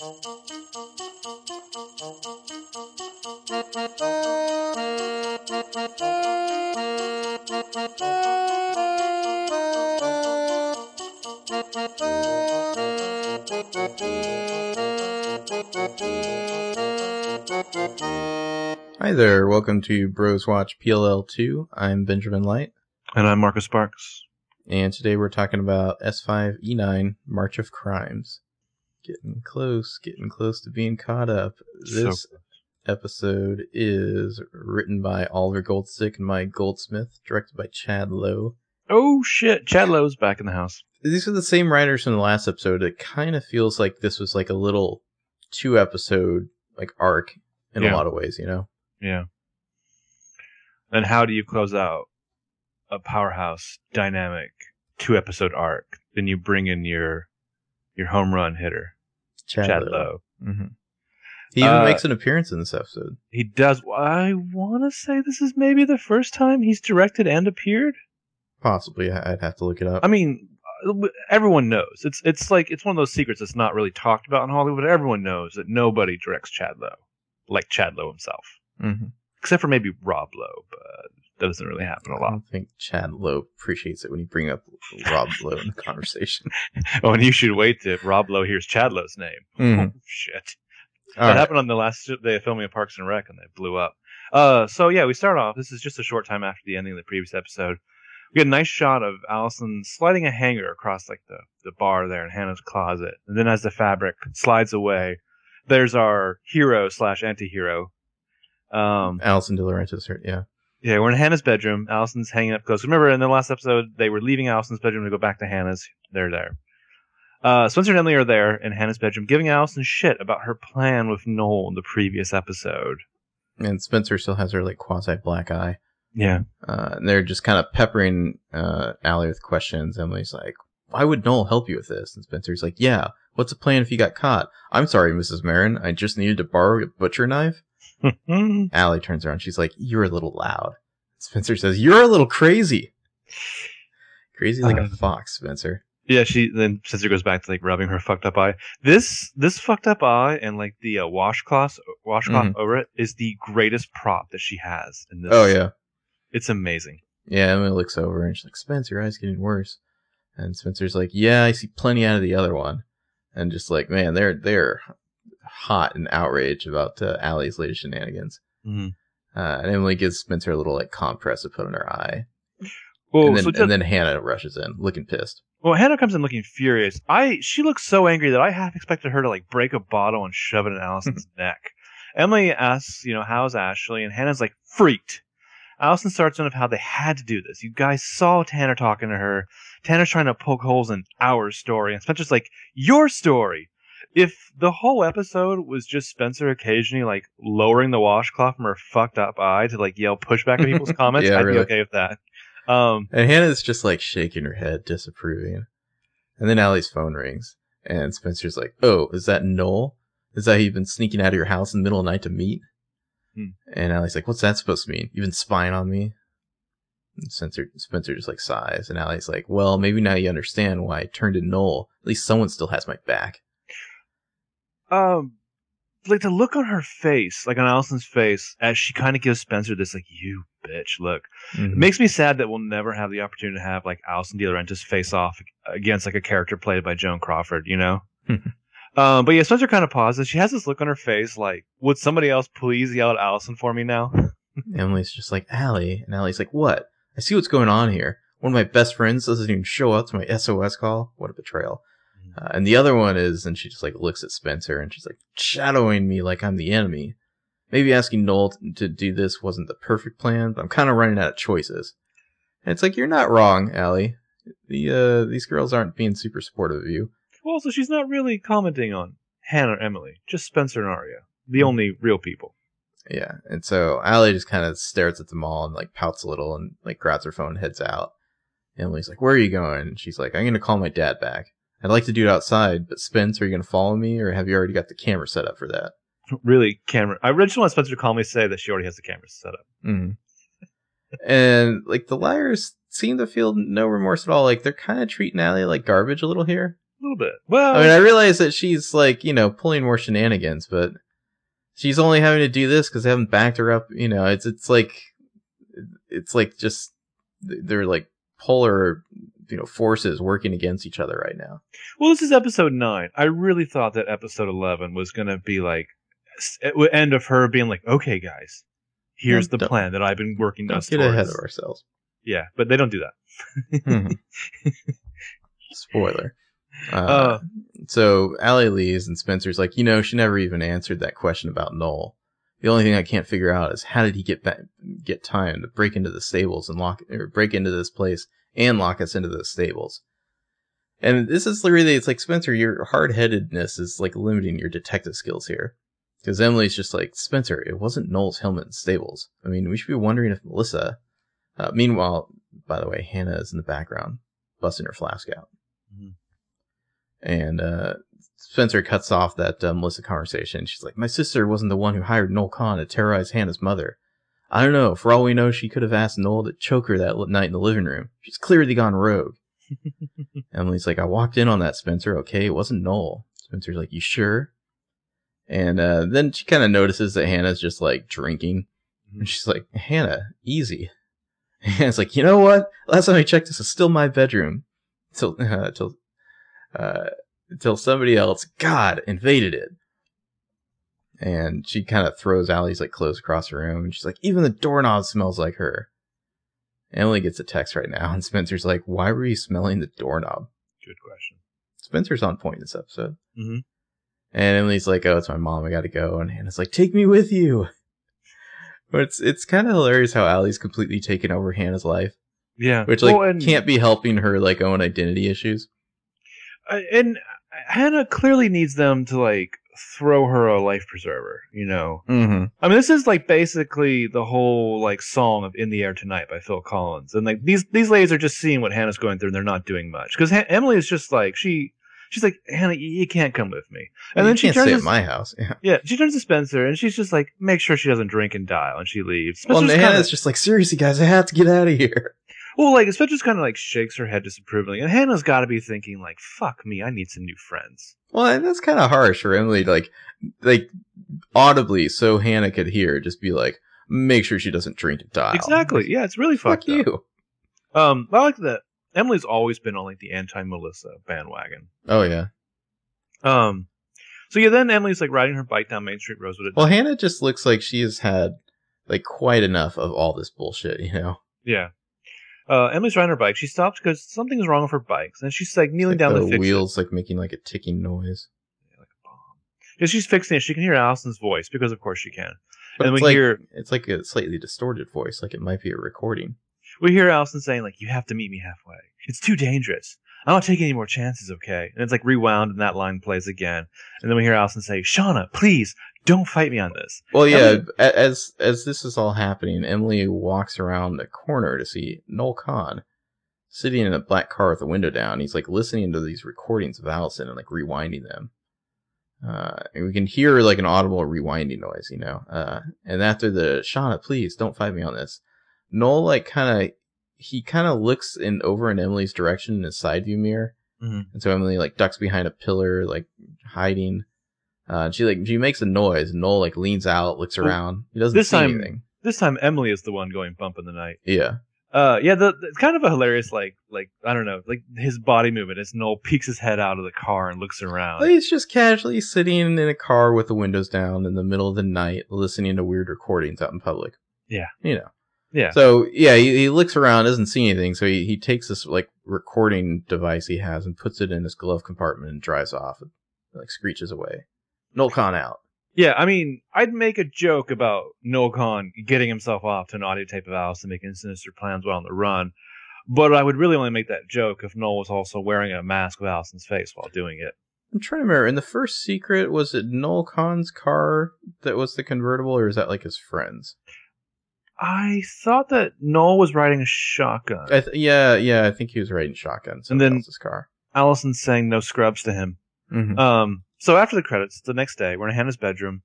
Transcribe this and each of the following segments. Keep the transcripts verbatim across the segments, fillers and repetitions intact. Hi there, welcome to Bros Watch P L L two. I'm Benjamin Light. And I'm Marcus Sparks. And today we're talking about S five E nine, March of Crimes. Getting close, getting close to being caught up. This so episode is written by Oliver Goldstick and Mike Goldsmith, directed by Chad Lowe. Oh shit, Chad Lowe's back in the house. These are the same writers from the last episode. It kind of feels like this was like a little two-episode like arc in yeah. a lot of ways, you know? Yeah. And how do you close out a powerhouse, dynamic, two-episode arc? Then you bring in your... your home run hitter, Chad, Chad Lowe. Lowe. Mm-hmm. He even uh, makes an appearance in this episode. He does. I want to say this is maybe the first time he's directed and appeared. Possibly. I'd have to look it up. I mean, everyone knows. It's it's like it's one of those secrets that's not really talked about in Hollywood. Everyone knows that nobody directs Chad Lowe like Chad Lowe himself. Mm-hmm. Except for maybe Rob Lowe, but that doesn't really happen a lot. I don't think Chad Lowe appreciates it when you bring up Rob Lowe in the conversation. Oh, and you should wait till Rob Lowe hears Chad Lowe's name. Mm. Oh, shit. All that right. happened on the last day of filming of Parks and Rec, and they blew up. Uh, so, yeah, we start off. This is just a short time after the ending of the previous episode. We get a nice shot of Allison sliding a hanger across like the, the bar there in Hannah's closet. And then as the fabric slides away, there's our hero slash anti-hero. Um, Allison DiLaurentis, yeah. Yeah, we're in Hannah's bedroom. Allison's hanging up close. Remember, in the last episode, they were leaving Allison's bedroom to go back to Hannah's. They're there. Uh, Spencer and Emily are there in Hannah's bedroom, giving Allison shit about her plan with Noel in the previous episode. And Spencer still has her, like, quasi-black eye. Yeah. Uh, and they're just kind of peppering uh, Allie with questions. Emily's like, why would Noel help you with this? And Spencer's like, yeah, what's the plan if he got caught? I'm sorry, Missus Marin. I just needed to borrow a butcher knife. Allie turns around. She's like, you're a little loud. Spencer says, you're a little crazy. Crazy like uh, a fox, Spencer. Yeah, she then Spencer goes back to like rubbing her fucked up eye. This this fucked up eye and like the uh, washcloth washcloth mm-hmm. over it is the greatest prop that she has in this. Oh yeah. It's amazing. Yeah, Emily looks over and she's like, Spencer, your eye's getting worse. And Spencer's like, yeah, I see plenty out of the other one. And just like, man, they're they're hot and outrage about uh, Allie's latest shenanigans. Mm. Uh, and Emily gives Spencer a little like compress to put in her eye. Whoa, and, then, so just, and then Hannah rushes in looking pissed. Well, Hannah comes in looking furious. I She looks so angry that I half expected her to like break a bottle and shove it in Allison's neck. Emily asks, you know, how's Ashley? And Hannah's like freaked. Allison starts on of how they had to do this. You guys saw Tanner talking to her. Tanner's trying to poke holes in our story. And Spencer's like, your story. If the whole episode was just Spencer occasionally like lowering the washcloth from her fucked up eye to like yell pushback at people's comments, yeah, I'd really. be okay with that. Um, and Hannah's just like shaking her head, disapproving. And then Allie's phone rings, and Spencer's like, "Oh, is that Noel? Is that you've been sneaking out of your house in the middle of the night to meet?" Hmm. And Allie's like, "What's that supposed to mean? You've been spying on me?" And Spencer, Spencer just like sighs, and Allie's like, "Well, maybe now you understand why I turned to Noel. At least someone still has my back." Um, like the look on her face, like on Allison's face, as she kind of gives Spencer this, like, you bitch look. Mm-hmm. It makes me sad that we'll never have the opportunity to have, like, Allison DiLaurentis face off against, like, a character played by Joan Crawford, you know? um, but yeah, Spencer kind of pauses. She has this look on her face, like, would somebody else please yell at Allison for me now? Emily's just like, Allie. And Allie's like, what? I see what's going on here. One of my best friends doesn't even show up to my S O S call. What a betrayal. Uh, and the other one is, and she just like looks at Spencer and she's like shadowing me like I'm the enemy. Maybe asking Noel t- to do this wasn't the perfect plan, but I'm kind of running out of choices. And it's like, you're not wrong, Allie. The, uh, these girls aren't being super supportive of you. Well, so she's not really commenting on Hannah or Emily, just Spencer and Aria, the only real people. Yeah. And so Allie just kind of stares at them all and like pouts a little and like grabs her phone and heads out. Emily's like, where are you going? And she's like, I'm going to call my dad back. I'd like to do it outside, but Spence, are you going to follow me, or have you already got the camera set up for that? Really, camera. I really just want Spencer to call me and say that she already has the camera set up. Mm-hmm. And, like, the liars seem to feel no remorse at all. Like, they're kind of treating Allie like garbage a little here. A little bit. Well, I mean, I realize that she's like, you know, pulling more shenanigans, but she's only having to do this because they haven't backed her up. You know, it's it's like it's like just they're like polar, you know, forces working against each other right now. Well, this is episode nine. I really thought that episode eleven was going to be like it would end of her being like, okay, guys, here's the plan that I've been working on. Let's get ahead of ourselves. Yeah, but they don't do that. Mm-hmm. Spoiler. Uh, uh, so Allie leaves and Spencer's like, you know, she never even answered that question about Noel. The only thing I can't figure out is how did he get back, get time to break into the stables and lock or break into this place and lock us into the stables. And this is really, it's like, Spencer, your hard-headedness is like limiting your detective skills here. Because Emily's just like, Spencer, it wasn't Noel's helmet in stables. I mean, we should be wondering if Melissa... Uh, meanwhile, by the way, Hannah is in the background, busting her flask out. Mm-hmm. And uh, Spencer cuts off that uh, Melissa conversation. She's like, my sister wasn't the one who hired Noel Kahn to terrorize Hannah's mother. I don't know. For all we know, she could have asked Noel to choke her that night in the living room. She's clearly gone rogue. Emily's like, I walked in on that, Spencer. Okay, it wasn't Noel. Spencer's like, you sure? And uh, then she kind of notices that Hannah's just, like, drinking. And she's like, Hannah, easy. And it's like, you know what? Last time I checked, this is still my bedroom. Till, uh, till, uh, till somebody else, God, invaded it. And she kind of throws Allie's, like, clothes across the room. And she's like, even the doorknob smells like her. Emily gets a text right now. And Spencer's like, why were you smelling the doorknob? Good question. Spencer's on point this episode. Mm-hmm. And Emily's like, oh, it's my mom, I gotta go. And Hannah's like, take me with you. But it's it's kind of hilarious how Allie's completely taken over Hannah's life. Yeah. Which, like, well, can't be helping her, like, own identity issues. And Hannah clearly needs them to, like, throw her a life preserver, you know? Mm-hmm. I mean, this is, like, basically the whole, like, song of In the Air Tonight by Phil Collins. And, like, these, these ladies are just seeing what Hannah's going through, and they're not doing much. Because ha- Emily is just, like, she... She's like, Hannah, you can't come with me. And you then she can't turns stay to, at my house. Yeah. yeah, she turns to Spencer, and she's just like, make sure she doesn't drink and die, and she leaves. Spencer's well, and Hannah's kinda, just like, seriously, guys, I have to get out of here. Well, like, Spencer's kind of like shakes her head disapprovingly, and Hannah's got to be thinking like, fuck me, I need some new friends. Well, that's kind of harsh for Emily, like, like audibly, so Hannah could hear, just be like, make sure she doesn't drink and die. Exactly. Yeah, it's really fucked fuck up. You. Um, I like that. Emily's always been on, like, the anti-Melissa bandwagon. Oh, yeah. Um, so, yeah, then Emily's, like, riding her bike down Main Street, Rosewood. Well, Hannah just looks like she has had, like, quite enough of all this bullshit, you know? Yeah. Uh, Emily's riding her bike. She stops because something's wrong with her bike. And she's, like, kneeling like down the to fix it. The wheel's, like, making, like, a ticking noise. Yeah, like a bomb. Because she's fixing it. She can hear Allison's voice, because, of course, she can. But and it's, we like, hear... it's, like, a slightly distorted voice. Like, it might be a recording. We hear Allison saying, like, you have to meet me halfway. It's too dangerous. I don't take any more chances, okay? And it's, like, rewound, and that line plays again. And then we hear Allison say, Shauna, please, don't fight me on this. Well, yeah, Emily- as as this is all happening, Emily walks around the corner to see Noel Kahn sitting in a black car with the window down. He's, like, listening to these recordings of Allison and, like, rewinding them. Uh, and we can hear, like, an audible rewinding noise, you know? Uh, and after the, Shauna, please, don't fight me on this. Noel, like, kind of, he kind of looks in over in Emily's direction in his side view mirror. Mm-hmm. And so Emily, like, ducks behind a pillar, like, hiding. Uh, and she, like, she makes a noise. And Noel, like, leans out, looks well, around. He doesn't see time, anything. This time, Emily is the one going bump in the night. Yeah. Uh, yeah, the, the kind of a hilarious, like, like, I don't know, like, his body movement as Noel peeks his head out of the car and looks around. But he's just casually sitting in a car with the windows down in the middle of the night, listening to weird recordings out in public. Yeah. You know. Yeah. So, yeah, he, he looks around, doesn't see anything, so he, he takes this, like, recording device he has and puts it in his glove compartment and drives off and, like, screeches away. Noel Kahn out. Yeah, I mean, I'd make a joke about Noel Kahn getting himself off to an audio tape of Alice and making sinister plans while on the run, but I would really only make that joke if Noel was also wearing a mask with Allison's face while doing it. I'm trying to remember, in the first secret, was it Noel Kahn's car that was the convertible, or is that, like, his friend's? I thought that Noel was riding a shotgun. I th- yeah, yeah, I think he was riding shotgun. And then else's car. Allison sang "No Scrubs" to him. Mm-hmm. Um, so after the credits, the next day, we're in Hannah's bedroom.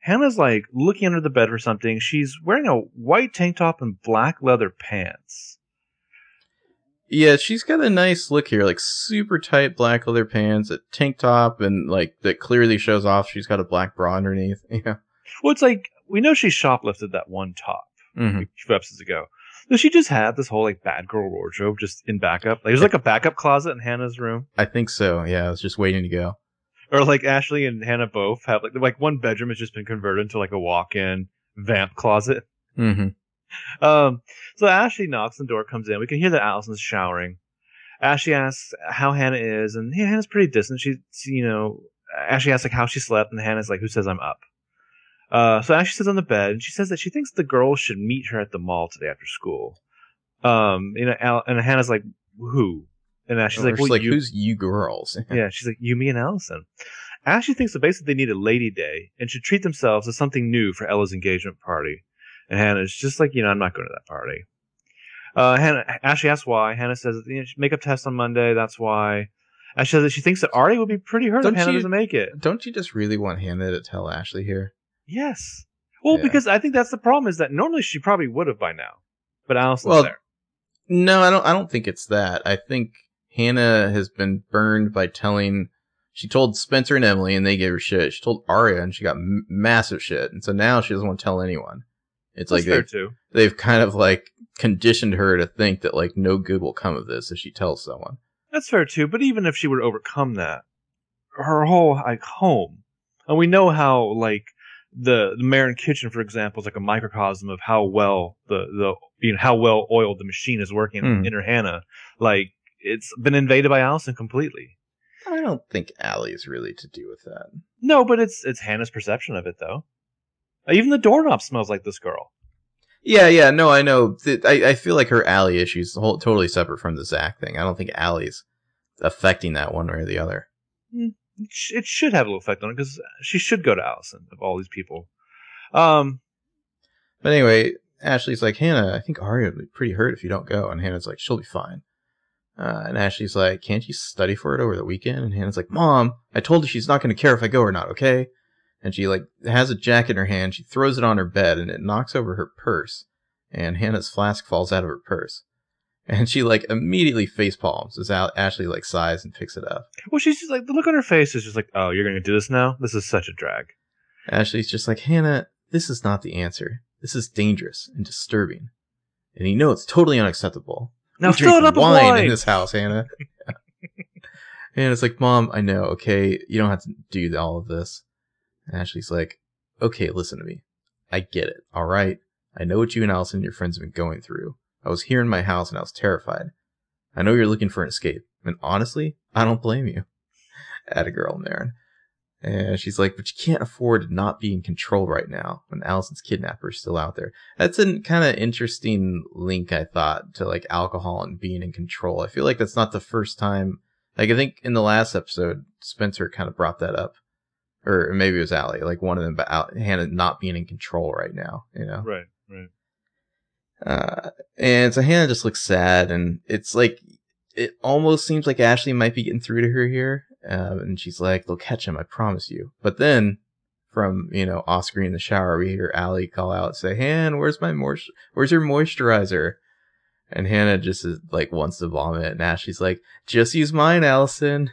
Hannah's like looking under the bed for something. She's wearing a white tank top and black leather pants. Yeah, she's got a nice look here, like super tight black leather pants, a tank top, and like that clearly shows off. She's got a black bra underneath. Yeah. Well, it's like we know she shoplifted that one top mm-hmm. a few episodes ago. Does she just have this whole like bad girl wardrobe just in backup? Like there's like a backup closet in Hannah's room. I think so. Yeah, I was just waiting to go. Or like Ashley and Hannah both have like like one bedroom has just been converted into like a walk-in vamp closet. Mm-hmm. Um, so Ashley knocks on the door, comes in. We can hear that Allison's showering. Ashley asks how Hannah is, and yeah, Hannah's pretty distant. She's, you know, Ashley asks like how she slept, and Hannah's like, "Who says I'm up?" Uh, so Ashley sits on the bed, and she says that she thinks the girls should meet her at the mall today after school. Um, you know, Al- and Hannah's like, "Who?" And Ashley's like, well, like you- "Who's you girls?" Yeah, she's like, "You, me, and Allison." Ashley thinks that basically they need a lady day and should treat themselves as something new for Ella's engagement party. And Hannah's just like, you know, I'm not going to that party. Uh, Hannah, Ashley asks why. Hannah says, you know, makeup test on Monday, that's why. Ashley says that she thinks that Artie would be pretty hurt don't if Hannah you, doesn't make it. Don't you just really want Hannah to tell Ashley here? Yes. Well, yeah. Because I think that's the problem is that normally she probably would have by now. But Allison's well, there. No, I don't I don't think it's that. I think Hannah has been burned by telling... She told Spencer and Emily and they gave her shit. She told Aria and she got m- massive shit. And so now she doesn't want to tell anyone. It's That's like they, too. They've kind of like conditioned her to think that like no good will come of this if she tells someone. That's fair too. But even if she were to overcome that, her whole like home, and we know how like the the Marin kitchen, for example, is like a microcosm of how well the the you know how well oiled the machine is working mm. in her Hannah. Like it's been invaded by Allison completely. I don't think Allie's really to do with that. No, but it's it's Hannah's perception of it though. Even the doorknob smells like this girl. Yeah, yeah, no, I know. I, I feel like her Allie issue is whole, totally separate from the Zach thing. I don't think Allie's affecting that one way or the other. It should have a little effect on it because she should go to Allison of all these people. Um, But anyway, Ashley's like, Hannah, I think Aria would be pretty hurt if you don't go. And Hannah's like, she'll be fine. Uh, and Ashley's like, can't you study for it over the weekend? And Hannah's like, Mom, I told her she's not going to care if I go or not, okay? And she, like, has a jacket in her hand. She throws it on her bed, and it knocks over her purse. And Hannah's flask falls out of her purse. And she, like, immediately facepalms as Ashley, like, sighs and picks it up. Well, she's just like, the look on her face is just like, oh, you're going to do this now? This is such a drag. Ashley's just like, Hannah, this is not the answer. This is dangerous and disturbing. And you know it's totally unacceptable. Now fill it up with wine. wine in this house, Hannah. And it's like, Mom, I know, okay? You don't have to do all of this. And Ashley's like, okay, listen to me. I get it, all right? I know what you and Allison and your friends have been going through. I was here in my house and I was terrified. I know you're looking for an escape. And honestly, I don't blame you. Atta girl, Marin. And she's like, but you can't afford to not be in control right now when Allison's kidnapper is still out there. That's a kind of interesting link, I thought, to like alcohol and being in control. I feel like that's not the first time. Like, I think in the last episode, Spencer kind of brought that up. Or maybe it was Allie, like one of them, but Al- Hannah not being in control right now, you know? Right, right. Uh, and so Hannah just looks sad, and it's like, it almost seems like Ashley might be getting through to her here. Uh, and she's like, they'll catch him, I promise you. But then, from, you know, off screen in the shower, we hear Allie call out and say, Hannah, where's my moist, where's your moisturizer? And Hannah just is, like, wants to vomit, and Ashley's like, just use mine, Allison.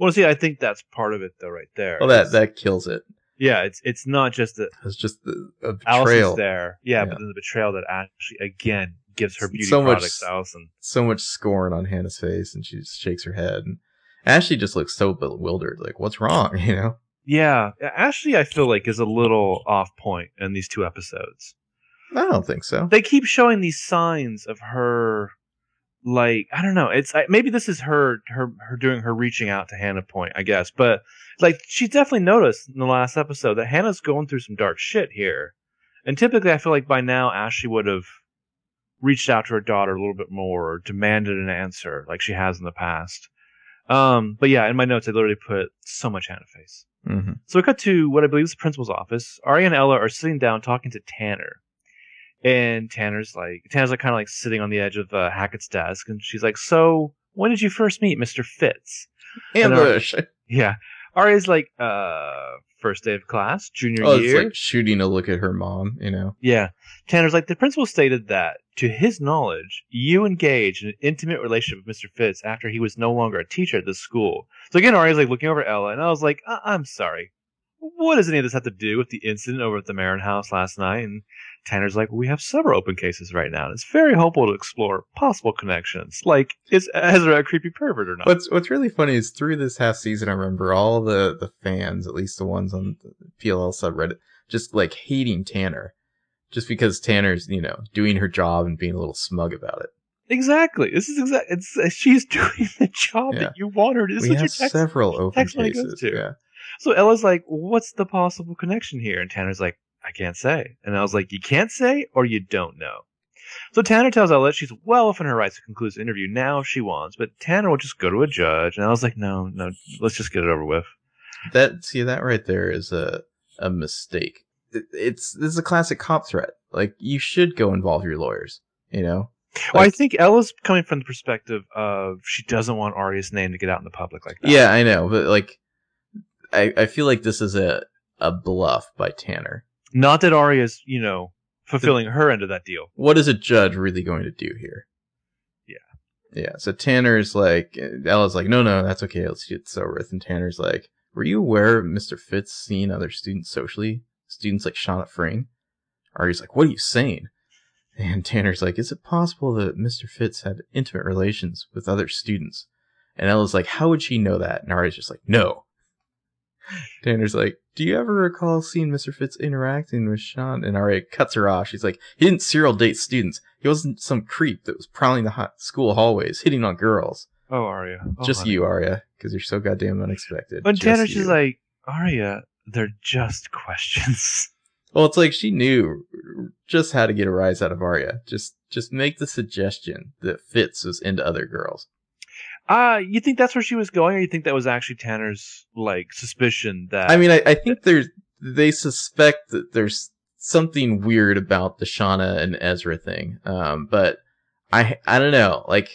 Well, see, I think that's part of it, though, right there. Well, that, that kills it. Yeah, it's it's not just that. It's just the, a betrayal. Allison's there. Yeah, yeah, but then the betrayal that actually, again, gives her beauty so products much, to Allison. So much scorn on Hannah's face, and she just shakes her head. And Ashley just looks so bewildered. Like, what's wrong, you know? Yeah, Ashley, I feel like, is a little off point in these two episodes. I don't think so. They keep showing these signs of her... Like, I don't know. It's I, maybe this is her, her, her doing her reaching out to Hannah point, I guess. But like, she definitely noticed in the last episode that Hannah's going through some dark shit here. And typically, I feel like by now Ashley would have reached out to her daughter a little bit more, or demanded an answer, like she has in the past. Um, but yeah, in my notes, I literally put so much Hannah face. Mm-hmm. So we cut to what I believe is the principal's office. Ari and Ella are sitting down talking to Tanner. And Tanner's like, Tanner's like kind of like sitting on the edge of uh, Hackett's desk. And she's like, so when did you first meet Mister Fitz? Ambush. Ari, yeah. Ari's like, uh, first day of class, junior oh, year. Oh, it's like shooting a look at her mom, you know? Yeah. Tanner's like, the principal stated that, to his knowledge, you engaged in an intimate relationship with Mister Fitz after he was no longer a teacher at this school. So again, Ari's like looking over at Ella, and I was like, I- I'm sorry. What does any of this have to do with the incident over at the Marin house last night? And Tanner's like, we have several open cases right now. And it's very hopeful to explore possible connections. Like, is Ezra a creepy pervert or not? What's What's really funny is through this half season, I remember all the, the fans, at least the ones on the P L L subreddit, just like hating Tanner. Just because Tanner's, you know, doing her job and being a little smug about it. Exactly. This is exact. It's uh, she's doing the job yeah. that you want her to. This we have text, several open cases. To. Yeah. So Ella's like, "What's the possible connection here?" And Tanner's like, "I can't say." And I was like, "You can't say, or you don't know." So Tanner tells Ella she's well within her rights to conclude the interview now if she wants, but Tanner will just go to a judge. And I was like, "No, no, let's just get it over with." That see that right there is a a mistake. It's this is a classic cop threat. Like, you should go involve your lawyers, you know? Like, well, I think Ella's coming from the perspective of she doesn't want Arya's name to get out in the public like that. Yeah, I know, but like, I, I feel like this is a, a bluff by Tanner. Not that Arya's, you know, fulfilling the, her end of that deal. What is a judge really going to do here? Yeah. Yeah, so Tanner's like, Ella's like, no, no, that's okay, let's get this over with. And Tanner's like, were you aware of Mister Fitz seeing other students socially? Students like Shauna Fring? Arya's like, what are you saying? And Tanner's like, is it possible that Mister Fitz had intimate relations with other students? And Ella's like, how would she know that? And Arya's just like, no. Tanner's like, do you ever recall seeing Mister Fitz interacting with Shauna? And Arya cuts her off. She's like, he didn't serial date students. He wasn't some creep that was prowling the hot school hallways, hitting on girls. Oh, Arya. Oh, just honey. You, Arya, because you're so goddamn unexpected. But Tanner's just like, Arya, they're just questions. Well, it's like she knew just how to get a rise out of Arya. Just just make the suggestion that Fitz was into other girls. Uh, you think that's where she was going, or you think that was actually Tanner's, like, suspicion that... I mean, I, I think there's they suspect that there's something weird about the Shauna and Ezra thing. Um, but I I don't know. Like,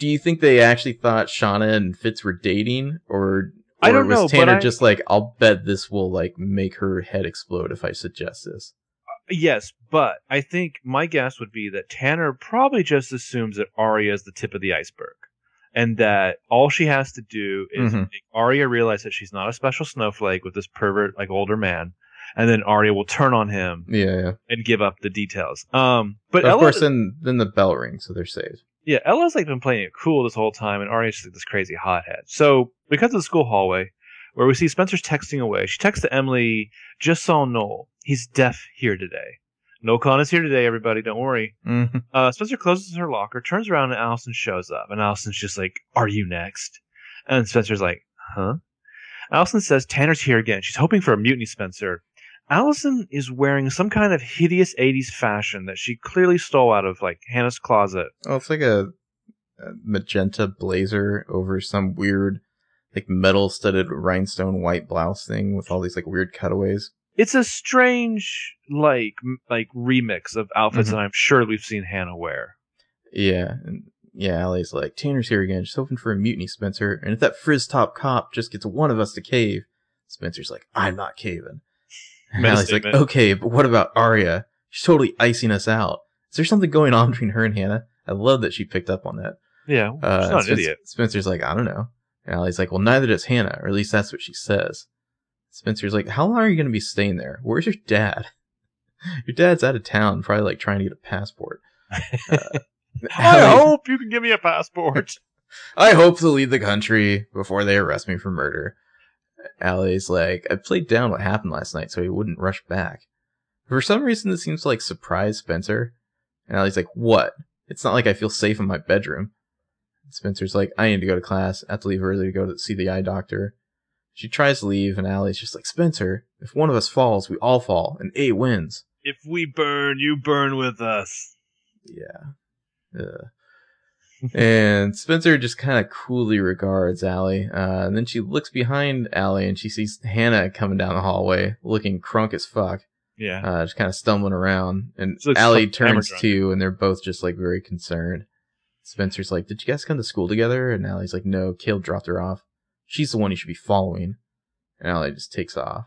do you think they actually thought Shauna and Fitz were dating, or... Or I don't was know, Tanner but I, just like, I'll bet this will like make her head explode if I suggest this. Uh, yes, but I think my guess would be that Tanner probably just assumes that Arya is the tip of the iceberg, and that all she has to do is mm-hmm. make Arya realize that she's not a special snowflake with this pervert like older man, and then Arya will turn on him, yeah, yeah. and give up the details. Um, but, but Ella, of course, then then the bell rings, so they're saved. Yeah, Ella's like been playing it cool this whole time, and Arya's just like this crazy hothead. So we cut to the school hallway, where we see Spencer's texting away. She texts to Emily, just saw Noel. He's deaf here today. Noel Kahn is here today, everybody. Don't worry. Mm-hmm. Uh, Spencer closes her locker, turns around, and Allison shows up. And Allison's just like, are you next? And Spencer's like, huh? Allison says Tanner's here again. She's hoping for a mutiny, Spencer. Allison is wearing some kind of hideous eighties fashion that she clearly stole out of, like, Hannah's closet. Oh, it's like a, a magenta blazer over some weird, like, metal-studded rhinestone white blouse thing with all these, like, weird cutaways. It's a strange, like, m- like remix of outfits mm-hmm. that I'm sure we've seen Hannah wear. Yeah, and yeah, Allie's like, Tanner's here again. She's hoping for a mutiny, Spencer. And if that frizz-top cop just gets one of us to cave, Spencer's like, I'm not caving. And Allie's like, okay, but what about Arya? She's totally icing us out. Is there something going on between her and Hannah? I love that she picked up on that. Yeah, she's uh, not Spencer, an idiot. Spencer's like, I don't know. And Allie's like, well, neither does Hannah, or at least that's what she says. Spencer's like, how long are you going to be staying there? Where's your dad? Your dad's out of town, probably like trying to get a passport. Uh, I hope you can give me a passport. I hope to leave the country before they arrest me for murder. Allie's like, I played down what happened last night so he wouldn't rush back. For some reason, this seems to, like, surprise Spencer. And Allie's like, what? It's not like I feel safe in my bedroom. And Spencer's like, I need to go to class. I have to leave early to go to see the eye doctor. She tries to leave, and Allie's just like, Spencer, if one of us falls, we all fall, and A wins. If we burn, you burn with us. Yeah. Ugh. And Spencer just kind of coolly regards Allie. Uh, and then she looks behind Allie and she sees Hannah coming down the hallway looking crunk as fuck. Yeah. Uh, just kind of stumbling around. And Allie turns to, and they're both just like very concerned. Spencer's like, did you guys come to school together? And Allie's like, no, Kale dropped her off. She's the one you should be following. and Allie just takes off.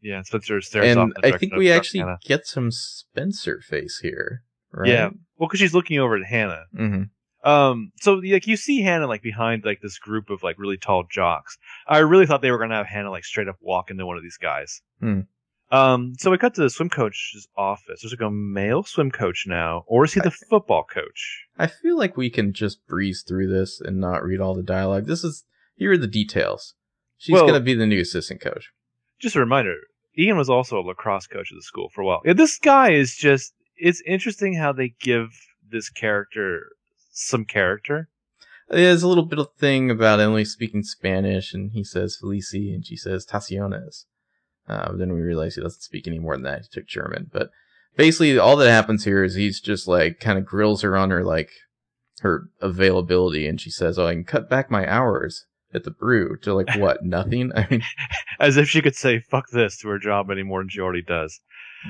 Yeah, and Spencer stares and off. And I think we actually Hannah. get some Spencer face here, right? Yeah, well, because she's looking over at Hannah. Mm-hmm. Um, so like you see Hannah like behind like this group of like really tall jocks. I really thought they were gonna have Hannah like straight up walk into one of these guys. Mm. Um, so we cut to the swim coach's office. There's like a male swim coach now, or is he the I, football coach? I feel like we can just breeze through this and not read all the dialogue. This is here are the details. She's well, gonna be the new assistant coach. Just a reminder, Ian was also a lacrosse coach at the school for a while. Yeah, this guy is just. It's interesting how they give this character some character. There's a little bit of thing about Emily speaking Spanish, and he says Felici, and she says Taciones. Uh, then we realize he doesn't speak any more than that. He took German. But basically, all that happens here is he's just like kind of grills her on her like her availability. And she says, oh, I can cut back my hours at the brew to like what? Nothing? I mean, as if she could say fuck this to her job any more than she already does.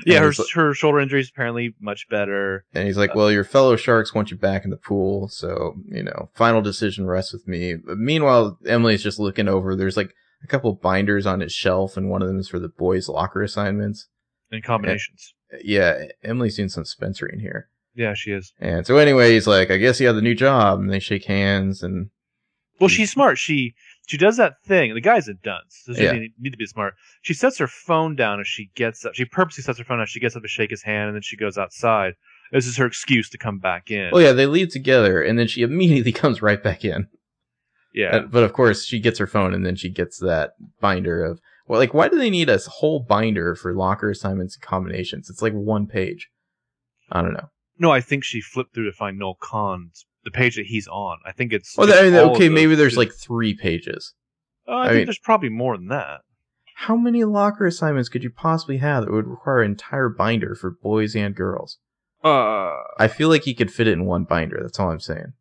Yeah, her, like, her shoulder injury is apparently much better. And he's like, uh, well, your fellow sharks want you back in the pool. So, you know, final decision rests with me. But meanwhile, Emily's just looking over. There's like a couple binders on his shelf, and one of them is for the boys' locker assignments and combinations. And, yeah, Emily's doing some Spencering here. Yeah, she is. And so, anyway, he's like, "I guess you have the new job," and they shake hands. And well, she's smart. She she does that thing. The guy's a dunce. So she yeah. need, need to be smart. She sets her phone down as she gets up. She purposely sets her phone down. She gets up to shake his hand, and then she goes outside. This is her excuse to come back in. Well, yeah, they leave together, and then she immediately comes right back in. Yeah, but of course she gets her phone, and then she gets that binder of well, like why do they need a whole binder for locker assignments and combinations? It's like one page. I don't know. No, I think she flipped through to find Noel Kahn's the page that he's on. I think it's. Well, I mean, okay, maybe there's two. like three pages. Uh, I, I think mean, there's probably more than that. How many locker assignments could you possibly have that would require an entire binder for boys and girls? Uh, I feel like he could fit it in one binder. That's all I'm saying.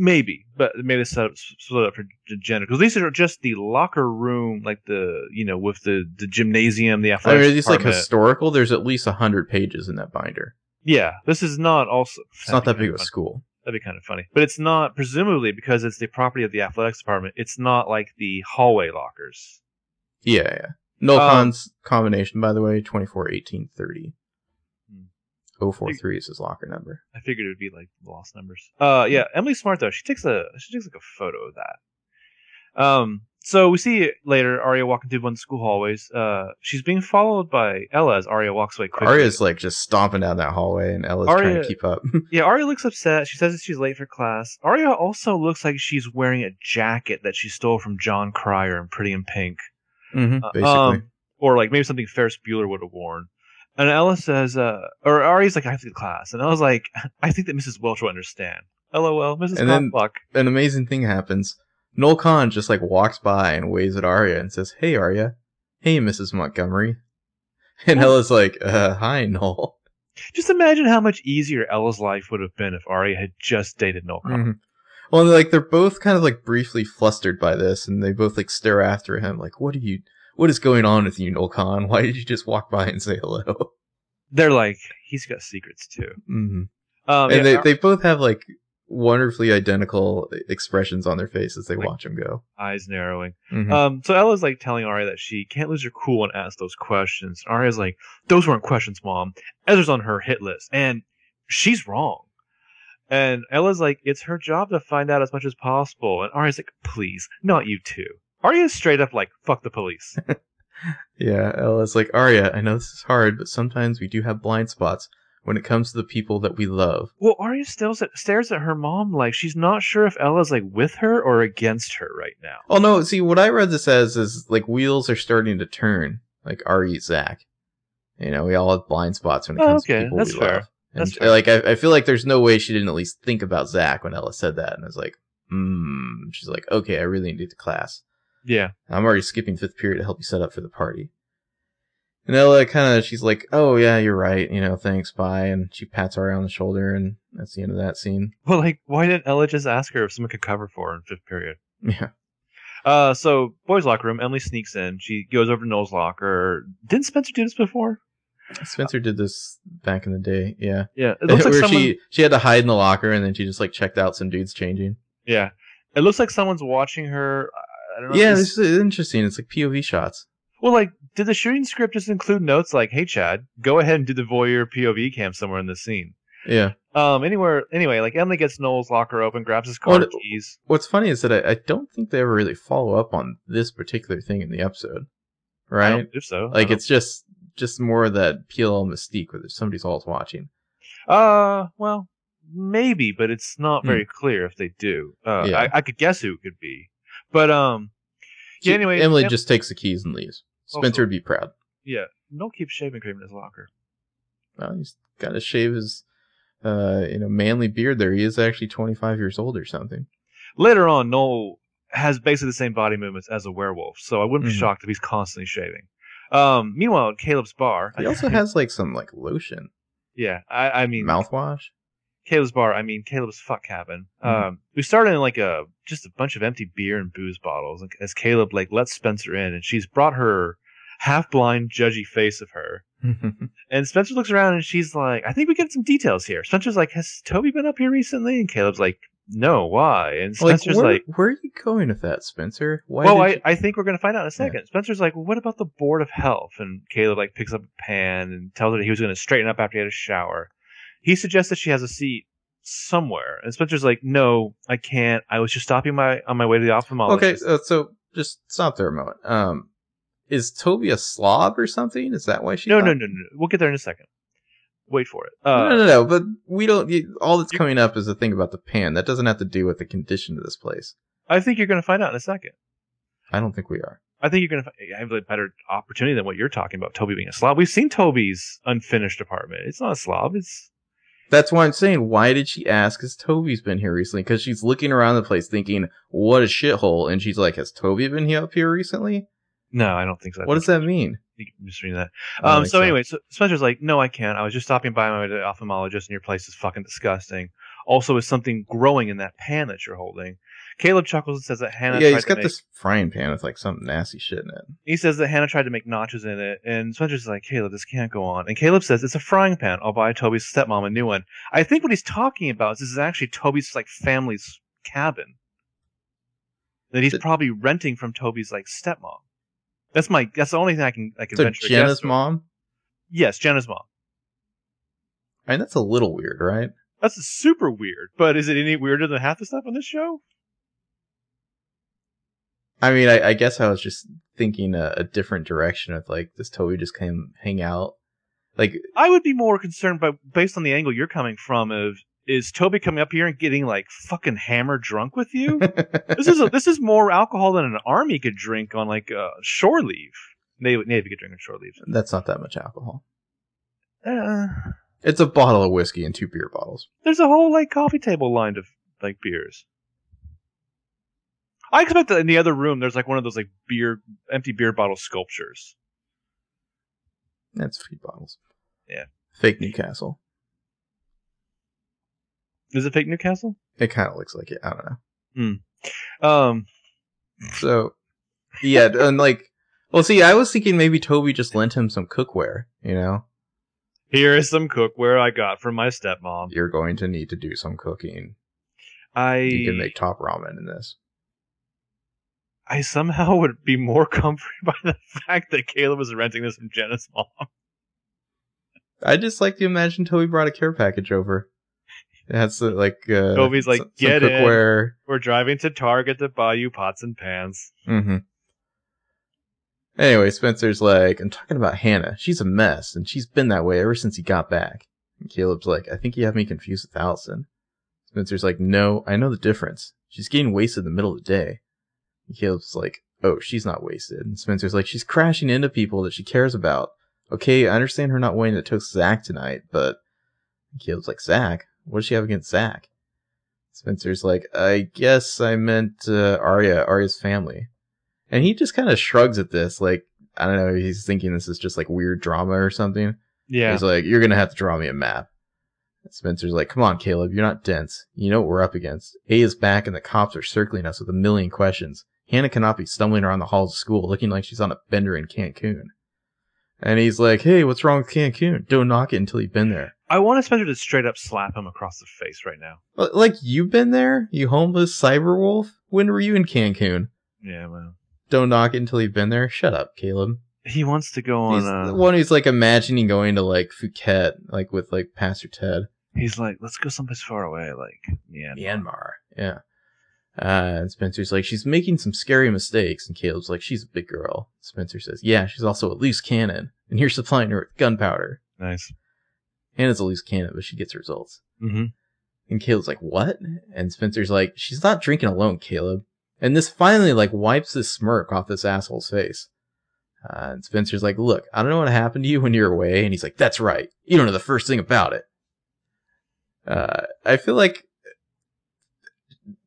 Maybe, but maybe set up split up for gender because these are just the locker room, like the you know with the, the gymnasium, the athletic. I mean, are these like historical? There's at least a hundred pages in that binder. Yeah, this is not also. It's not that big of a school. That'd be kind of funny, but it's not presumably because it's the property of the athletics department. It's not like the hallway lockers. Yeah, yeah. Noel Kahn's um, combination, by the way, twenty four eighteen thirty. oh four three is his locker number. I figured it would be like lost numbers. Uh, yeah, Emily's smart though. She takes a she takes like a photo of that. Um, so we see later Arya walking through one of the school hallways. Uh, she's being followed by Ella as Arya walks away quickly. Arya's like just stomping down that hallway, and Ella's Arya, trying to keep up. Yeah, Arya looks upset. She says that she's late for class. Arya also looks like she's wearing a jacket that she stole from John Cryer in Pretty in Pink, mm-hmm, basically, uh, um, or like maybe something Ferris Bueller would have worn. And Ella says, uh, or Ari's like, I have to go to class. And I was like, I think that Missus Welch will understand. LOL, Missus Welch. An amazing thing happens. Noel Kahn just like walks by and waves at Arya and says, hey, Arya. Hey, Missus Montgomery. And well, Ella's like, uh, hi, Noel. Just imagine how much easier Ella's life would have been if Arya had just dated Noel Kahn. Mm-hmm. Well, and, like, they're both kind of like briefly flustered by this, and they both like stare after him like, what are you... What is going on with you, Noel Kahn? Why did you just walk by and say hello? They're like, he's got secrets, too. Mm-hmm. Um, and yeah, they, Ar- they both have, like, wonderfully identical expressions on their faces. They like, watch him go. Eyes narrowing. Mm-hmm. Um, so Ella's, like, telling Arya that she can't lose her cool and ask those questions. Arya's like, those weren't questions, Mom. Ezra's on her hit list, and she's wrong. And Ella's like, it's her job to find out as much as possible. And Arya's like, please, not you two. Arya's straight up like, fuck the police. Yeah, Ella's like, Arya, I know this is hard, but sometimes we do have blind spots when it comes to the people that we love. Well, Arya stares at, stares at her mom like she's not sure if Ella's like with her or against her right now. Oh, no, see, what I read this as is like wheels are starting to turn, like Arya, Zach. You know, we all have blind spots when it comes oh, okay. to people that's we fair. love. And that's fair. Like, I, I feel like there's no way she didn't at least think about Zach when Ella said that. And I was like, hmm. She's like, okay, I really need to class. Yeah. I'm already skipping fifth period to help you set up for the party. And Ella kind of, she's like, oh, yeah, you're right. You know, thanks, bye. And she pats Arya on the shoulder, and that's the end of that scene. Well, like, why didn't Ella just ask her if someone could cover for her in fifth period? Yeah. Uh, so, boys' locker room, Emily sneaks in. She goes over to Noel's locker. Didn't Spencer do this before? Spencer uh, did this back in the day, yeah. Yeah. It looks like Where someone... she, she had to hide in the locker, and then she just, like, checked out some dudes changing. Yeah. It looks like someone's watching her... I don't know. Yeah, this is interesting. It's like P O V shots. Well, like, did the shooting script just include notes like, "Hey, Chad, go ahead and do the voyeur P O V cam somewhere in this scene"? Yeah. Um. Anywhere. Anyway, like Emily gets Noel's locker open, grabs his car what, keys. What's funny is that I, I don't think they ever really follow up on this particular thing in the episode, right? I don't believe so. Like, it's just just more of that P L L mystique where somebody's always watching. Uh. Well, maybe, but it's not very hmm. clear if they do. Uh, yeah. I, I could guess who it could be, but um. Yeah, anyway, Emily em- just takes the keys and leaves. Spencer also, would be proud. Yeah. Noel keeps shaving cream in his locker. Well, he's got to shave his uh, you know, manly beard there. He is actually twenty-five years old or something. Later on, Noel has basically the same body movements as a werewolf, so I wouldn't be mm-hmm. shocked if he's constantly shaving. Um, meanwhile, at Caleb's bar... He also has like some like lotion. Yeah, I, I mean... Mouthwash? Caleb's bar, I mean Caleb's fuck cabin. Mm-hmm. Um, we started in like a just a bunch of empty beer and booze bottles as Caleb like lets Spencer in, and she's brought her half blind judgy face of her. And Spencer looks around and she's like, I think we get some details here. Spencer's like, has Toby been up here recently? And Caleb's like, no, why? And Spencer's like, where, like, where are you going with that, Spencer? Why? Well, I, you... I think we're going to find out in a second. Yeah. Spencer's like, well, what about the Board of Health? And Caleb like picks up a pan and tells her that he was going to straighten up after he had a shower. He suggests that she has a seat somewhere, and Spencer's like, "No, I can't. I was just stopping my on my way to the ophthalmologist." Okay, uh, so just stop there a moment. Um, is Toby a slob or something? Is that why she? No, no, no, no. We'll get there in a second. Wait for it. Uh, no, no, no. But we don't. All that's coming up is the thing about the pan. That doesn't have to do with the condition of this place. I think you're going to find out in a second. I don't think we are. I think you're going to have a better opportunity than what you're talking about. Toby being a slob. We've seen Toby's unfinished apartment. It's not a slob. It's That's why I'm saying, why did she ask, has Toby's been here recently? Because she's looking around the place thinking, what a shithole. And she's like, has Toby been here up here recently? No, I don't think so. What does that mean? Misreading that. Um, so, so anyway, so Spencer's like, no, I can't. I was just stopping by my ophthalmologist, and your place is fucking disgusting. Also, is something growing in that pan that you're holding? Caleb chuckles and says that Hannah. Yeah, tried he's got to make... this frying pan with like some nasty shit in it. He says that Hannah tried to make notches in it, and Spencer's like, Caleb, this can't go on. And Caleb says it's a frying pan. I'll buy Toby's stepmom a new one. I think what he's talking about is this is actually Toby's like family's cabin that he's the... probably renting from Toby's like stepmom. That's my. That's the only thing I can I can so venture. Jenna's mom. Yes, Jenna's mom. I mean, that's a little weird, right? That's super weird. But is it any weirder than half the stuff on this show? I mean, I, I guess I was just thinking a, a different direction of, like, does Toby just come hang out? Like, I would be more concerned, by, based on the angle you're coming from, of is Toby coming up here and getting, like, fucking hammered drunk with you? This is a, this is more alcohol than an army could drink on, like, uh, shore leave. Navy, Navy could drink on shore leave. That's not that much alcohol. Uh, it's a bottle of whiskey and two beer bottles. There's a whole, like, coffee table lined of, like, beers. I expect that in the other room, there's like one of those like beer, empty beer bottle sculptures. That's fake bottles. Yeah. Fake Newcastle. Is it fake Newcastle? It kind of looks like it. I don't know. Mm. Um. So, yeah, and like, well, see, I was thinking maybe Toby just lent him some cookware. You know, here is some cookware I got from my stepmom. You're going to need to do some cooking. I. You can make top ramen in this. I somehow would be more comforted by the fact that Caleb was renting this from Jenna's mom. I just like to imagine Toby brought a care package over. That's like uh, Toby's like, some, get some cookware. In. We're driving to Target to buy you pots and pans. Mm-hmm. Anyway, Spencer's like, I'm talking about Hannah. She's a mess, and she's been that way ever since he got back. And Caleb's like, I think you have me confused with Allison. Spencer's like, no, I know the difference. She's getting wasted in the middle of the day. Caleb's like, oh, she's not wasted. And Spencer's like, she's crashing into people that she cares about. Okay, I understand her not wanting to toast Zach tonight, but... Caleb's like, Zach? What does she have against Zach? Spencer's like, I guess I meant uh, Arya, Arya's family. And he just kind of shrugs at this, like, I don't know, he's thinking this is just like weird drama or something. Yeah. He's like, you're going to have to draw me a map. And Spencer's like, come on, Caleb, you're not dense. You know what we're up against. A is back and the cops are circling us with a million questions. Hannah cannot be stumbling around the halls of school looking like she's on a bender in Cancun. And he's like, hey, what's wrong with Cancun? Don't knock it until you've been there. I want Spencer to straight up slap him across the face right now. Like, you've been there? You homeless cyberwolf? When were you in Cancun? Yeah, man. Don't knock it until you've been there. Shut up, Caleb. He wants to go on. He's uh, the one who's like imagining going to like Phuket, like with like Pastor Ted. He's like, let's go someplace far away, like Myanmar. Myanmar, yeah. Uh, and Spencer's like, she's making some scary mistakes. And Caleb's like, she's a big girl. Spencer says, yeah, she's also a loose cannon. And you're supplying her with gunpowder. Nice. Hannah's a loose cannon, but she gets results. Mm-hmm. And Caleb's like, what? And Spencer's like, she's not drinking alone, Caleb. And this finally, like, wipes the smirk off this asshole's face. Uh, and Spencer's like, look, I don't know what happened to you when you're away. And he's like, that's right. You don't know the first thing about it. Uh, I feel like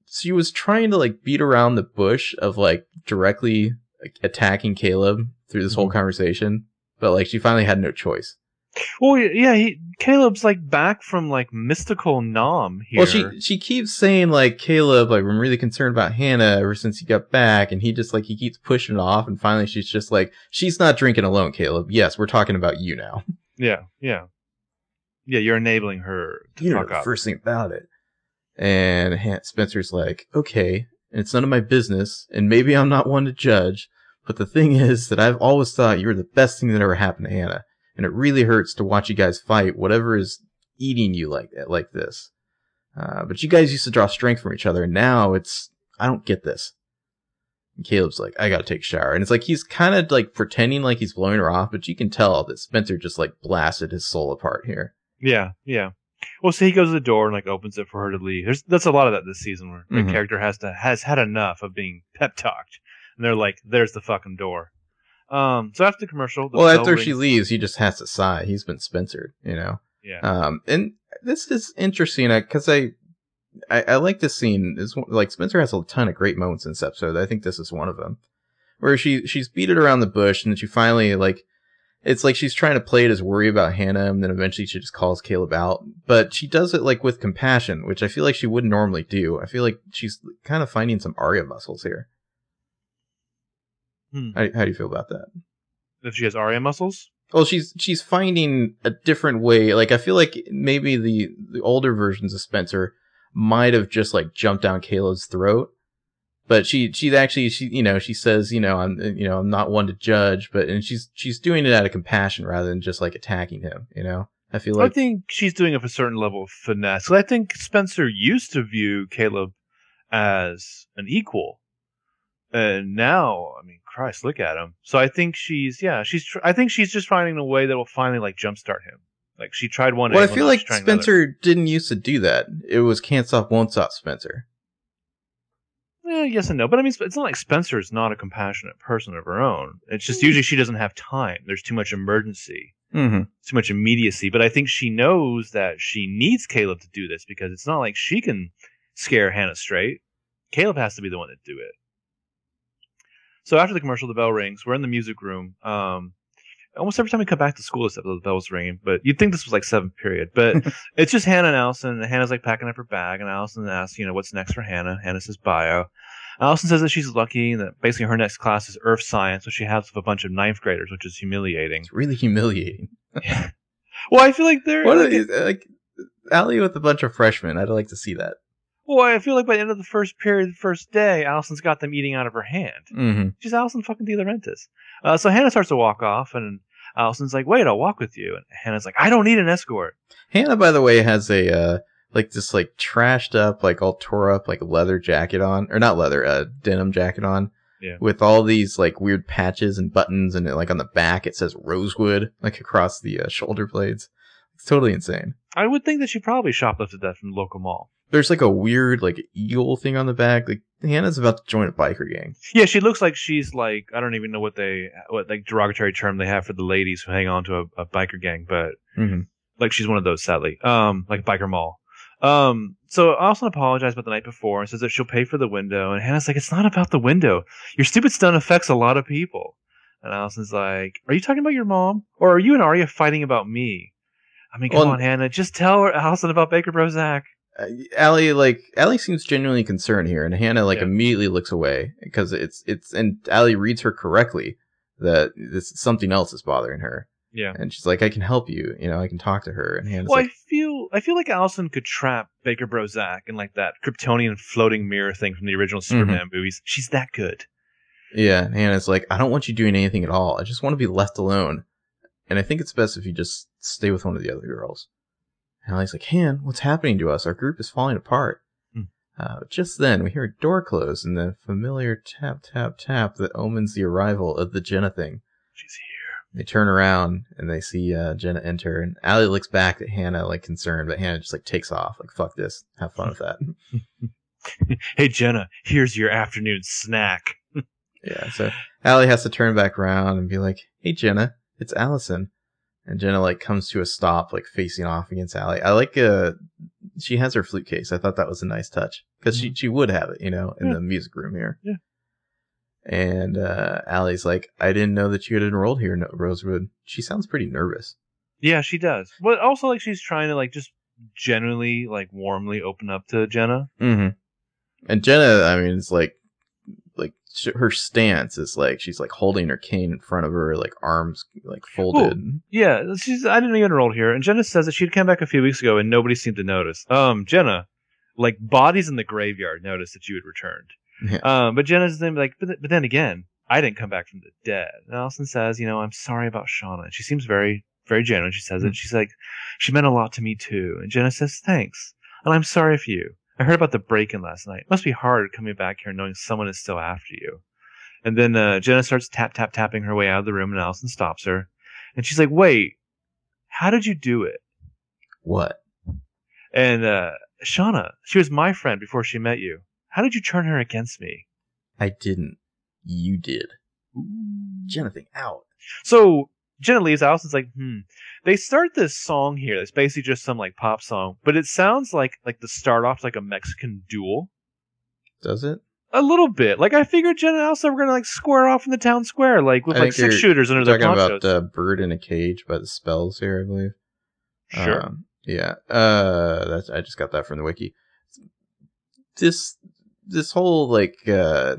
she was trying to, like, beat around the bush of, like, directly like, attacking Caleb through this mm-hmm. whole conversation. But, like, she finally had no choice. Well, yeah, he, Caleb's, like, back from, like, mystical nom here. Well, she she keeps saying, like, Caleb, like, I'm really concerned about Hannah ever since he got back. And he just, like, he keeps pushing it off. And finally she's just like, she's not drinking alone, Caleb. Yes, we're talking about you now. Yeah, yeah. Yeah, you're enabling her to you fuck know, up. First thing about it. And Spencer's like, okay, and it's none of my business, and maybe I'm not one to judge, but the thing is that I've always thought you were the best thing that ever happened to Hannah, and it really hurts to watch you guys fight whatever is eating you like that, like this. Uh, but you guys used to draw strength from each other, and now it's, I don't get this. And Caleb's like, I gotta take a shower. And it's like, he's kind of like pretending like he's blowing her off, but you can tell that Spencer just like blasted his soul apart here. Yeah, yeah. Well, so he goes to the door and like opens it for her to leave. There's that's a lot of that this season where mm-hmm. the character has to has had enough of being pep talked, and they're like, "There's the fucking door." Um. So after the commercial, the well, after rings. She leaves, he just has to sigh. He's been Spencered, you know. Yeah. Um. And this is interesting because I, I, I like this scene. Is like Spencer has a ton of great moments in this episode. I think this is one of them, where she she's beat it around the bush, and then she finally like. It's like she's trying to play it as worry about Hannah, and then eventually she just calls Caleb out. But she does it, like, with compassion, which I feel like she wouldn't normally do. I feel like she's kind of finding some Arya muscles here. Hmm. How, how do you feel about that? If she has Arya muscles? Well, she's she's finding a different way. Like, I feel like maybe the, the older versions of Spencer might have just, like, jumped down Caleb's throat. But she, she actually, she, you know, she says, you know, I'm, you know, I'm not one to judge, but, and she's, she's doing it out of compassion rather than just like attacking him, you know? I feel like. I think she's doing it with a certain level of finesse. I think Spencer used to view Caleb as an equal. And now, I mean, Christ, look at him. So I think she's, yeah, she's, tr- I think she's just finding a way that will finally like jumpstart him. Like she tried one. Well, I feel like Spencer didn't used to do that. It was can't stop, won't stop Spencer. Eh, yes and no, but I mean, it's not like Spencer is not a compassionate person of her own. It's just usually she doesn't have time. There's too much emergency, mm-hmm. too much immediacy. But I think she knows that she needs Caleb to do this because it's not like she can scare Hannah straight. Caleb has to be the one to do it. So after the commercial, the bell rings. We're in the music room. Um, almost every time we come back to school, the bell's ringing. But you'd think this was like seventh period. But it's just Hannah and Allison. And Hannah's like packing up her bag. And Allison asks, you know, what's next for Hannah? Hannah says bio. Allison says that she's lucky and that basically her next class is earth science, which she has with a bunch of ninth graders, which is humiliating. It's really humiliating. Yeah. Well, I feel like they're... What like, are, like, Allie with a bunch of freshmen. I'd like to see that. Well, I feel like by the end of the first period, the first day, Allison's got them eating out of her hand. Mm-hmm. She's Allison fucking DiLaurentis. Uh, so Hannah starts to walk off, and Allison's like, wait, I'll walk with you. And Hannah's like, I don't need an escort. Hannah, by the way, has a... Uh... Like, this, like, trashed up, like, all tore up, like, leather jacket on. Or not leather, uh, denim jacket on. Yeah. With all these, like, weird patches and buttons. And, it, like, on the back, it says Rosewood, like, across the uh, shoulder blades. It's totally insane. I would think that she probably shoplifted that from the local mall. There's, like, a weird, like, eagle thing on the back. Like, Hannah's about to join a biker gang. Yeah, she looks like she's, like, I don't even know what they, what, like, derogatory term they have for the ladies who hang on to a, a biker gang. But, mm-hmm. like, she's one of those, sadly. Um, like, biker mall. Um, so Allison apologized about the night before and says that she'll pay for the window. And Hannah's like, it's not about the window. Your stupid stunt affects a lot of people. And Allison's like, are you talking about your mom? Or are you and Arya fighting about me? I mean, come well, on, Hannah. Just tell her, Allison about Baker Brozak. Uh, Allie, like, Allie seems genuinely concerned here. And Hannah, like, yeah. immediately looks away. Because it's, it's, and Allie reads her correctly that this, something else is bothering her. Yeah. And she's like, I can help you. You know, I can talk to her. And Hannah's well, like, I feel I feel like Allison could trap Baker Brozak in like that Kryptonian floating mirror thing from the original Superman mm-hmm. movies. She's that good. Yeah, and Hannah's like, I don't want you doing anything at all. I just want to be left alone. And I think it's best if you just stay with one of the other girls. And Allie's like, Han, what's happening to us? Our group is falling apart. Mm. Uh, just then, we hear a door close and the familiar tap, tap, tap that omens the arrival of the Jenna thing. She's here. They turn around and they see uh, Jenna enter. And Allie looks back at Hannah, like, concerned. But Hannah just, like, takes off. Like, fuck this. Have fun with that. Hey, Jenna, here's your afternoon snack. Yeah, so Allie has to turn back around and be like, hey, Jenna, it's Allison. And Jenna, like, comes to a stop, like, facing off against Allie. I like, uh, she has her flute case. I thought that was a nice touch. Because mm-hmm. she, she would have it, you know, in yeah. the music room here. Yeah. And uh, Allie's like, I didn't know that you had enrolled here in Rosewood. She sounds pretty nervous. Yeah, she does. But also, like, she's trying to, like, just generally, like, warmly open up to Jenna. Mm-hmm. And Jenna, I mean, it's like, like her stance is like she's like holding her cane in front of her, like arms like folded. Ooh, yeah, she's I didn't even enroll here. And Jenna says that she'd come back a few weeks ago and nobody seemed to notice. Um, Jenna, like bodies in the graveyard noticed that you had returned. Yeah. Um, but Jenna's then like, but, th- but then again, I didn't come back from the dead. And Allison says, you know, I'm sorry about Shauna. And she seems very, very genuine. She says mm-hmm. it. She's like, she meant a lot to me too. And Jenna says, thanks. And I'm sorry for you. I heard about the break-in last night. It must be hard coming back here knowing someone is still after you. And then uh, Jenna starts tap, tap, tapping her way out of the room, and Allison stops her. And she's like, wait, how did you do it? What? And uh, Shauna, she was my friend before she met you. How did you turn her against me? I didn't. You did. Jenna, thing out. So Jenna leaves. Allison's like, hmm. They start this song here. It's basically just some like pop song, but it sounds like like the start off's like a Mexican duel. Does it? A little bit. Like I figured Jenna and Allison were gonna like square off in the town square, like with I like six shooters under their ponchos. Talking about uh, Bird in a Cage by the Spells here, I believe. Sure. Um, yeah. Uh, that's I just got that from the wiki. This this whole like uh,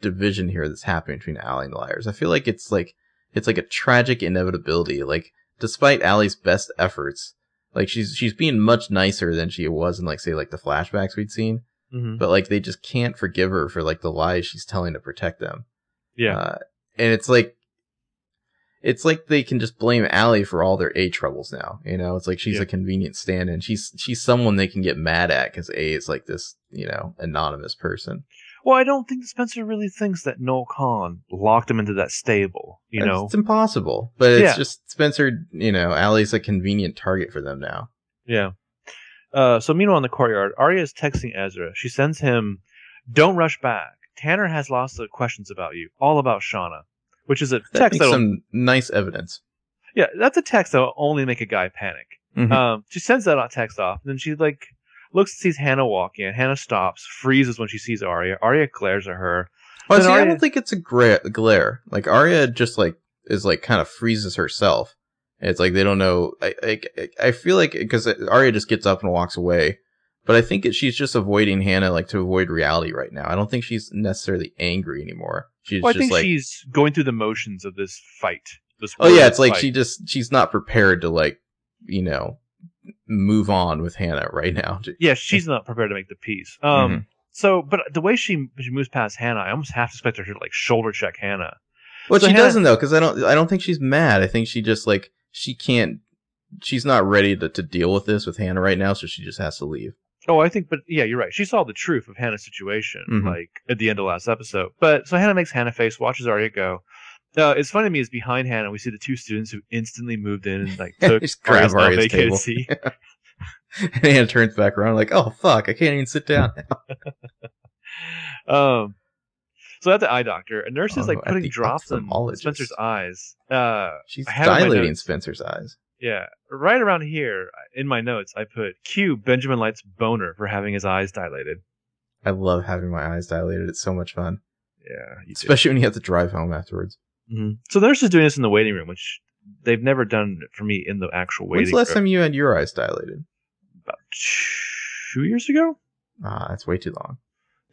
division here that's happening between Allie and the Liars. I feel like it's like it's like a tragic inevitability. Like. Despite Allie's best efforts, like she's she's being much nicer than she was in like say like the flashbacks we'd seen, mm-hmm. but like they just can't forgive her for like the lies she's telling to protect them. Yeah, uh, and it's like it's like they can just blame Allie for all their A troubles now. You know, it's like she's yeah. a convenient stand-in. She's she's someone they can get mad at because A is like this you know anonymous person. Well, I don't think Spencer really thinks that Noel Kahn locked him into that stable, you know? It's impossible, but it's yeah. just Spencer, you know, Allie's a convenient target for them now. Yeah. Uh, so meanwhile in the courtyard, Arya is texting Ezra. She sends him, don't rush back. Tanner has lots of questions about you, all about Shauna, which is a text that that'll... some nice evidence. Yeah, that's a text that'll only make a guy panic. Mm-hmm. Um, she sends that text off, and then she, like... looks and sees Hannah walk in. Hannah stops, freezes when she sees Arya. Arya glares at her. Well, see, Arya... I don't think it's a gra- glare. Like, Arya just, like, is, like, kind of freezes herself. And it's like they don't know. I I, I feel like, because Arya just gets up and walks away. But I think it, she's just avoiding Hannah, like, to avoid reality right now. I don't think she's necessarily angry anymore. She's well, just I think like... she's going through the motions of this fight. This oh, yeah, it's fight. Like she just, she's not prepared to, like, you know... move on with Hannah right now. Yeah, she's not prepared to make the peace. Um, mm-hmm. So, but the way she, she moves past Hannah, I almost half expect her to like shoulder check Hannah. Well, so she Hannah, doesn't though, because I don't. I don't think she's mad. I think she just like she can't. She's not ready to, to deal with this with Hannah right now, so she just has to leave. Oh, I think, but yeah, you're right. She saw the truth of Hannah's situation, mm-hmm. like at the end of last episode. But so Hannah makes Hannah face, watches Arya go. Uh, it's funny to me is behind Hannah we see the two students who instantly moved in and like took Arya's vacated seat. And Hannah turns back around like, oh fuck, I can't even sit down now. um, so at the eye doctor, a nurse oh, is like putting drops in Spencer's eyes. Uh, She's dilating Spencer's eyes. Yeah, right around here in my notes, I put Q Benjamin Light's boner for having his eyes dilated. I love having my eyes dilated. It's so much fun. Yeah, especially do. When you have to drive home afterwards. Mm-hmm. So the nurse is doing this in the waiting room, which they've never done for me in the actual waiting room. When's the last room. time you had your eyes dilated? About two years ago? Ah, that's way too long.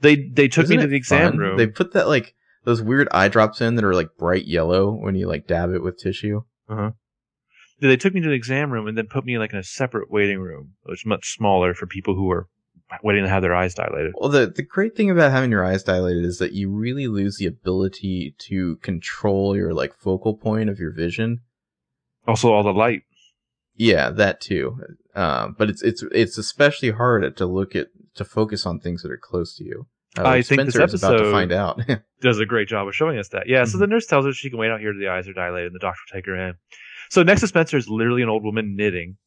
They they took Isn't me to the exam fun? room. They put that like those weird eye drops in that are like bright yellow when you like dab it with tissue. Uh-huh. They took me to the exam room and then put me like in a separate waiting room, which is much smaller for people who are waiting to have their eyes dilated. Well, the, the great thing about having your eyes dilated is that you really lose the ability to control your like focal point of your vision. Also, all the light. Yeah, that too. Um, but it's it's it's especially hard to look at to focus on things that are close to you. Uh, I think Spencer this episode is about to find out. Does a great job of showing us that. Yeah. Mm-hmm. So the nurse tells her she can wait out here till the eyes are dilated, and the doctor will take her in. So next to Spencer is literally an old woman knitting.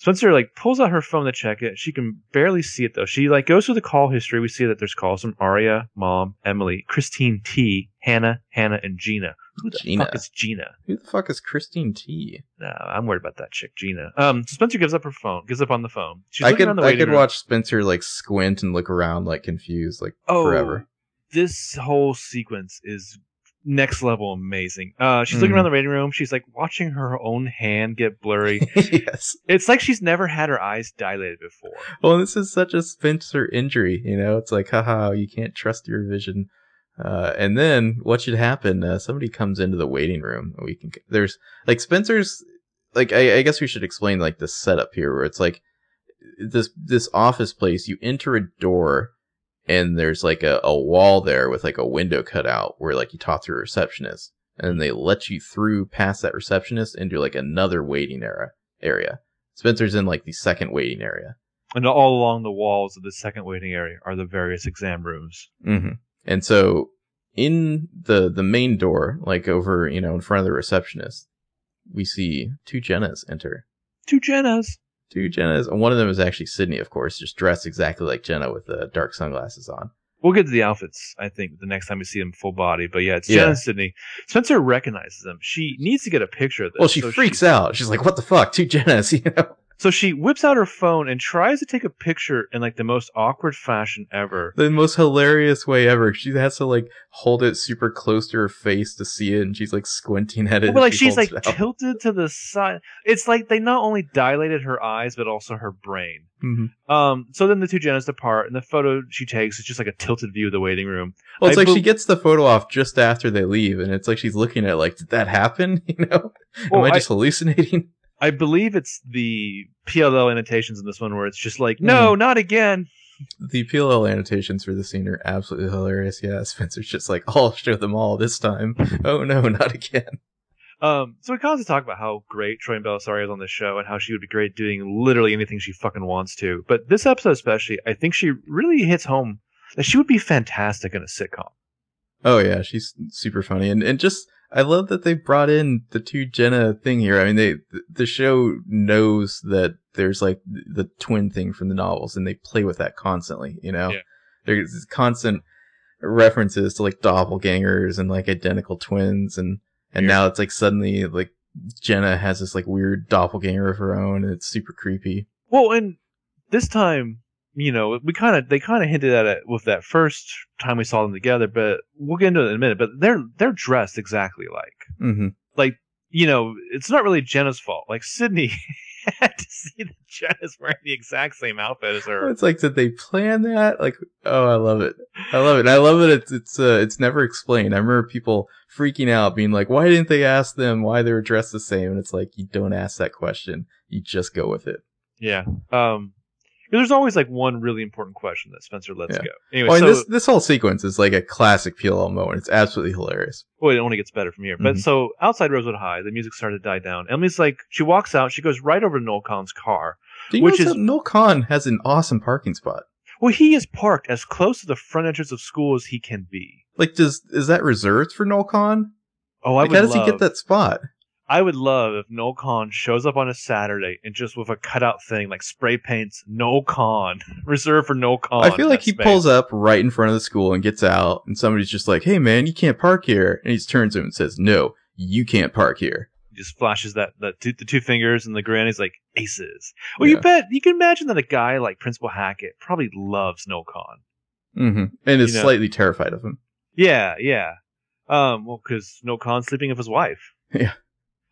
Spencer like pulls out her phone to check it. She can barely see it though. She like goes through the call history. We see that there's calls from Aria, Mom, Emily, Christine T, Hannah, Hannah, and Gina. Who the Gina. fuck is Gina? Who the fuck is Christine T? No, I'm worried about that chick, Gina. Um, so Spencer gives up her phone, gives up on the phone. She's I could, on the I could watch Spencer like squint and look around like confused, like oh, forever. This whole sequence is next level amazing. Uh, she's mm. looking around the waiting room. She's like watching her own hand get blurry. Yes, it's like she's never had her eyes dilated before. Well, this is such a Spencer injury, you know. It's like, haha, you can't trust your vision. Uh, and then what should happen? Uh, somebody comes into the waiting room. We can there's like Spencer's like I, I guess we should explain like the setup here, where it's like this this office place. You enter a door and there's like a, a wall there with like a window cut out where like you talk to a receptionist, and then they let you through past that receptionist into like another waiting era area. Spencer's in like the second waiting area, and all along the walls of the second waiting area are the various exam rooms. Mm-hmm. And so in the, the main door, like over, you know, in front of the receptionist, we see two Jennas enter. Two Jennas. Two Jennas. And one of them is actually Sydney, of course, just dressed exactly like Jenna with the dark sunglasses on. We'll get to the outfits, I think, the next time we see them full body. But yeah, it's Jenna yeah. and Sydney. Spencer recognizes them. She needs to get a picture of this. Well, she so freaks she... out. She's like, what the fuck? Two Jennas, you know? So she whips out her phone and tries to take a picture in like the most awkward fashion ever. The most hilarious way ever. She has to like hold it super close to her face to see it, and she's like squinting at it. But like she she's like tilted to the side. It's like they not only dilated her eyes but also her brain. Mm-hmm. Um. So then the two Jennas depart, and the photo she takes is just like a tilted view of the waiting room. Well, it's I like bo- she gets the photo off just after they leave, and it's like she's looking at it like, did that happen? You know? Well, Am I just I- hallucinating? I believe it's the P L L annotations in this one where it's just like, no, mm. not again. The P L L annotations for the scene are absolutely hilarious. Yeah, Spencer's just like, I'll show them all this time. Oh, no, not again. Um, so we constantly talk about how great Troy and Belisario is on this show and how she would be great doing literally anything she fucking wants to. But this episode especially, I think she really hits home that she would be fantastic in a sitcom. Oh, yeah, she's super funny. And, and just... I love that they brought in the two Jenna thing here. I mean, they the show knows that there's like the twin thing from the novels, and they play with that constantly. You know, yeah. There's constant references to like doppelgangers and like identical twins, and and yeah. now it's like suddenly like Jenna has this like weird doppelganger of her own, and it's super creepy. Well, and this time, you know, we kind of they kind of hinted at it with that first time we saw them together, but we'll get into it in a minute. But they're they're dressed exactly like, mm-hmm. like you know, it's not really Jenna's fault. Like Sydney had to see that Jenna's wearing the exact same outfit as her. It's like, did they plan that? Like, oh, I love it, I love it, I love it. It's it's uh, it's never explained. I remember people freaking out, being like, why didn't they ask them why they were dressed the same? And it's like, you don't ask that question, you just go with it. Yeah. Um. There's always like one really important question that Spencer lets yeah. go. Anyway, well, so this this whole sequence is like a classic P L L moment. It's absolutely hilarious. Well, it only gets better from here. Mm-hmm. But so outside Rosewood High, the music started to die down. Emily's like, she walks out. She goes right over to Noel Kahn's car, Do you which is Noel Kahn has an awesome parking spot. Well, he is parked as close to the front entrance of school as he can be. Like, does is that reserved for Noel Kahn? Oh, I like, would. How does love... he get that spot? I would love if Noel Kahn shows up on a Saturday and just with a cutout thing, like spray paints, Noel Kahn, reserved for Noel Kahn. I feel like he space. pulls up right in front of the school and gets out, and somebody's just like, hey, man, you can't park here. And he turns to him and says, no, you can't park here. He just flashes that, that two, the two fingers and the grin. He's like, aces. Well, yeah. you bet. You can imagine that a guy like Principal Hackett probably loves Noel Kahn. Mm-hmm. And is you know? slightly terrified of him. Yeah, yeah. Um, well, because Noel Kahn's sleeping with his wife. Yeah.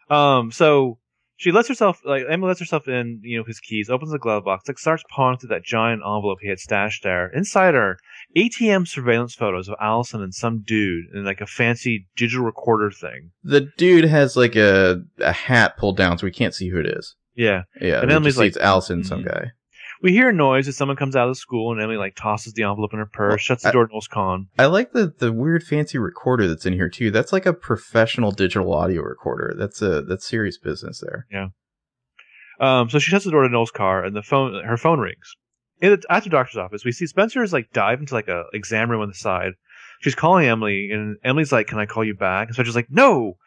Um, so she lets herself, like, Emma lets herself in, you know, his keys, opens the glove box, like, starts pawing through that giant envelope he had stashed there. Inside are A T M surveillance photos of Allison and some dude and, like, a fancy digital recorder thing. The dude has, like, a, a hat pulled down so we can't see who it is. Yeah. Yeah. And Emily's like, it's Allison, some guy. We hear a noise as someone comes out of the school, and Emily, like, tosses the envelope in her purse, well, shuts the I, door, and Noel's gone. I like the, the weird fancy recorder that's in here, too. That's like a professional digital audio recorder. That's a that's serious business there. Yeah. Um. So she shuts the door to Noel's car, and the phone her phone rings. In the, at the doctor's office, we see Spencer's, like, dive into, like, a exam room on the side. She's calling Emily, and Emily's like, "Can I call you back?" And Spencer's like, "No!"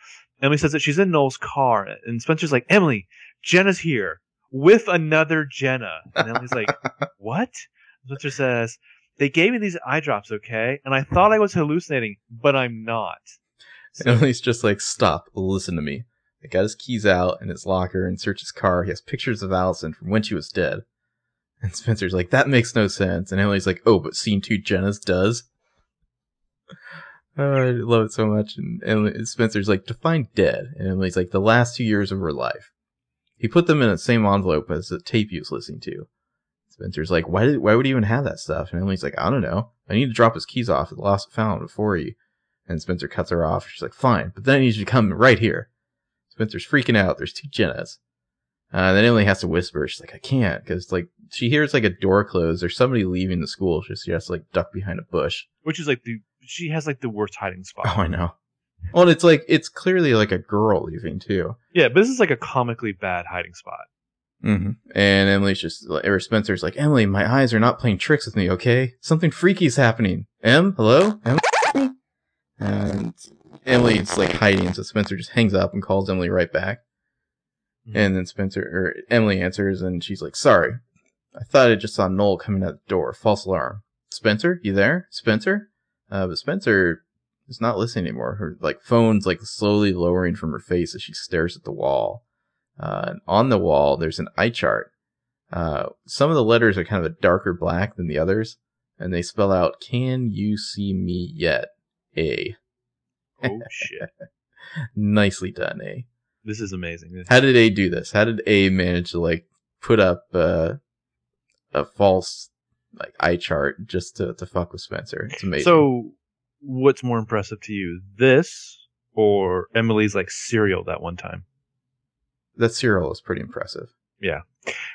Emily says that she's in Noel's car, and Spencer's like, "Emily, Jenna's here with another Jenna." And Emily's like, "What?" Spencer says, "They gave me these eye drops, okay? And I thought I was hallucinating, but I'm not." So, Emily's just like, "Stop, listen to me." They got his keys out in his locker and searched his car. He has pictures of Allison from when she was dead. And Spencer's like, "That makes no sense." And Emily's like, "Oh, but scene two Jenna's does." Oh, I love it so much. And, and Spencer's like, "Define dead." And Emily's like, "The last two years of her life." He put them in the same envelope as the tape he was listening to. Spencer's like, why did, why would he even have that stuff? And Emily's like, "I don't know. I need to drop his keys off at the lost and found before he." And Spencer cuts her off. She's like, "Fine, but then I need you to come right here." Spencer's freaking out. There's two Jennas. Uh, then Emily has to whisper. She's like, "I can't," because like she hears like a door close. There's somebody leaving the school. She, she has to like duck behind a bush. Which is like the she has like the worst hiding spot. Oh, I know. Well, and it's like it's clearly like a girl leaving too. Yeah, but this is like a comically bad hiding spot. Mm-hmm. And Emily's just like, or Spencer's like, "Emily, my eyes are not playing tricks with me. Okay, something freaky's happening. Em, hello, Em." And Emily's like hiding, so Spencer just hangs up and calls Emily right back. And then Spencer or Emily answers, and she's like, "Sorry, I thought I just saw Noel coming out the door. False alarm." "Spencer, you there, Spencer?" Uh, but Spencer is not listening anymore. Her like phone's like slowly lowering from her face as she stares at the wall. Uh, and on the wall, there's an eye chart. Uh, some of the letters are kind of a darker black than the others, and they spell out "Can you see me yet?" A. Oh shit! Nicely done, A. This is amazing. How did A do this? How did A manage to like put up uh, a false like eye chart just to, to fuck with Spencer? It's amazing. So, what's more impressive to you, this or Emily's like cereal that one time? That cereal is pretty impressive. Yeah.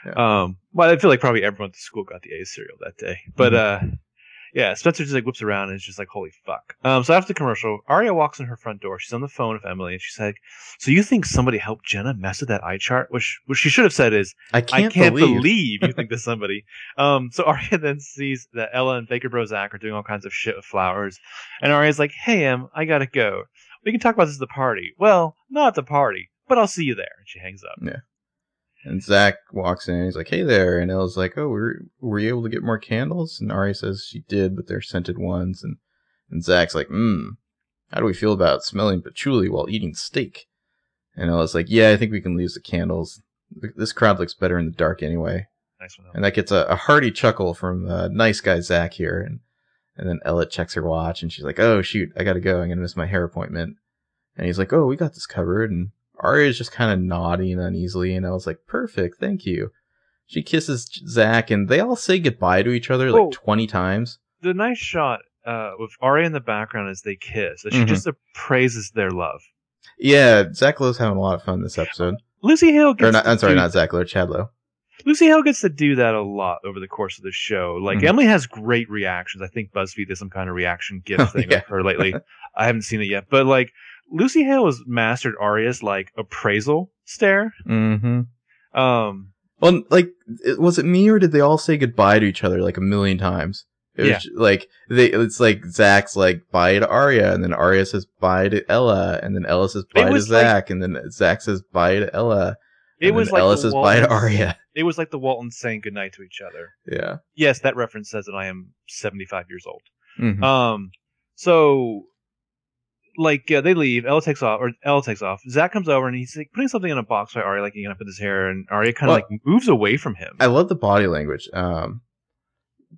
yeah. Um. Well, I feel like probably everyone at the school got the A cereal that day, but mm-hmm. uh, yeah. Spencer just like whips around and is just like, "Holy fuck!" Um. So after the commercial, Aria walks in her front door. She's on the phone with Emily, and she's like, "So you think somebody helped Jenna mess with that eye chart?" Which, which she should have said is, "I can't, I can't believe. believe you think this somebody." Um. So Aria then sees that Ella and Baker Brozak are doing all kinds of shit with flowers, and Aria's like, "Hey, Em, I gotta go. We can talk about this at the party." "Well, not at the party, but I'll see you there." And she hangs up. Yeah. And Zach walks in, and he's like, "Hey there." And Ella's like, "Oh, were, were you able to get more candles?" And Aria says she did, but they're scented ones. And, and Zach's like, hmm, "How do we feel about smelling patchouli while eating steak?" And Ella's like, "Yeah, I think we can lose the candles. This crowd looks better in the dark anyway." Nice one. And that gets a, a hearty chuckle from uh, nice guy Zach here. And, and then Ella checks her watch, and she's like, "Oh, shoot, I gotta go. I'm gonna miss my hair appointment." And he's like, "Oh, we got this covered." And Aria's just kind of nodding uneasily, and I was like, "Perfect, thank you." She kisses Zach, and they all say goodbye to each other oh, like twenty times. The nice shot uh, with Aria in the background as they kiss. She mm-hmm. just appraises their love. Yeah, Zach Lowe's having a lot of fun this episode. Lucy Hale gets or not, I'm sorry, do... not Zach Lowe, Chad Lowe. Lucy Hale gets to do that a lot over the course of the show. Like, mm-hmm. Emily has great reactions. I think BuzzFeed did some kind of reaction gift oh, thing yeah. of her lately. I haven't seen it yet, but like, Lucy Hale has mastered Aria's like appraisal stare. Mm-hmm. Um, well, like, was it me or did they all say goodbye to each other like a million times? It was yeah. just, like they, it's like Zach's like bye to Aria, and then Aria says bye to Ella, and then Ella says bye to Zach, like, and then Zach says bye to Ella. It was like Ella says bye to Aria. It was like the Waltons saying goodnight to each other. Yeah. Yes, that reference says that I am seventy-five years old. Mm-hmm. Um. So. Like, yeah, they leave. Ella takes off, or Ella takes off. Zach comes over, and he's like putting something in a box by Aria, like hanging up in his hair, and Aria kind of well, like moves away from him. I love the body language. Um,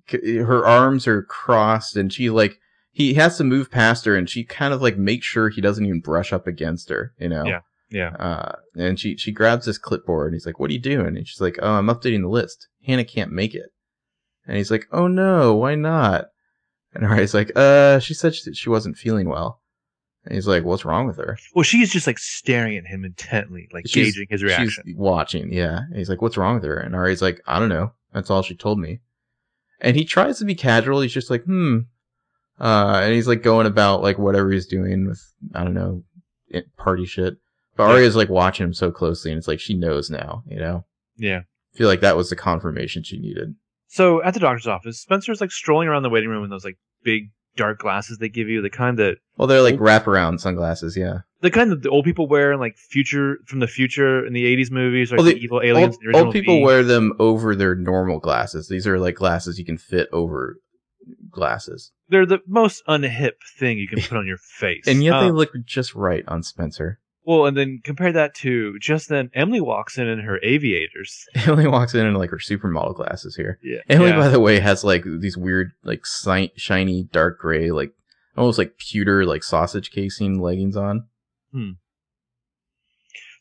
her arms are crossed, and she like he has to move past her, and she kind of like makes sure he doesn't even brush up against her, you know? Yeah, yeah. Uh, and she she grabs this clipboard, and he's like, "What are you doing?" And she's like, "Oh, I'm updating the list. Hannah can't make it." And he's like, "Oh no, why not?" And Aria's like, "Uh, she said she, she wasn't feeling well." And he's like, "What's wrong with her?" Well, she's just like staring at him intently, like she's, gauging his reaction. She's watching, yeah. And he's like, "What's wrong with her?" And Ari's like, "I don't know. That's all she told me. And he tries to be casual. He's just like, hmm. Uh, and he's like going about like whatever he's doing with, I don't know, party shit. But yeah. Arya's like watching him so closely, and it's like she knows now, you know? Yeah. I feel like that was the confirmation she needed. So at the doctor's office, Spencer's like strolling around the waiting room in those like big dark glasses they give you, the kind that... Well, they're like wraparound sunglasses, yeah. The kind that the old people wear in like future, from the future in the eighties movies, or well, like the, the evil aliens. Old, the original old people beings. Wear them over their normal glasses. These are like glasses you can fit over glasses. They're the most unhip thing you can put on your face. And yet um, they look just right on Spencer. Well, and then compare that to just then Emily walks in in her aviators. Emily walks in in like her supermodel glasses here. Yeah. Emily, yeah. by the way, has like these weird, like si- shiny, dark gray, like almost like pewter, like sausage casing leggings on. Hmm.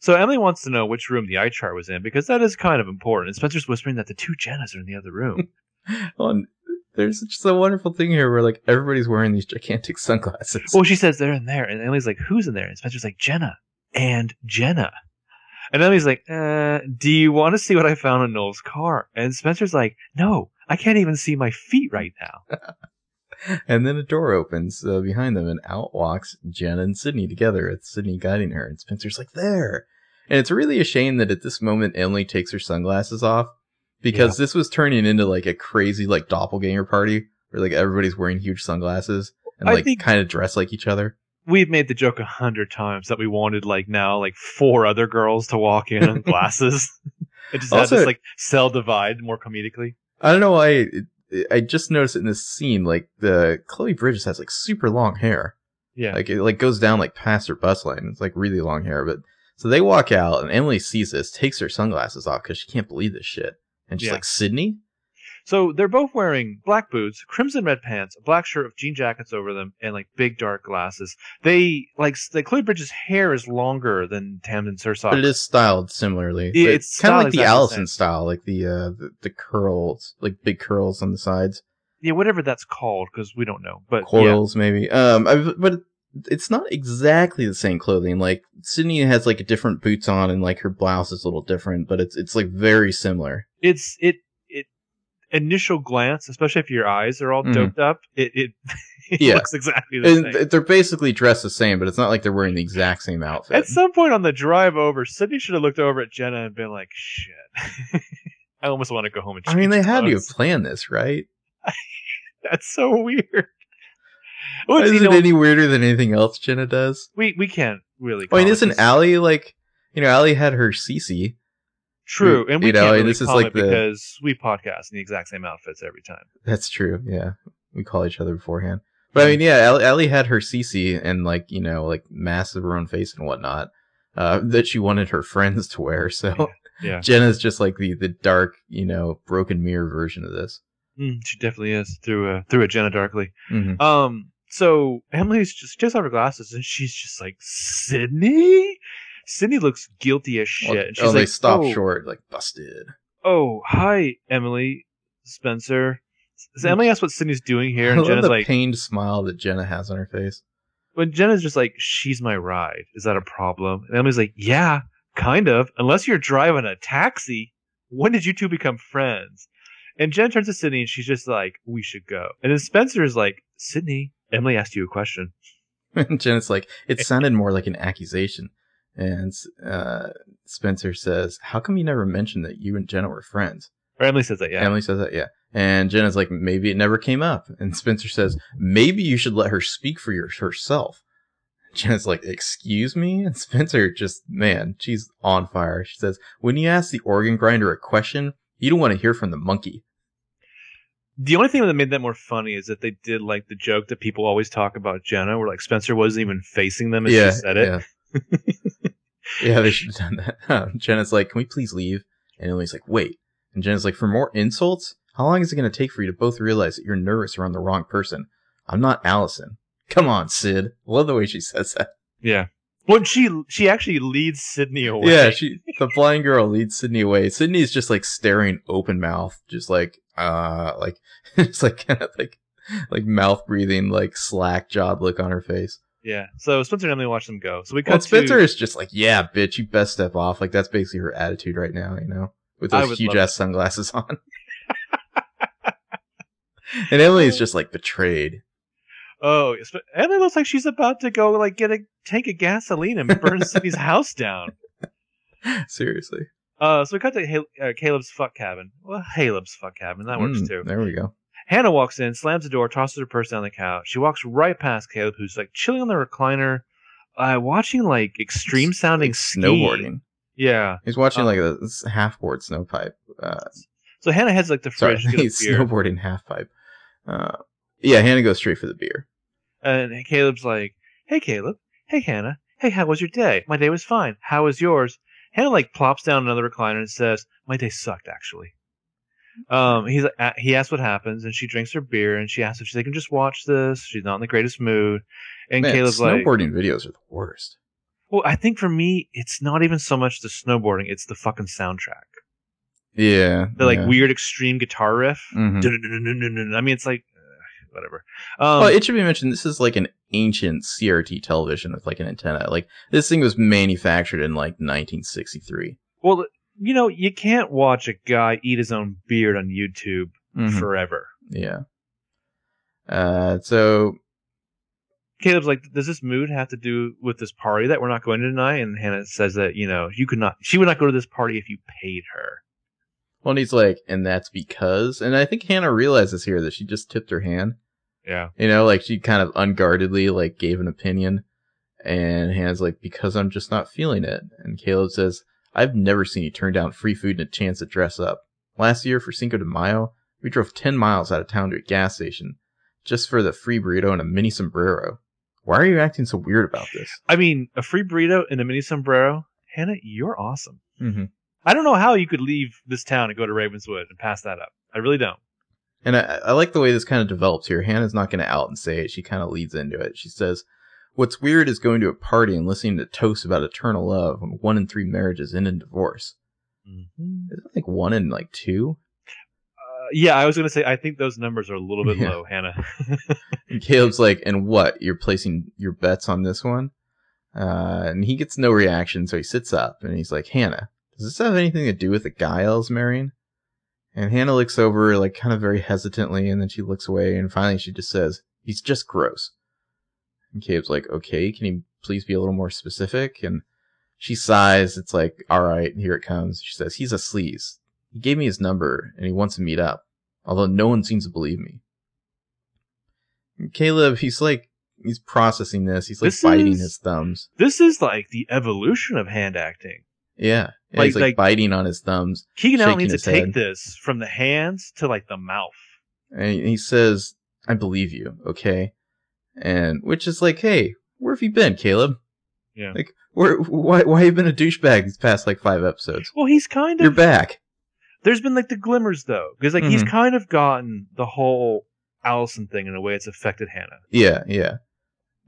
So Emily wants to know which room the eye chart was in, because that is kind of important. And Spencer's whispering that the two Jennas are in the other room. Well, and there's just a wonderful thing here where like everybody's wearing these gigantic sunglasses. Well, she says they're in there, and Emily's like, "Who's in there?" And Spencer's like, "Jenna." And Jenna. And then he's like, uh, do you want to see what I found in Noel's car? And Spencer's like, no, I can't even see my feet right now. And then a door opens uh, behind them, and out walks Jenna and Sydney together. It's Sydney guiding her, and Spencer's like, there. And it's really a shame that at this moment, Emily takes her sunglasses off, because yeah. this was turning into like a crazy like doppelganger party where like everybody's wearing huge sunglasses and like think- kind of dressed like each other. We've made the joke a hundred times that we wanted, like, now, like, four other girls to walk in on glasses. It just also, had this, like, cell divide more comedically. I don't know why. I, I just noticed it in this scene, like, the Chloe Bridges has, like, super long hair. Yeah. Like, it, like, goes down, like, past her bust line. It's, like, really long hair. But so they walk out, and Emily sees this, takes her sunglasses off because she can't believe this shit. And she's yeah. like, Sydney? So they're both wearing black boots, crimson red pants, a black shirt with jean jackets over them, and like big dark glasses. They like the Chloe Bridges' hair is longer than Tamsin's Sursop. But it is styled similarly. It, it's kind of like exactly the Allison the style, like the, uh, the the curls, like big curls on the sides. Yeah, whatever that's called, because we don't know. But coils, yeah. maybe. Um, I, but it's not exactly the same clothing. Like Sydney has like a different boots on, and like her blouse is a little different, but it's it's like very similar. It's it. Initial glance, especially if your eyes are all mm-hmm. doped up, it it, it yeah. looks exactly the and same. They're basically dressed the same, but it's not like they're wearing the exact same outfit. At some point on the drive over, Sydney should have looked over at Jenna and been like, shit. I almost want to go home and change I mean, they had clothes. To have planned this, right? That's so weird. Well, isn't you know, it any weirder than anything else Jenna does? We we can't really call I mean, isn't this. Allie, like, you know, Allie had her Cece. True, and we you know, can't really this call is like it because the, we podcast in the exact same outfits every time. That's true, yeah. We call each other beforehand. But I mean, yeah, Allie, Allie had her C C and like, you know, like masks of her own face and whatnot uh, that she wanted her friends to wear. So yeah. Yeah. Jenna's just like the, the dark, you know, broken mirror version of this. Mm, she definitely is, through a, through a Jenna Darkly. Mm-hmm. Um, so Emily's just, she takes off her glasses and she's just like, Sydney? Sydney looks guilty as shit. Well, and she's oh, like, they stop oh, short, like, busted. Oh, hi, Emily, Spencer. So Emily asks what Sydney's doing here, and I Jenna's love the like... the pained smile that Jenna has on her face. When Jenna's just like, she's my ride. Is that a problem? And Emily's like, yeah, kind of. Unless you're driving a taxi. When did you two become friends? And Jenna turns to Sydney, and she's just like, we should go. And then Spencer's like, Sydney, Emily asked you a question. And Jenna's like, it sounded more like an accusation. And uh, Spencer says, how come you never mentioned that you and Jenna were friends? Or Emily says that, yeah. Emily says that, yeah. And Jenna's like, maybe it never came up. And Spencer says, maybe you should let her speak for your, herself. Jenna's like, excuse me? And Spencer just, man, she's on fire. She says, when you ask the organ grinder a question, you don't want to hear from the monkey. The only thing that made that more funny is that they did like the joke that people always talk about Jenna, where like Spencer wasn't even facing them as yeah, she said it. Yeah. Yeah, they should have done that. Huh. Jenna's like, can we please leave? And Emily's like, wait. And Jenna's like, for more insults? How long is it going to take for you to both realize that you're nervous around the wrong person? I'm not Allison. Come on, Sid. I love the way she says that. Yeah. Well, she she actually leads Sydney away. Yeah, she the blind girl leads Sydney away. Sydney's just like staring open mouth, just like uh like it's like kind of like like mouth breathing, like slack jawed look on her face. Yeah, so Spencer and Emily watch them go. So we cut well, Spencer to... is just like, yeah, bitch, you best step off. Like, that's basically her attitude right now, you know? With those huge-ass sunglasses on. And Emily's just like betrayed. Oh, Emily looks like she's about to go like get a tank of gasoline and burn Sydney's house down. Seriously. Uh, so we cut to Hal- uh, Caleb's fuck cabin. Well, Caleb's fuck cabin. That works mm, too. There we go. Hannah walks in, slams the door, tosses her purse down the couch. She walks right past Caleb, who's like chilling on the recliner, uh, watching like extreme sounding like snowboarding. Yeah, he's watching um, like a half board snowpipe. Uh, so Hannah heads like the fridge. Sorry, he's beer. snowboarding half pipe. Uh, yeah, Hannah goes straight for the beer. And Caleb's like, "Hey, Caleb. Hey, Hannah. Hey, how was your day? My day was fine. How was yours?" Hannah like plops down another recliner and says, "My day sucked, actually." Um, he's uh, he asks what happens, and she drinks her beer, and she asks if she can just watch this. She's not in the greatest mood, and Man, Caleb's snowboarding like, "Snowboarding videos are the worst." Well, I think for me, it's not even so much the snowboarding; it's the fucking soundtrack. Yeah, the like yeah. weird extreme guitar riff. Mm-hmm. I mean, it's like uh, whatever. Um, well, it should be mentioned this is like an ancient C R T television with like an antenna. Like this thing was manufactured in like nineteen sixty-three. Well. You know, you can't watch a guy eat his own beard on YouTube mm-hmm. forever. Yeah. Uh, so Caleb's like, does this mood have to do with this party that we're not going to tonight? And Hannah says that, you know, you could not, she would not go to this party if you paid her. Well, and he's like, and that's because, and I think Hannah realizes here that she just tipped her hand. Yeah. You know, like she kind of unguardedly like gave an opinion, and Hannah's like, because I'm just not feeling it. And Caleb says, I've never seen you turn down free food and a chance to dress up. Last year for Cinco de Mayo, we drove ten miles out of town to a gas station just for the free burrito and a mini sombrero. Why are you acting so weird about this? I mean, a free burrito and a mini sombrero? Hannah, you're awesome. Mm-hmm. I don't know how you could leave this town and go to Ravenswood and pass that up. I really don't. And I, I like the way this kind of develops here. Hannah's not going to out and say it. She kind of leads into it. She says, what's weird is going to a party and listening to toasts about eternal love when one in three marriages end in divorce. Mm-hmm. Isn't it like one in like two? Uh, yeah, I was going to say, I think those numbers are a little bit yeah. low, Hannah. Caleb's like, and what? You're placing your bets on this one? Uh, and he gets no reaction, so he sits up and he's like, Hannah, does this have anything to do with the guy I was marrying? And Hannah looks over like kind of very hesitantly, and then she looks away, and finally she just says, he's just gross. And Caleb's like, okay, can you please be a little more specific? And she sighs. It's like, all right, here it comes. She says, he's a sleaze. He gave me his number, and he wants to meet up, although no one seems to believe me. And Caleb, he's like, he's processing this. He's like this biting is, his thumbs. This is like the evolution of hand acting. Yeah. Like, he's like, like biting on his thumbs. Keegan-Allen needs to take this from the hands to like the mouth. And he says, I believe you, okay? And which is like, hey, where have you been, Caleb? Yeah. Like, where, why, why have you been a douchebag these past like five episodes? Well, he's kind of. You're back. There's been like the glimmers though, because like mm-hmm. he's kind of gotten the whole Allison thing in a way it's affected Hannah. Yeah, yeah.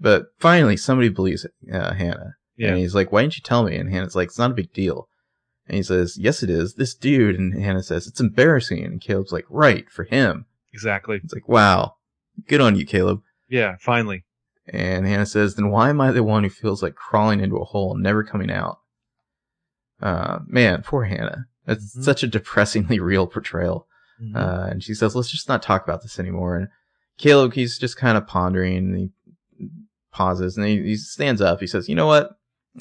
But finally, somebody believes uh, Hannah. Yeah. And he's like, why didn't you tell me? And Hannah's like, it's not a big deal. And he says, yes, it is. This dude. And Hannah says, it's embarrassing. And Caleb's like, right, for him. Exactly. It's like, wow, good on you, Caleb. Yeah, finally. And Hannah says, then why am I the one who feels like crawling into a hole and never coming out? Uh, man, poor Hannah. That's mm-hmm. such a depressingly real portrayal. Mm-hmm. Uh, and she says, let's just not talk about this anymore. And Caleb, he's just kind of pondering, and he pauses, and he, he stands up. He says, you know what?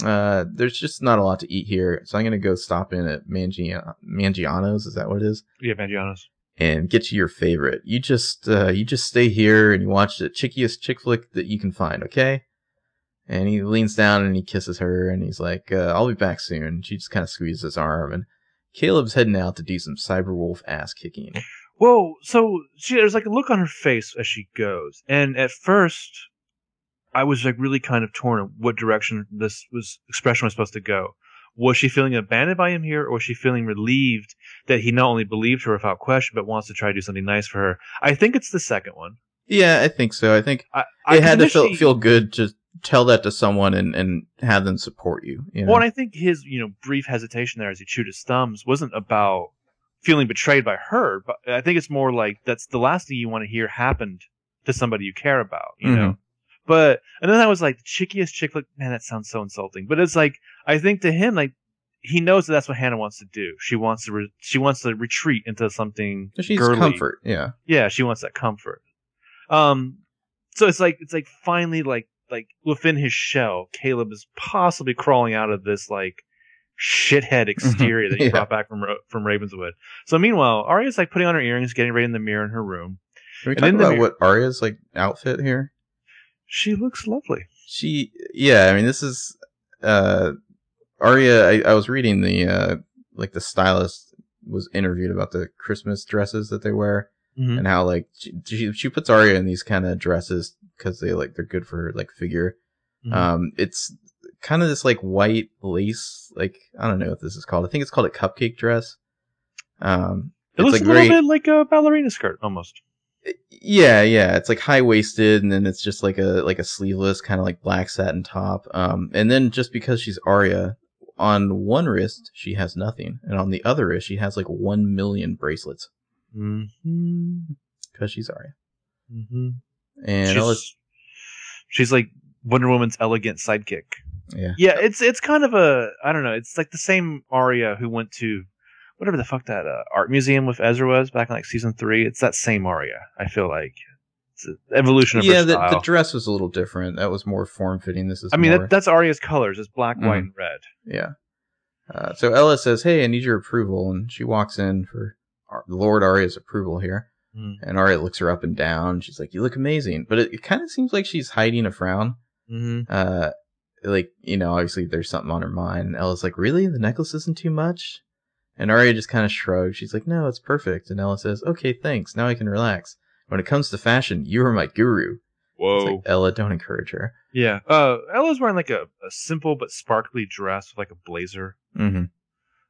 Uh, there's just not a lot to eat here, so I'm going to go stop in at Mangiano- Mangiano's. Is that what it is? Yeah, Mangiano's. And get you your favorite. You just uh, you just stay here and you watch the chickiest chick flick that you can find, okay? And he leans down and he kisses her, and he's like, uh, I'll be back soon. And she just kind of squeezes his arm, and Caleb's heading out to do some cyberwolf ass kicking. Whoa, so she, there's like a look on her face as she goes. And at first, I was like really kind of torn in what direction this was expression was supposed to go. Was she feeling abandoned by him here, or was she feeling relieved that he not only believed her without question, but wants to try to do something nice for her? I think it's the second one. Yeah, I think so. I think I, I it had to feel, feel good to tell that to someone and, and have them support you. you know? Well, and I think his you know brief hesitation there as he chewed his thumbs wasn't about feeling betrayed by her, but I think it's more like that's the last thing you want to hear happened to somebody you care about, you mm-hmm. know? But, and then I was like, the chickiest chick flick, man, that sounds so insulting. But it's like, I think to him, like, he knows that that's what Hannah wants to do. She wants to re- she wants to retreat into something. So she's girly. Comfort. Yeah. Yeah. She wants that comfort. Um. So it's like it's like finally like like within his shell, Caleb is possibly crawling out of this like shithead exterior that he yeah. brought back from from Ravenswood. So meanwhile, Arya's like putting on her earrings, getting ready in the mirror in her room. Can we talk about mirror- what Arya's like outfit here? She looks lovely. She yeah. I mean, this is. Uh, Arya, I, I was reading the uh, like the stylist was interviewed about the Christmas dresses that they wear, mm-hmm. and how like she, she she puts Arya in these kind of dresses because they like they're good for her like figure. Mm-hmm. Um, it's kind of this like white lace, like I don't know what this is called. I think it's called a cupcake dress. Um, it looks like a little very, bit like a ballerina skirt almost. Yeah, yeah, it's like high waisted, and then it's just like a like a sleeveless kind of like black satin top. Um, and then just because she's Arya, on one wrist she has nothing, and on the other wrist she has like one million bracelets. Mm-hmm. Because she's Arya. Mm-hmm. And she's, was... she's like Wonder Woman's elegant sidekick. Yeah, yeah, it's it's kind of a I don't know. It's like the same Arya who went to. Whatever the fuck that uh, art museum with Ezra was back in like season three, it's that same Arya. I feel like it's an evolution of yeah, her the, style. Yeah, the dress was a little different. That was more form fitting. This is. I mean, more... that, that's Arya's colors. It's black, mm. white, and red. Yeah. Uh, so Ella says, "Hey, I need your approval," and she walks in for Ar- Lord Arya's approval here. Mm. And Arya looks her up and down. She's like, "You look amazing," but it, it kind of seems like she's hiding a frown. Mm-hmm. Uh, like you know, obviously there's something on her mind. And Ella's like, "Really? The necklace isn't too much?" And Arya just kind of shrugs. She's like, "No, it's perfect." And Ella says, "Okay, thanks. Now I can relax. When it comes to fashion, you are my guru." Whoa. It's like, Ella, don't encourage her. Yeah. Uh, Ella's wearing like a, a simple but sparkly dress with like a blazer. Mm-hmm.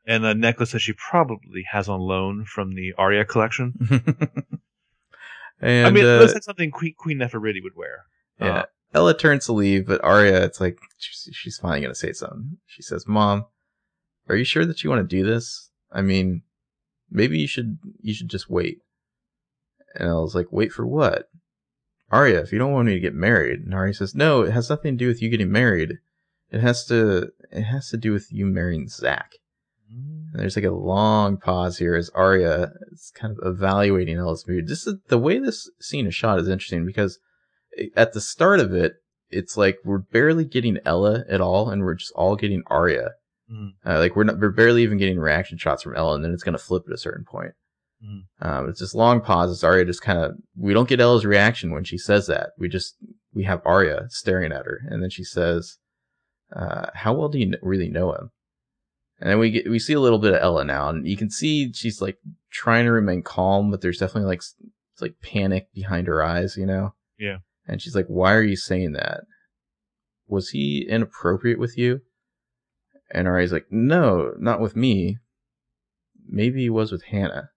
And a necklace that she probably has on loan from the Arya collection. and, I mean, uh, it looks like something Queen, Queen Nefertiti would wear. Yeah. Uh, Ella turns to leave, but Arya, it's like, she's, she's finally going to say something. She says, "Mom, are you sure that you want to do this? I mean, maybe you should you should just wait." And I was like, "Wait for what? Arya, if you don't want me to get married." And Arya says, "No, it has nothing to do with you getting married. It has to it has to do with you marrying Zach." Mm. And there's like a long pause here as Arya is kind of evaluating Ella's mood. This is the way this scene is shot is interesting because at the start of it, it's like we're barely getting Ella at all, and we're just all getting Arya. Mm. Uh, like we're not, we're barely even getting reaction shots from Ella, and then it's going to flip at a certain point. Mm. Um, it's this long pause. It's Arya just kind of. We don't get Ella's reaction when she says that. We just we have Arya staring at her, and then she says, uh, "How well do you really know him?" And then we get we see a little bit of Ella now, and you can see she's like trying to remain calm, but there's definitely like it's like panic behind her eyes, you know? Yeah. And she's like, "Why are you saying that? Was he inappropriate with you?" And Arya's like, "No, not with me. Maybe he was with Hannah."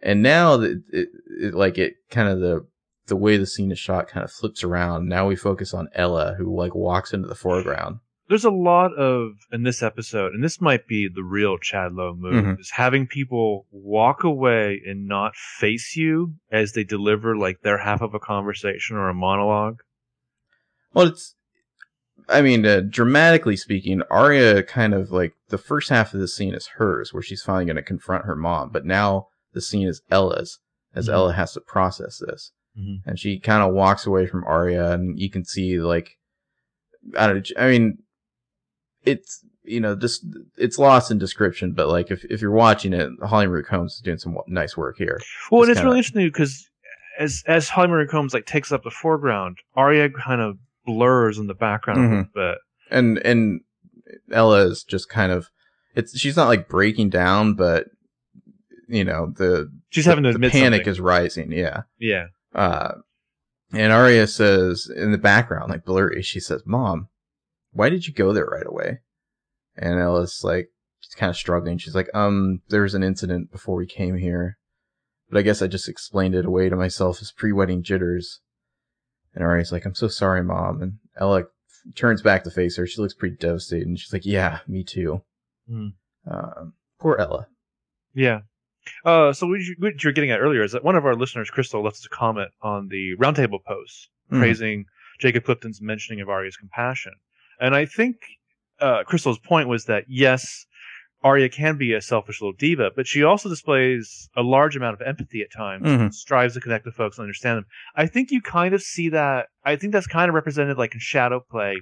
And now, it, it, it, like it, kind of the the way the scene is shot kind of flips around. Now we focus on Ella, who like walks into the foreground. There's a lot of in this episode, and this might be the real Chad Lowe move, mm-hmm. is having people walk away and not face you as they deliver like their half of a conversation or a monologue. Well, it's. I mean, uh, dramatically speaking, Arya kind of like the first half of the scene is hers, where she's finally going to confront her mom. But now the scene is Ella's, as mm-hmm. Ella has to process this. Mm-hmm. And she kind of walks away from Arya, and you can see like, I don't know, I mean, it's, you know, just it's lost in description. But like if, if you're watching it, Holly Marie Combs is doing some nice work here. Well, just and it's kinda... really interesting because as, as Holly Marie Combs like takes up the foreground, Arya kind of blurs in the background mm-hmm. a little bit. And and Ella is just kind of it's she's not like breaking down, but you know, the she's the, having to the admit panic something. Is rising, yeah. Yeah. Uh and Arya says in the background, like blurry, she says, "Mom, why did you go there right away?" And Ella's like she's kind of struggling. She's like, Um, there was an incident before we came here. But I guess I just explained it away to myself as pre-wedding jitters. And Arya's like, "I'm so sorry, Mom." And Ella turns back to face her. She looks pretty devastated. And she's like, "Yeah, me too." Mm. Uh, poor Ella. Yeah. Uh, so what you, what you were getting at earlier is that one of our listeners, Crystal, left us a comment on the roundtable post mm. praising Jacob Clifton's mentioning of Arya's compassion. And I think uh, Crystal's point was that, yes, Arya can be a selfish little diva, but she also displays a large amount of empathy at times, mm-hmm. and strives to connect with folks and understand them. I think you kind of see that. I think that's kind of represented like in Shadow Play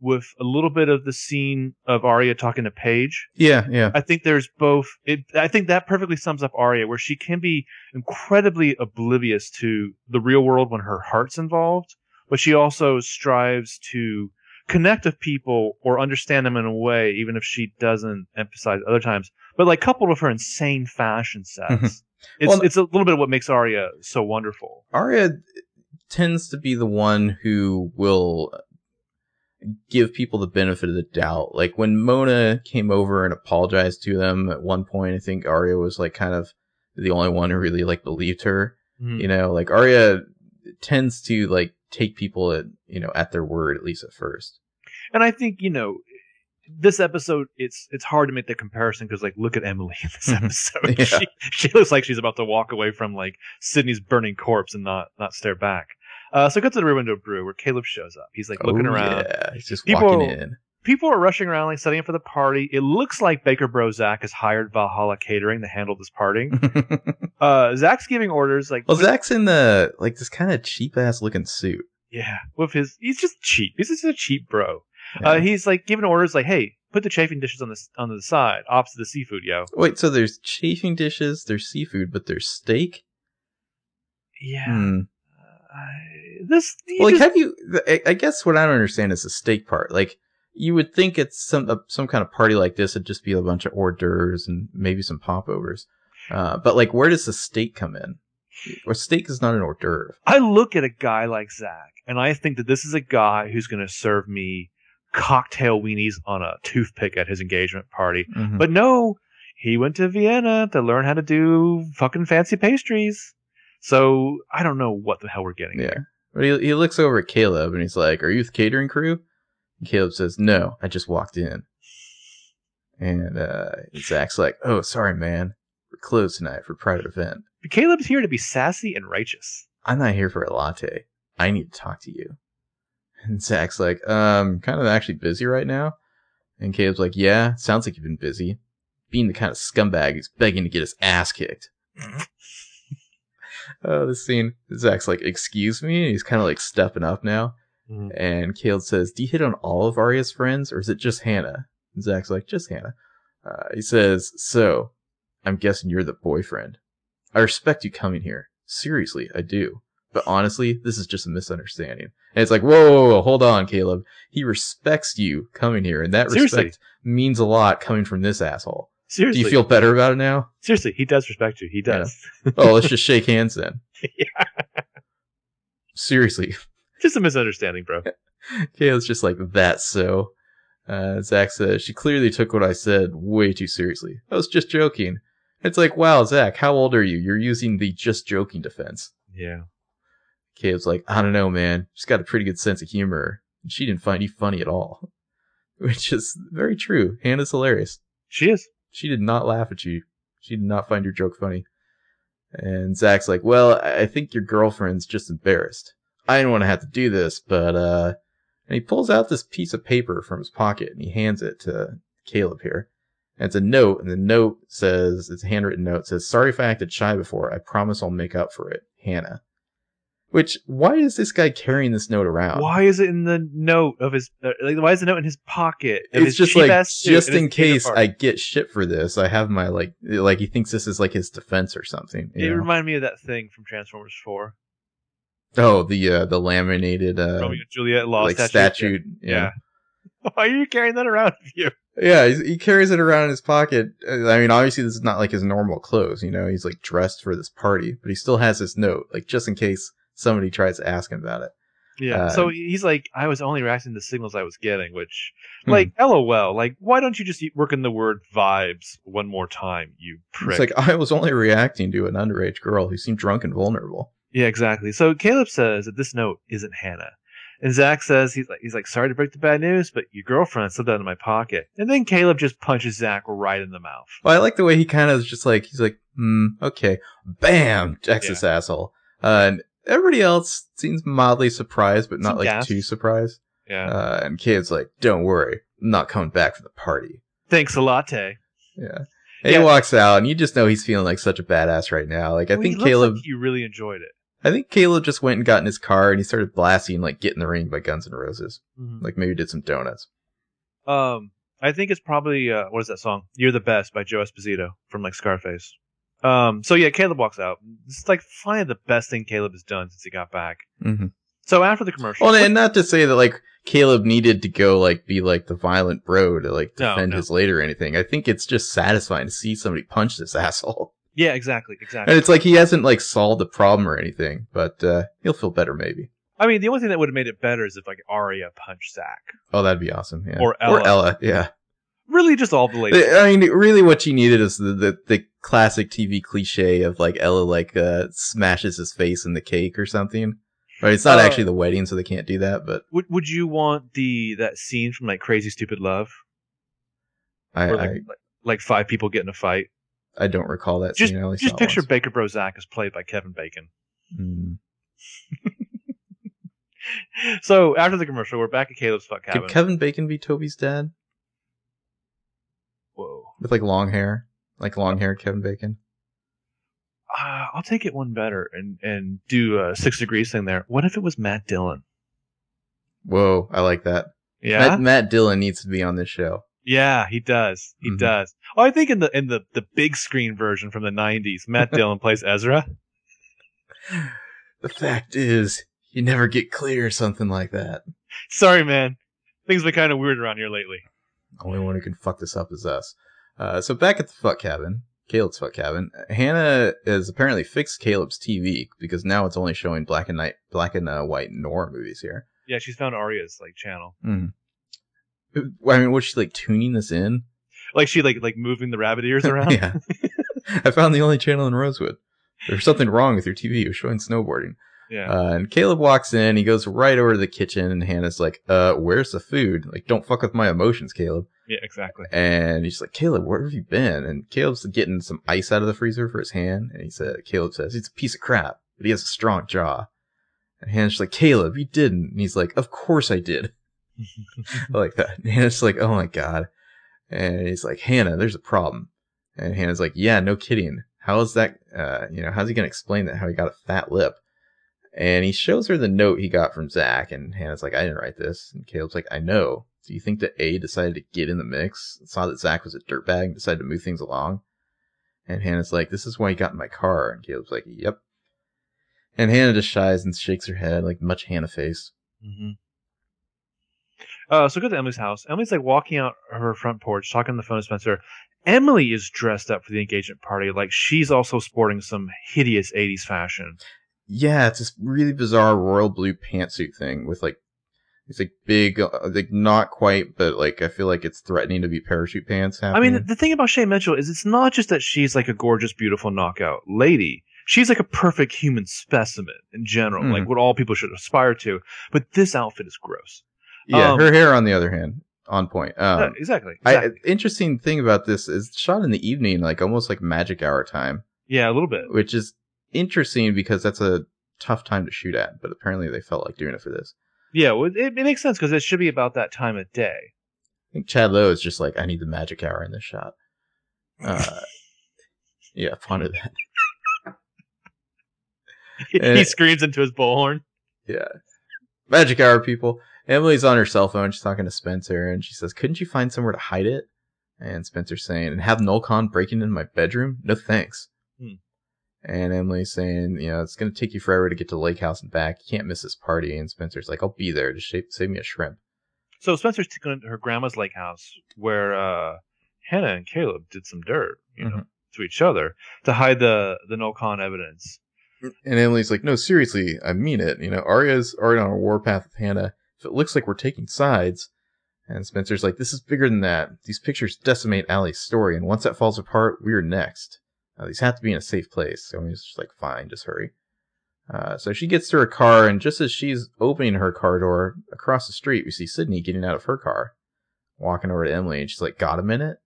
with a little bit of the scene of Arya talking to Paige. Yeah, yeah. I think there's both. It, I think that perfectly sums up Arya, where she can be incredibly oblivious to the real world when her heart's involved, but she also strives to connect with people or understand them in a way, even if she doesn't emphasize other times. But like coupled with her insane fashion sense, mm-hmm. it's well, it's a little bit of what makes Arya so wonderful. Arya tends to be the one who will give people the benefit of the doubt. Like when Mona came over and apologized to them at one point, I think Arya was like kind of the only one who really like believed her. Mm-hmm. You know, like Arya tends to like take people at, you know, at their word, at least at first. And I think, you know, this episode, it's it's hard to make the comparison because, like, look at Emily in this episode. yeah. she, she looks like she's about to walk away from, like, Sydney's burning corpse and not not stare back. Uh, so it goes to the Rear Window Brew where Caleb shows up. He's, like, oh, looking around. Yeah, he's just people, walking in. People are rushing around, like, setting up for the party. It looks like Baker Bro Zach has hired Valhalla Catering to handle this party. uh, Zach's giving orders. Like, well, with- Zach's in the, like, this kind of cheap-ass looking suit. Yeah, with his, he's just cheap. He's just a cheap bro. Yeah. Uh, he's like giving orders, like, "Hey, put the chafing dishes on the on the side, opposite the seafood, yo." Wait, so there's chafing dishes, there's seafood, but there's steak. Yeah. Hmm. Uh, this well, just... like, have you? I, I guess what I don't understand is the steak part. Like, you would think it's some uh, some kind of party like this, it'd just be a bunch of hors d'oeuvres and maybe some popovers. Uh, but like, where does the steak come in? Or steak is not an hors d'oeuvre. I look at a guy like Zach, and I think that this is a guy who's going to serve me cocktail weenies on a toothpick at his engagement party. Mm-hmm. But no, he went to Vienna to learn how to do fucking fancy pastries. So I don't know what the hell we're getting yeah. here. But he, he looks over at Caleb, and he's like, "Are you the catering crew?" And Caleb says, "No, I just walked in." And uh, Zach's like, "Oh, sorry, man. We're closed tonight for a private event." But Caleb's here to be sassy and righteous. "I'm not here for a latte. I need to talk to you." And Zach's like, um, kind of actually busy right now. And Caleb's like, "Yeah, sounds like you've been busy. Being the kind of scumbag who's begging to get his ass kicked." Oh, this scene. Zach's like, "Excuse me?" And he's kind of like stepping up now. Mm-hmm. And Caleb says, "Do you hit on all of Arya's friends, or is it just Hannah?" And Zach's like, "Just Hannah." Uh, he says, "So, I'm guessing you're the boyfriend. I respect you coming here. Seriously, I do. But honestly, this is just a misunderstanding." And it's like, whoa, whoa, whoa, hold on, Caleb. He respects you coming here, and that Seriously. respect means a lot coming from this asshole. Seriously. Do you feel better about it now? Seriously, he does respect you. He does. Yeah. Oh, let's just shake hands then. Yeah. Seriously. Just a misunderstanding, bro. Caleb's just like, "That's so." Uh, Zach says, "She clearly took what I said way too seriously. I was just joking." It's like, wow, Zach, how old are you? You're using the just joking defense. Yeah. Caleb's like, "I don't know, man. She's got a pretty good sense of humor. And she didn't find you funny at all." Which is very true. Hannah's hilarious. She is. She did not laugh at you. She did not find your joke funny. And Zach's like, "Well, I think your girlfriend's just embarrassed. I didn't want to have to do this, but, uh... And he pulls out this piece of paper from his pocket, and he hands it to Caleb here. And it's a note, and the note says, it's a handwritten note, says, "Sorry if I acted shy before. I promise I'll make up for it. Hannah." Which, why is this guy carrying this note around? Why is it in the note of his, like, why is the note in his pocket? It's just like, just in case I get shit for this, I have my, like, like he thinks this is like his defense or something. It reminded me of that thing from Transformers four. Oh, the, uh, the laminated, uh, Romeo and Juliet law like statue. Yeah. yeah. Why are you carrying that around with you? Yeah, he carries it around in his pocket. I mean, obviously, this is not like his normal clothes, you know? He's, like, dressed for this party, but he still has this note, like, just in case somebody tries to ask him about it. Yeah, uh, so he's like, "I was only reacting to signals I was getting," which, like, hmm. LOL. Like, why don't you just work in the word vibes one more time, you prick? It's like, "I was only reacting to an underage girl who seemed drunk and vulnerable." Yeah, exactly. So Caleb says that this note isn't Hannah. And Zach says, he's like, he's like, "Sorry to break the bad news, but your girlfriend slipped out of my pocket." And then Caleb just punches Zach right in the mouth. Well, I like the way he kind of is just like, he's like, mm, okay, bam, Texas yeah. asshole. Uh, and everybody else seems mildly surprised, but not Some like gas. too surprised. Yeah. Uh, and Caleb's like, "Don't worry, I'm not coming back for the party. Thanks a latte." Yeah. And yeah. He walks out, and you just know he's feeling like such a badass right now. Like, I well, think he Caleb, like he really enjoyed it. I think Caleb just went and got in his car, and he started blasting like "Get in the Ring" by Guns N' Roses. Mm-hmm. Like, maybe did some donuts. Um, I think it's probably uh, what is that song? "You're the Best" by Joe Esposito from like Scarface. Um, so yeah, Caleb walks out. It's like finally the best thing Caleb has done since he got back. Mm-hmm. So after the commercial, well, and not to say that like Caleb needed to go like be like the violent bro to like defend no, no. his later or anything. I think it's just satisfying to see somebody punch this asshole. Yeah, exactly, exactly. And it's like he hasn't like solved the problem or anything, but uh, he'll feel better maybe. I mean, the only thing that would have made it better is if like Arya punched Zach. Oh, that'd be awesome. Yeah, or Ella. Or Ella. Yeah. Really, just all the ladies. I mean, really, what she needed is the, the the classic T V cliche of like Ella like uh smashes his face in the cake or something. Right, it's not uh, actually the wedding, so they can't do that. But would would you want the that scene from like Crazy Stupid Love? I, Where, like, I like, like five people get in a fight. I don't recall that just, scene. I only just picture once. Baker Bro Zach is played by Kevin Bacon. Mm. So after the commercial, we're back at Caleb's fuck cabin. Could Kevin Bacon be Toby's dad? Whoa. With like long hair, like long hair, Kevin Bacon. Uh, I'll take it one better and and do a Six Degrees thing there. What if it was Matt Dillon? Whoa, I like that. Yeah, Matt, Matt Dillon needs to be on this show. Yeah, he does. He mm-hmm. does. Oh, I think in the in the, the big screen version from the nineties, Matt Dillon plays Ezra. The fact is, you never get clear or something like that. Sorry, man. Things have been kind of weird around here lately. Only one who can fuck this up is us. Uh, so back at the fuck cabin, Caleb's fuck cabin, Hannah has apparently fixed Caleb's T V because now it's only showing black and night, black and uh, white noir movies here. Yeah, she's found Arya's like channel. Mm. I mean, was she like tuning this in? Like she like like moving the rabbit ears around? Yeah. I found the only channel in Rosewood. There's something wrong with your T V. It was showing snowboarding. Yeah. Uh, and Caleb walks in. He goes right over to the kitchen, and Hannah's like, "Uh, where's the food? Like, don't fuck with my emotions, Caleb." Yeah, exactly. And he's like, "Caleb, where have you been?" And Caleb's getting some ice out of the freezer for his hand, and he said, "Caleb says it's a piece of crap, but he has a strong jaw." And Hannah's like, "Caleb, you didn't." And he's like, "Of course I did." I like that. And Hannah's like, "Oh my god." And he's like, "Hannah, there's a problem." And Hannah's like, "Yeah, no kidding. How is that? Uh, you know, how's he gonna explain that? How he got a fat lip?" And he shows her the note he got from Zach, and Hannah's like, "I didn't write this." And Caleb's like, "I know. Do you think that A decided to get in the mix, saw that Zach was a dirtbag, and decided to move things along?" And Hannah's like, "This is why he got in my car." And Caleb's like, "Yep." And Hannah just shies and shakes her head, like much Hannah face. Mm-hmm. Uh, so we go to Emily's house. Emily's like walking out her front porch, talking on the phone to Spencer. Emily is dressed up for the engagement party, like she's also sporting some hideous eighties fashion. Yeah, it's this really bizarre royal blue pantsuit thing with like, it's like big, like not quite, but like I feel like it's threatening to be parachute pants happening. I mean, the thing about Shay Mitchell is it's not just that she's like a gorgeous, beautiful knockout lady. She's like a perfect human specimen in general, mm. like what all people should aspire to. But this outfit is gross. Yeah, um, her hair, on the other hand, on point. Um, yeah, exactly. exactly. I, interesting thing about this is it's shot in the evening, like almost like magic hour time. Yeah, a little bit. Which is interesting because that's a tough time to shoot at, but apparently they felt like doing it for this. Yeah, well, it, it makes sense because it should be about that time of day. I think Chad Lowe is just like, "I need the magic hour in this shot." Uh, yeah, ponder that. he and, screams into his bullhorn. Yeah. Magic hour, people. Emily's on her cell phone. She's talking to Spencer, and she says, "Couldn't you find somewhere to hide it?" And Spencer's saying, "And have Noel Kahn breaking into my bedroom? No thanks." Hmm. And Emily's saying, you know, "It's going to take you forever to get to the lake house and back. You can't miss this party." And Spencer's like, "I'll be there. Just save, save me a shrimp." So Spencer's going to her grandma's lake house where uh, Hannah and Caleb did some dirt, you mm-hmm. know, to each other to hide the, the Noel Kahn evidence. And Emily's like, "No, seriously, I mean it. You know, Arya's already on a warpath with Hannah. If it looks like we're taking sides." And Spencer's like, "This is bigger than that. These pictures decimate Allie's story. And once that falls apart, we're next. Uh, these have to be in a safe place." So he's just like, "Fine, just hurry." Uh, so she gets to her car, and just as she's opening her car door, across the street, we see Sydney getting out of her car, walking over to Emily, and she's like, "Got a minute?"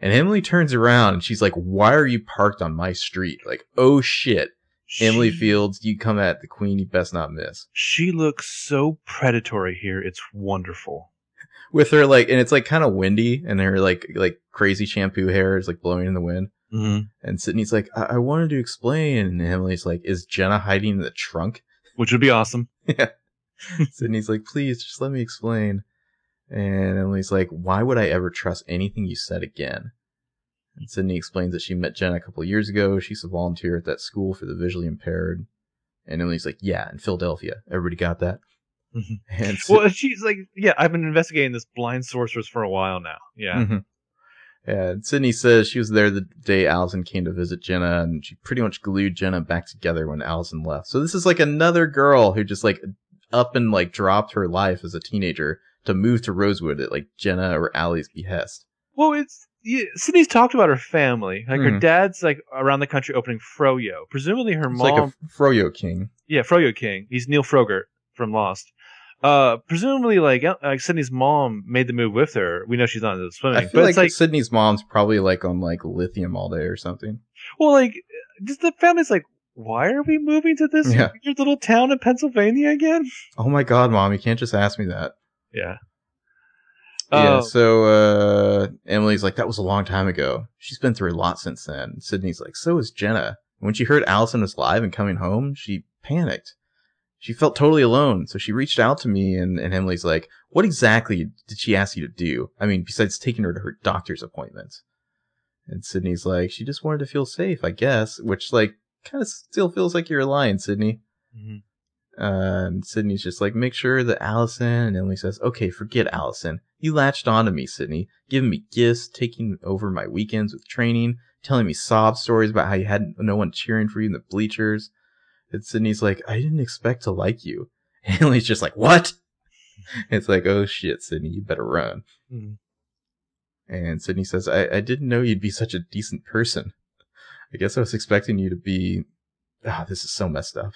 And Emily turns around, and she's like, "Why are you parked on my street?" Like, oh shit. She, Emily Fields, you come at the queen, you best not miss. She looks so predatory here, it's wonderful. with her, like, and it's like kind of windy, and her like like crazy shampoo hair is like blowing in the wind. Mm-hmm. And Sydney's like, I-, I wanted to explain, and Emily's like, is Jenna hiding in the trunk? Which would be awesome. Yeah. Sydney's like, please just let me explain. And Emily's like, why would I ever trust anything you said again? And Sydney explains that she met Jenna a couple of years ago. She's a volunteer at that school for the visually impaired. And Emily's like, yeah, in Philadelphia. Everybody got that? Mm-hmm. And Sid- well, she's like, yeah, I've been investigating this blind sorceress for a while now. Yeah. Mm-hmm. And Sydney says she was there the day Allison came to visit Jenna, and she pretty much glued Jenna back together when Allison left. So this is like another girl who just like up and like dropped her life as a teenager to move to Rosewood at like Jenna or Allie's behest. Well, it's... Yeah, Sydney's talked about her family. Like, mm. her dad's, like, around the country opening Froyo. Presumably her it's mom... like a Froyo king. Yeah, Froyo king. He's Neil Frogert from Lost. Uh, presumably, like, like, Sydney's mom made the move with her. We know she's not into swimming. I feel but like, it's like Sydney's mom's probably, like, on, like, lithium all day or something. Well, like, just the family's like, why are we moving to this yeah. weird little town in Pennsylvania again? Oh, my God, Mom. You can't just ask me that. Yeah. Yeah, so uh, Emily's like, that was a long time ago. She's been through a lot since then. And Sydney's like, so is Jenna. And when she heard Allison was alive and coming home, she panicked. She felt totally alone, so she reached out to me, and, and Emily's like, what exactly did she ask you to do? I mean, besides taking her to her doctor's appointments. And Sydney's like, she just wanted to feel safe, I guess, which, like, kind of still feels like you're lying, Sydney. Mm-hmm. Uh, and Sydney's just like, make sure that Allison, and Emily says, okay, forget Allison. You latched onto me, Sydney, giving me gifts, taking over my weekends with training, telling me sob stories about how you had no one cheering for you in the bleachers. And Sydney's like, I didn't expect to like you. And Emily's just like, what? And it's like, oh shit, Sydney, you better run. Mm-hmm. And Sydney says, I-, I didn't know you'd be such a decent person. I guess I was expecting you to be, ah, oh, this is so messed up.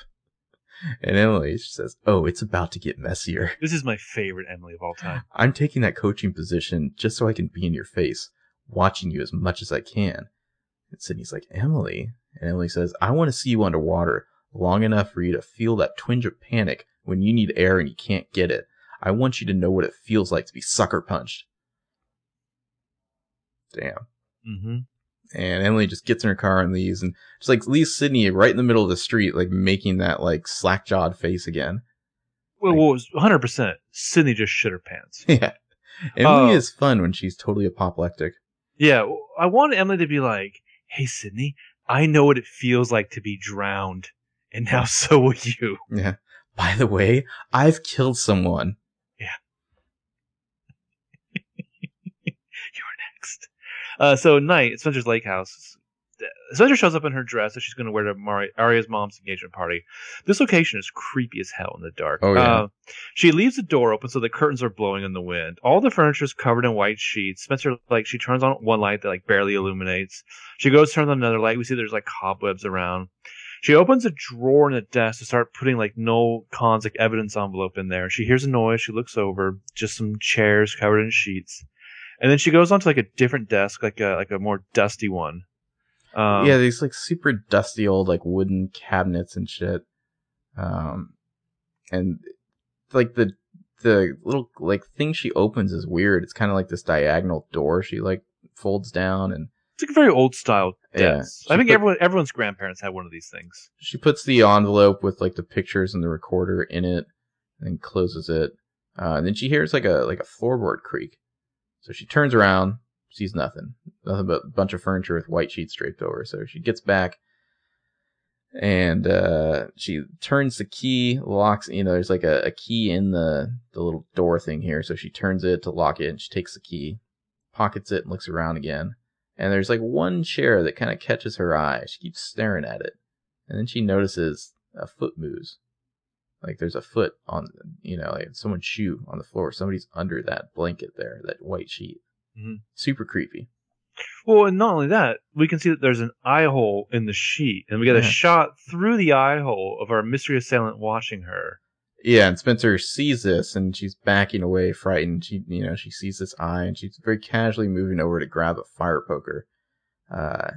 And Emily says, oh, it's about to get messier. This is my favorite Emily of all time. I'm taking that coaching position just so I can be in your face, watching you as much as I can. And Sydney's like, Emily? And Emily says, I want to see you underwater long enough for you to feel that twinge of panic when you need air and you can't get it. I want you to know what it feels like to be sucker punched. Damn. Mm-hmm. And Emily just gets in her car and leaves, and just like leaves Sydney right in the middle of the street, like making that like slack jawed face again. Well, like, well, it was one hundred percent. Sydney just shit her pants. Yeah. Emily uh, is fun when she's totally apoplectic. Yeah. I want Emily to be like, hey, Sydney, I know what it feels like to be drowned, and now so will you. Yeah. By the way, I've killed someone. Uh, so, night at Spencer's lake house. Spencer shows up in her dress that she's going to wear to Mar- Aria's mom's engagement party. This location is creepy as hell in the dark. Oh, yeah. Uh, she leaves the door open so the curtains are blowing in the wind. All the furniture is covered in white sheets. Spencer, like, she turns on one light that, like, barely illuminates. She goes to turn on another light. We see there's, like, cobwebs around. She opens a drawer in a desk to start putting, like, Noel Kahn's, like, evidence envelope in there. She hears a noise. She looks over. Just some chairs covered in sheets. And then she goes on to like a different desk, like a like a more dusty one. Um, yeah, these like super dusty old like wooden cabinets and shit. Um, and like the the little like thing she opens is weird. It's kind of like this diagonal door she like folds down, and it's like a very old style desk. Yeah, I think put, everyone everyone's grandparents had one of these things. She puts the envelope with like the pictures and the recorder in it, and closes it. Uh, and then she hears like a like a floorboard creak. So she turns around, sees nothing. Nothing but a bunch of furniture with white sheets draped over. So she gets back, and uh, she turns the key, locks, you know, there's like a, a key in the, the little door thing here. So she turns it to lock it, and she takes the key, pockets it, and looks around again. And there's like one chair that kind of catches her eye. She keeps staring at it. And then she notices a foot moves. Like, there's a foot on, you know, like someone's shoe on the floor. Somebody's under that blanket there, that white sheet. Mm-hmm. Super creepy. Well, and not only that, we can see that there's an eye hole in the sheet. And we get yeah. a shot through the eye hole of our mystery assailant watching her. Yeah, and Spencer sees this, and she's backing away, frightened. She, you know, she sees this eye, and she's very casually moving over to grab a fire poker. Uh,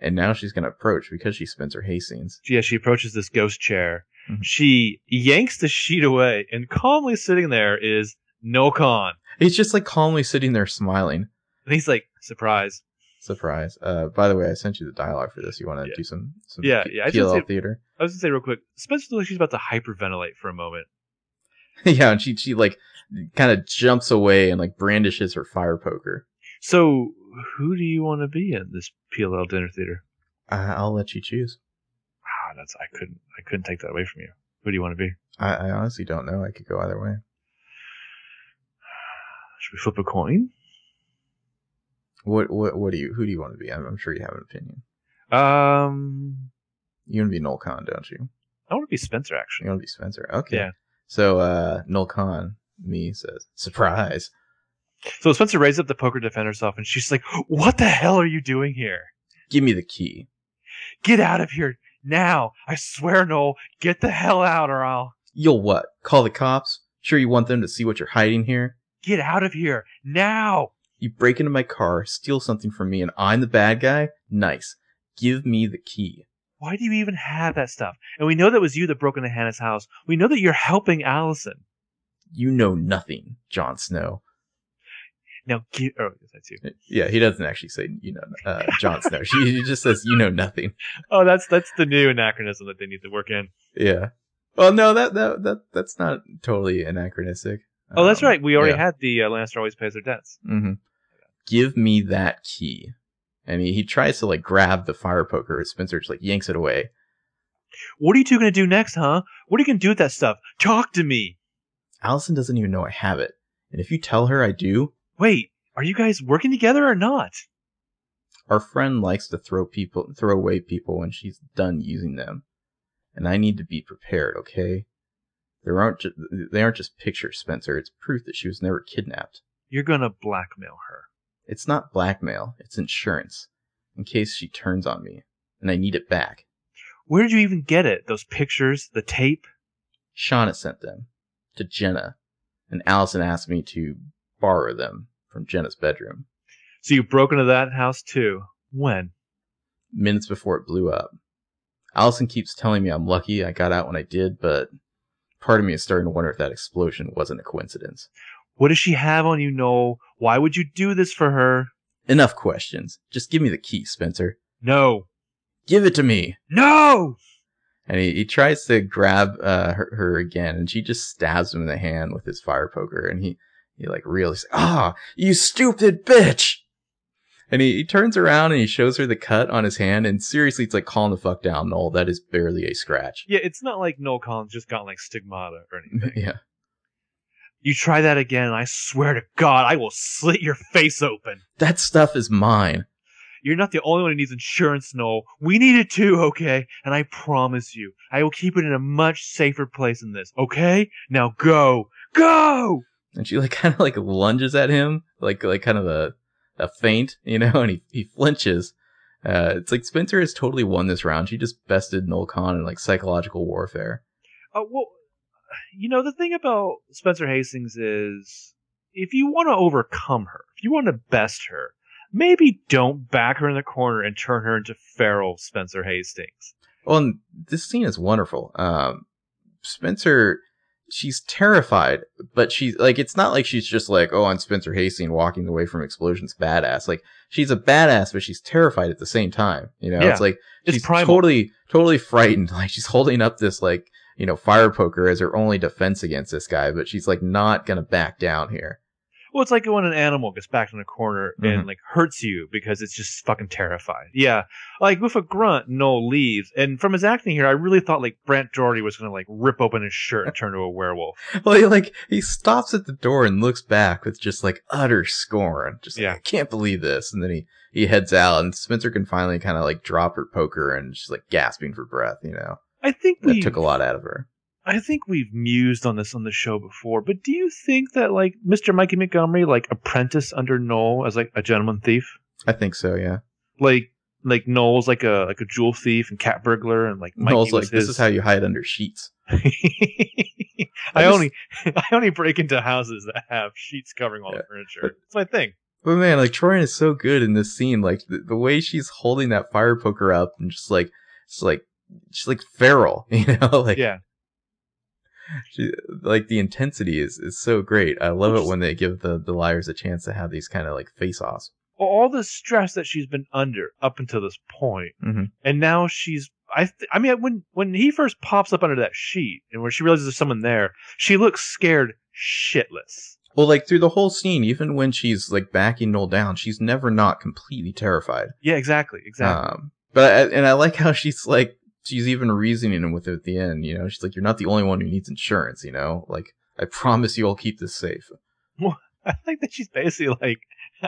and now she's going to approach because she's Spencer Hastings. Yeah, she approaches this ghost chair. Mm-hmm. She yanks the sheet away, and calmly sitting there is Noel Kahn. He's just like calmly sitting there smiling. And he's like, surprise. Surprise. Uh, by the way, I sent you the dialogue for this. You want to yeah. do some, some yeah, yeah. P L L theater? I was going to say real quick, especially she's about to hyperventilate for a moment. Yeah, and she, she like kind of jumps away and like brandishes her fire poker. So who do you want to be in this P L L dinner theater? Uh, I'll let you choose. Ah, that's I couldn't I couldn't take that away from you. Who do you want to be? I, I honestly don't know. I could go either way. Should we flip a coin? What what what do you who do you want to be? I'm, I'm sure you have an opinion. Um, you want to be Noel Kahn, don't you? I want to be Spencer, actually. You want to be Spencer? Okay. Yeah. So uh, Noel Kahn, me says surprise. So Spencer raises up the poker to defend herself, and she's like, "What the hell are you doing here? Give me the key. Get out of here now! I swear, Noel, get the hell out, or I'll." You'll what? Call the cops? Sure, you want them to see what you're hiding here? Get out of here now! You break into my car, steal something from me, and I'm the bad guy? Nice. Give me the key. Why do you even have that stuff? And we know that was you that broke into Hannah's house. We know that you're helping Allison. You know nothing, Jon Snow. Now, get, oh, that's you. Yeah, he doesn't actually say, you know, uh, Jon Snow. he, he just says, you know nothing. Oh, that's that's the new anachronism that they need to work in. Yeah. Well, no, that that, that that's not totally anachronistic. Oh, um, that's right. We already yeah. had the uh, Lannister always pays their debts. Mm-hmm. Give me that key. And he, he tries to, like, grab the fire poker. Spencer just, like, yanks it away. What are you two going to do next, huh? What are you going to do with that stuff? Talk to me. Allison doesn't even know I have it. And if you tell her I do... Wait, are you guys working together or not? Our friend likes to throw people, throw away people when she's done using them. And I need to be prepared, okay? There aren't ju- they aren't just pictures, Spencer. It's proof that she was never kidnapped. You're going to blackmail her. It's not blackmail, it's insurance, in case she turns on me, and I need it back. Where did you even get it? Those pictures? The tape? Shauna sent them to Jenna, and Allison asked me to borrow them from Jenna's bedroom. So you broke into that house too? When? Minutes before it blew up. Allison keeps telling me I'm lucky I got out when I did, but part of me is starting to wonder if that explosion wasn't a coincidence. What does she have on you, Noel? Why would you do this for her? Enough questions. Just give me the key, Spencer. No. Give it to me. No! And he, he tries to grab uh, her, her again, and she just stabs him in the hand with his fire poker, and he, he like, reels, ah, you stupid bitch! And he, he turns around and he shows her the cut on his hand, and seriously, it's like, calm the fuck down, Noel. That is barely a scratch. Yeah, it's not like Noel Collins just got, like, stigmata or anything. Yeah. You try that again, and I swear to God, I will slit your face open. That stuff is mine. You're not the only one who needs insurance, Noel. We need it too, okay? And I promise you, I will keep it in a much safer place than this, okay? Now go. Go! And she like kind of like lunges at him, like like kind of a, a feint, you know, and he, he flinches. Uh, it's like Spencer has totally won this round. She just bested Noel Kahn in like psychological warfare. Oh, uh, well... You know, the thing about Spencer Hastings is if you want to overcome her, if you want to best her, maybe don't back her in the corner and turn her into feral Spencer Hastings. Well, and this scene is wonderful. Um, Spencer, she's terrified, but she's like, it's not like she's just like, oh, I'm Spencer Hastings walking away from explosions, badass. Like, she's a badass, but she's terrified at the same time. You know, yeah, it's like she's it's totally, totally frightened. Like, she's holding up this, like, you know, fire poker as her only defense against this guy, but she's like not gonna back down here. Well, it's like when an animal gets backed in a corner and mm-hmm. like hurts you because it's just fucking terrified. Yeah, like with a grunt, Noel leaves, and from his acting here, I really thought like Brant Doherty was gonna like rip open his shirt and turn to a werewolf. Well, he, like he stops at the door and looks back with just like utter scorn, just like, yeah, I can't believe this, and then he he heads out, and Spencer can finally kind of like drop her poker, and she's like gasping for breath, you know. I think we took a lot out of her. I think we've mused on this on the show before, but do you think that like Mister Mikey Montgomery like apprenticed under Noel as like a gentleman thief? I think so, yeah. Like like Noel's like a like a jewel thief and cat burglar, and like Mikey Noel's was like his... this is how you hide under sheets. I, I just... only I only break into houses that have sheets covering all yeah. the furniture. It's my thing. But man, like Troian is so good in this scene. Like the, the way she's holding that fire poker up and just like just like. She's like feral, you know, like yeah. she, like the intensity is is so great. I love it when they give the, the liars a chance to have these kind of like face-offs. All the stress that she's been under up until this point, mm-hmm. and now she's. I th- I mean, when when he first pops up under that sheet and where she realizes there's someone there, she looks scared shitless. Well, like through the whole scene, even when she's like backing Noel down, she's never not completely terrified. Yeah, exactly, exactly. Um, but I, and I like how she's like she's even reasoning with it at the end. You know, she's like, "You're not the only one who needs insurance." You know, like I promise you, I'll keep this safe. Well, I think that she's basically like,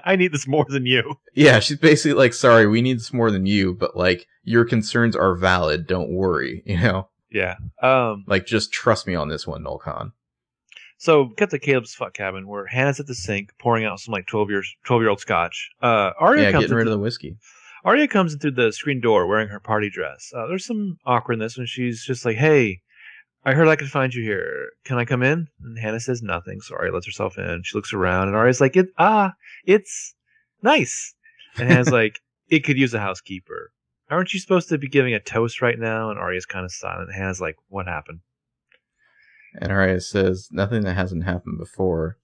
I need this more than you. Yeah, she's basically like, sorry, we need this more than you, but like your concerns are valid. Don't worry, you know? Yeah. Um, like, just trust me on this one, Noel Kahn. So, cut to Caleb's fuck cabin where Hannah's at the sink pouring out some like twelve years, twelve year old scotch. Uh, Aria yeah, comes getting rid of the whiskey. Aria comes in through the screen door wearing her party dress. Uh, there's some awkwardness when she's just like, hey, I heard I could find you here. Can I come in? And Hannah says nothing. So Aria lets herself in. She looks around and Aria's like, it, ah, it's nice. And Hannah's like, it could use a housekeeper. Aren't you supposed to be giving a toast right now? And Aria's kind of silent. And Hannah's like, what happened? And Aria says, nothing that hasn't happened before.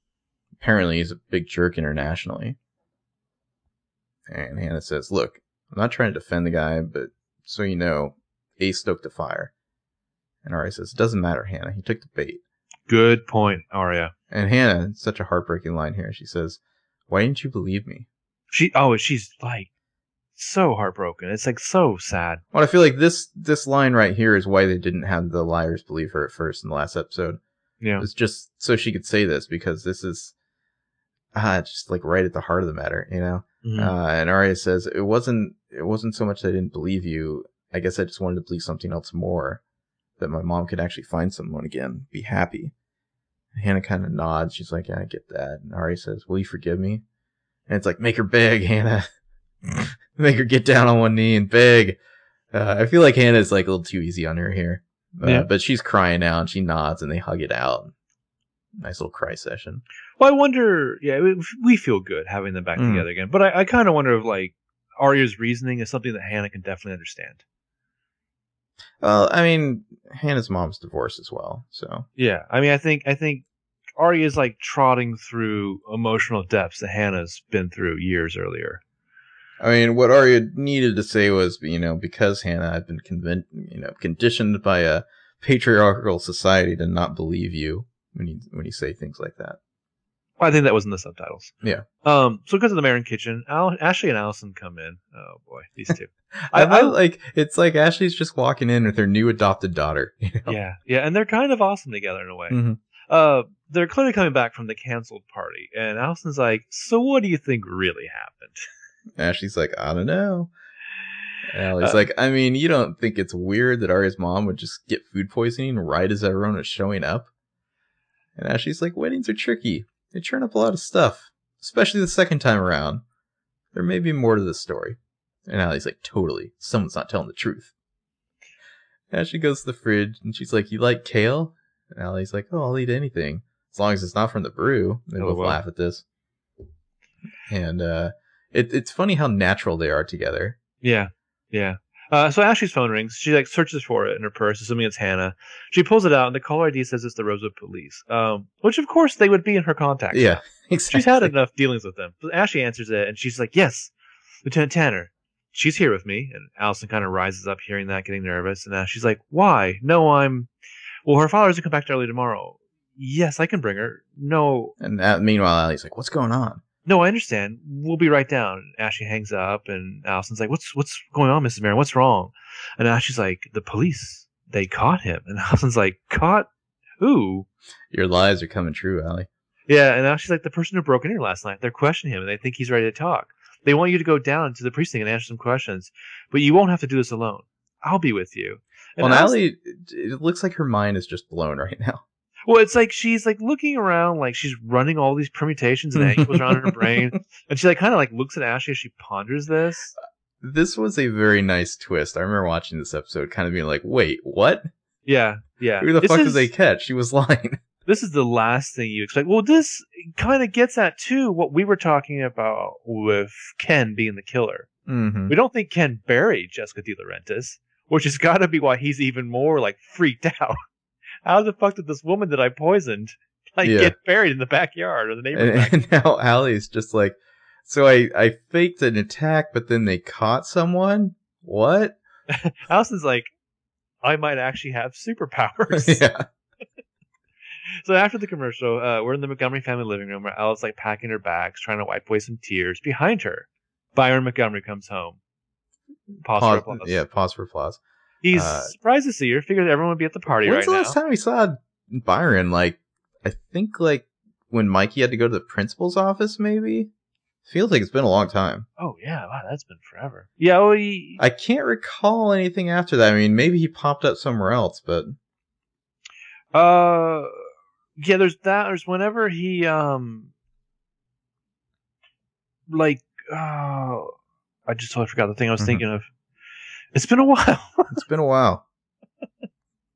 Apparently he's a big jerk internationally. And Hannah says, look, I'm not trying to defend the guy, but so you know, Ace stoked the fire. And Aria says, it doesn't matter, Hannah. He took the bait. Good point, Aria. And Hannah, it's such a heartbreaking line here. She says, why didn't you believe me? She Oh, she's like so heartbroken. It's like so sad. Well, I feel like this this line right here is why they didn't have the liars believe her at first in the last episode. Yeah. It's just so she could say this because this is ah, just like right at the heart of the matter, you know? Mm-hmm. Uh, and Aria says, it wasn't, it wasn't so much that I didn't believe you. I guess I just wanted to believe something else more. That my mom could actually find someone again, be happy. And Hannah kind of nods. She's like, yeah, I get that. And Aria says, will you forgive me? And it's like, make her beg, Hannah. Make her get down on one knee and beg. Uh, I feel like Hannah's like a little too easy on her here. Uh, yeah. But she's crying now and she nods and they hug it out. Nice little cry session. Well, I wonder, yeah, we feel good having them back mm. together again. But I, I kind of wonder if like Aria's reasoning is something that Hannah can definitely understand. Well, I mean, Hannah's mom's divorced as well, so yeah. I mean, I think I think Aria's like trotting through emotional depths that Hannah's been through years earlier. I mean, what Aria needed to say was, you know, because Hannah, I've been convinced, you know, conditioned by a patriarchal society to not believe you when you when you say things like that. Well, I think that was in the subtitles. Yeah. Um. So, because of the Marin kitchen, Al- Ashley and Allison come in. Oh boy, these two. I, I, I like. It's like Ashley's just walking in with her new adopted daughter. You know? Yeah, yeah, and they're kind of awesome together in a way. Mm-hmm. Uh, they're clearly coming back from the canceled party, and Allison's like, "So, what do you think really happened?" Ashley's like, "I don't know." And Allie's uh, like, "I mean, you don't think it's weird that Aria's mom would just get food poisoning right as everyone was showing up?" And Ashley's like, "Weddings are tricky. They churn up a lot of stuff, especially the second time around. There may be more to this story." And Allie's like, totally. Someone's not telling the truth. And she goes to the fridge, and she's like, you like kale? And Allie's like, oh, I'll eat anything. As long as it's not from the brew. They oh, both wow. laugh at this. And uh, it, it's funny how natural they are together. Yeah, yeah. Uh, so Ashley's phone rings. She like searches for it in her purse, assuming it's Hannah. She pulls it out, and the caller I D says it's the Rosewood Police, um, which, of course, they would be in her contacts. Yeah, exactly. She's had enough dealings with them. But Ashley answers it, and she's like, yes, Lieutenant Tanner. She's here with me. And Allison kind of rises up hearing that, getting nervous. And now she's like, why? No, I'm... Well, her father doesn't come back early tomorrow. Yes, I can bring her. No. And that, meanwhile, Allie's like, what's going on? No, I understand. We'll be right down. Ashley hangs up and Allison's like, what's what's going on, Missus Marin? What's wrong? And Ashley's like, the police. They caught him. And Allison's like, caught who? Your lies are coming true, Allie. Yeah, and Ashley's like, the person who broke in here last night, they're questioning him and they think he's ready to talk. They want you to go down to the precinct and answer some questions, but you won't have to do this alone. I'll be with you. And well, Allie, it looks like her mind is just blown right now. Well, it's like she's like looking around, like she's running all these permutations and angles around her brain, and she like kind of like looks at Ashley as she ponders this. This was a very nice twist. I remember watching this episode, kind of being like, "Wait, what?" Yeah, yeah. Who the this fuck is... did they catch? She was lying. This is the last thing you expect. Well, this kind of gets at, too, what we were talking about with Ken being the killer. Mm-hmm. We don't think Ken buried Jessica DiLaurentis, which has got to be why he's even more, like, freaked out. how the fuck did this woman that I poisoned like yeah. get buried in the backyard or the neighbor's backyard? And, and now Allie's just like, so I, I faked an attack, but then they caught someone? What? Allison's like, I might actually have superpowers. Yeah. So after the commercial, uh, we're in the Montgomery family living room where Alice's like packing her bags, trying to wipe away some tears. Behind her, Byron Montgomery comes home. Pause, pause for applause. Yeah, pause for applause. He's uh, surprised to see her. Figured everyone would be at the party right now. When's the last time we saw Byron? Like, I think like when Mikey had to go to the principal's office, maybe? Feels like it's been a long time. Oh, yeah. Wow, that's been forever. Yeah, well, he... I can't recall anything after that. I mean, maybe he popped up somewhere else, but... Uh... Yeah, there's that. There's whenever he, um, like, oh, I just totally forgot the thing I was mm-hmm. thinking of. It's been a while. It's been a while.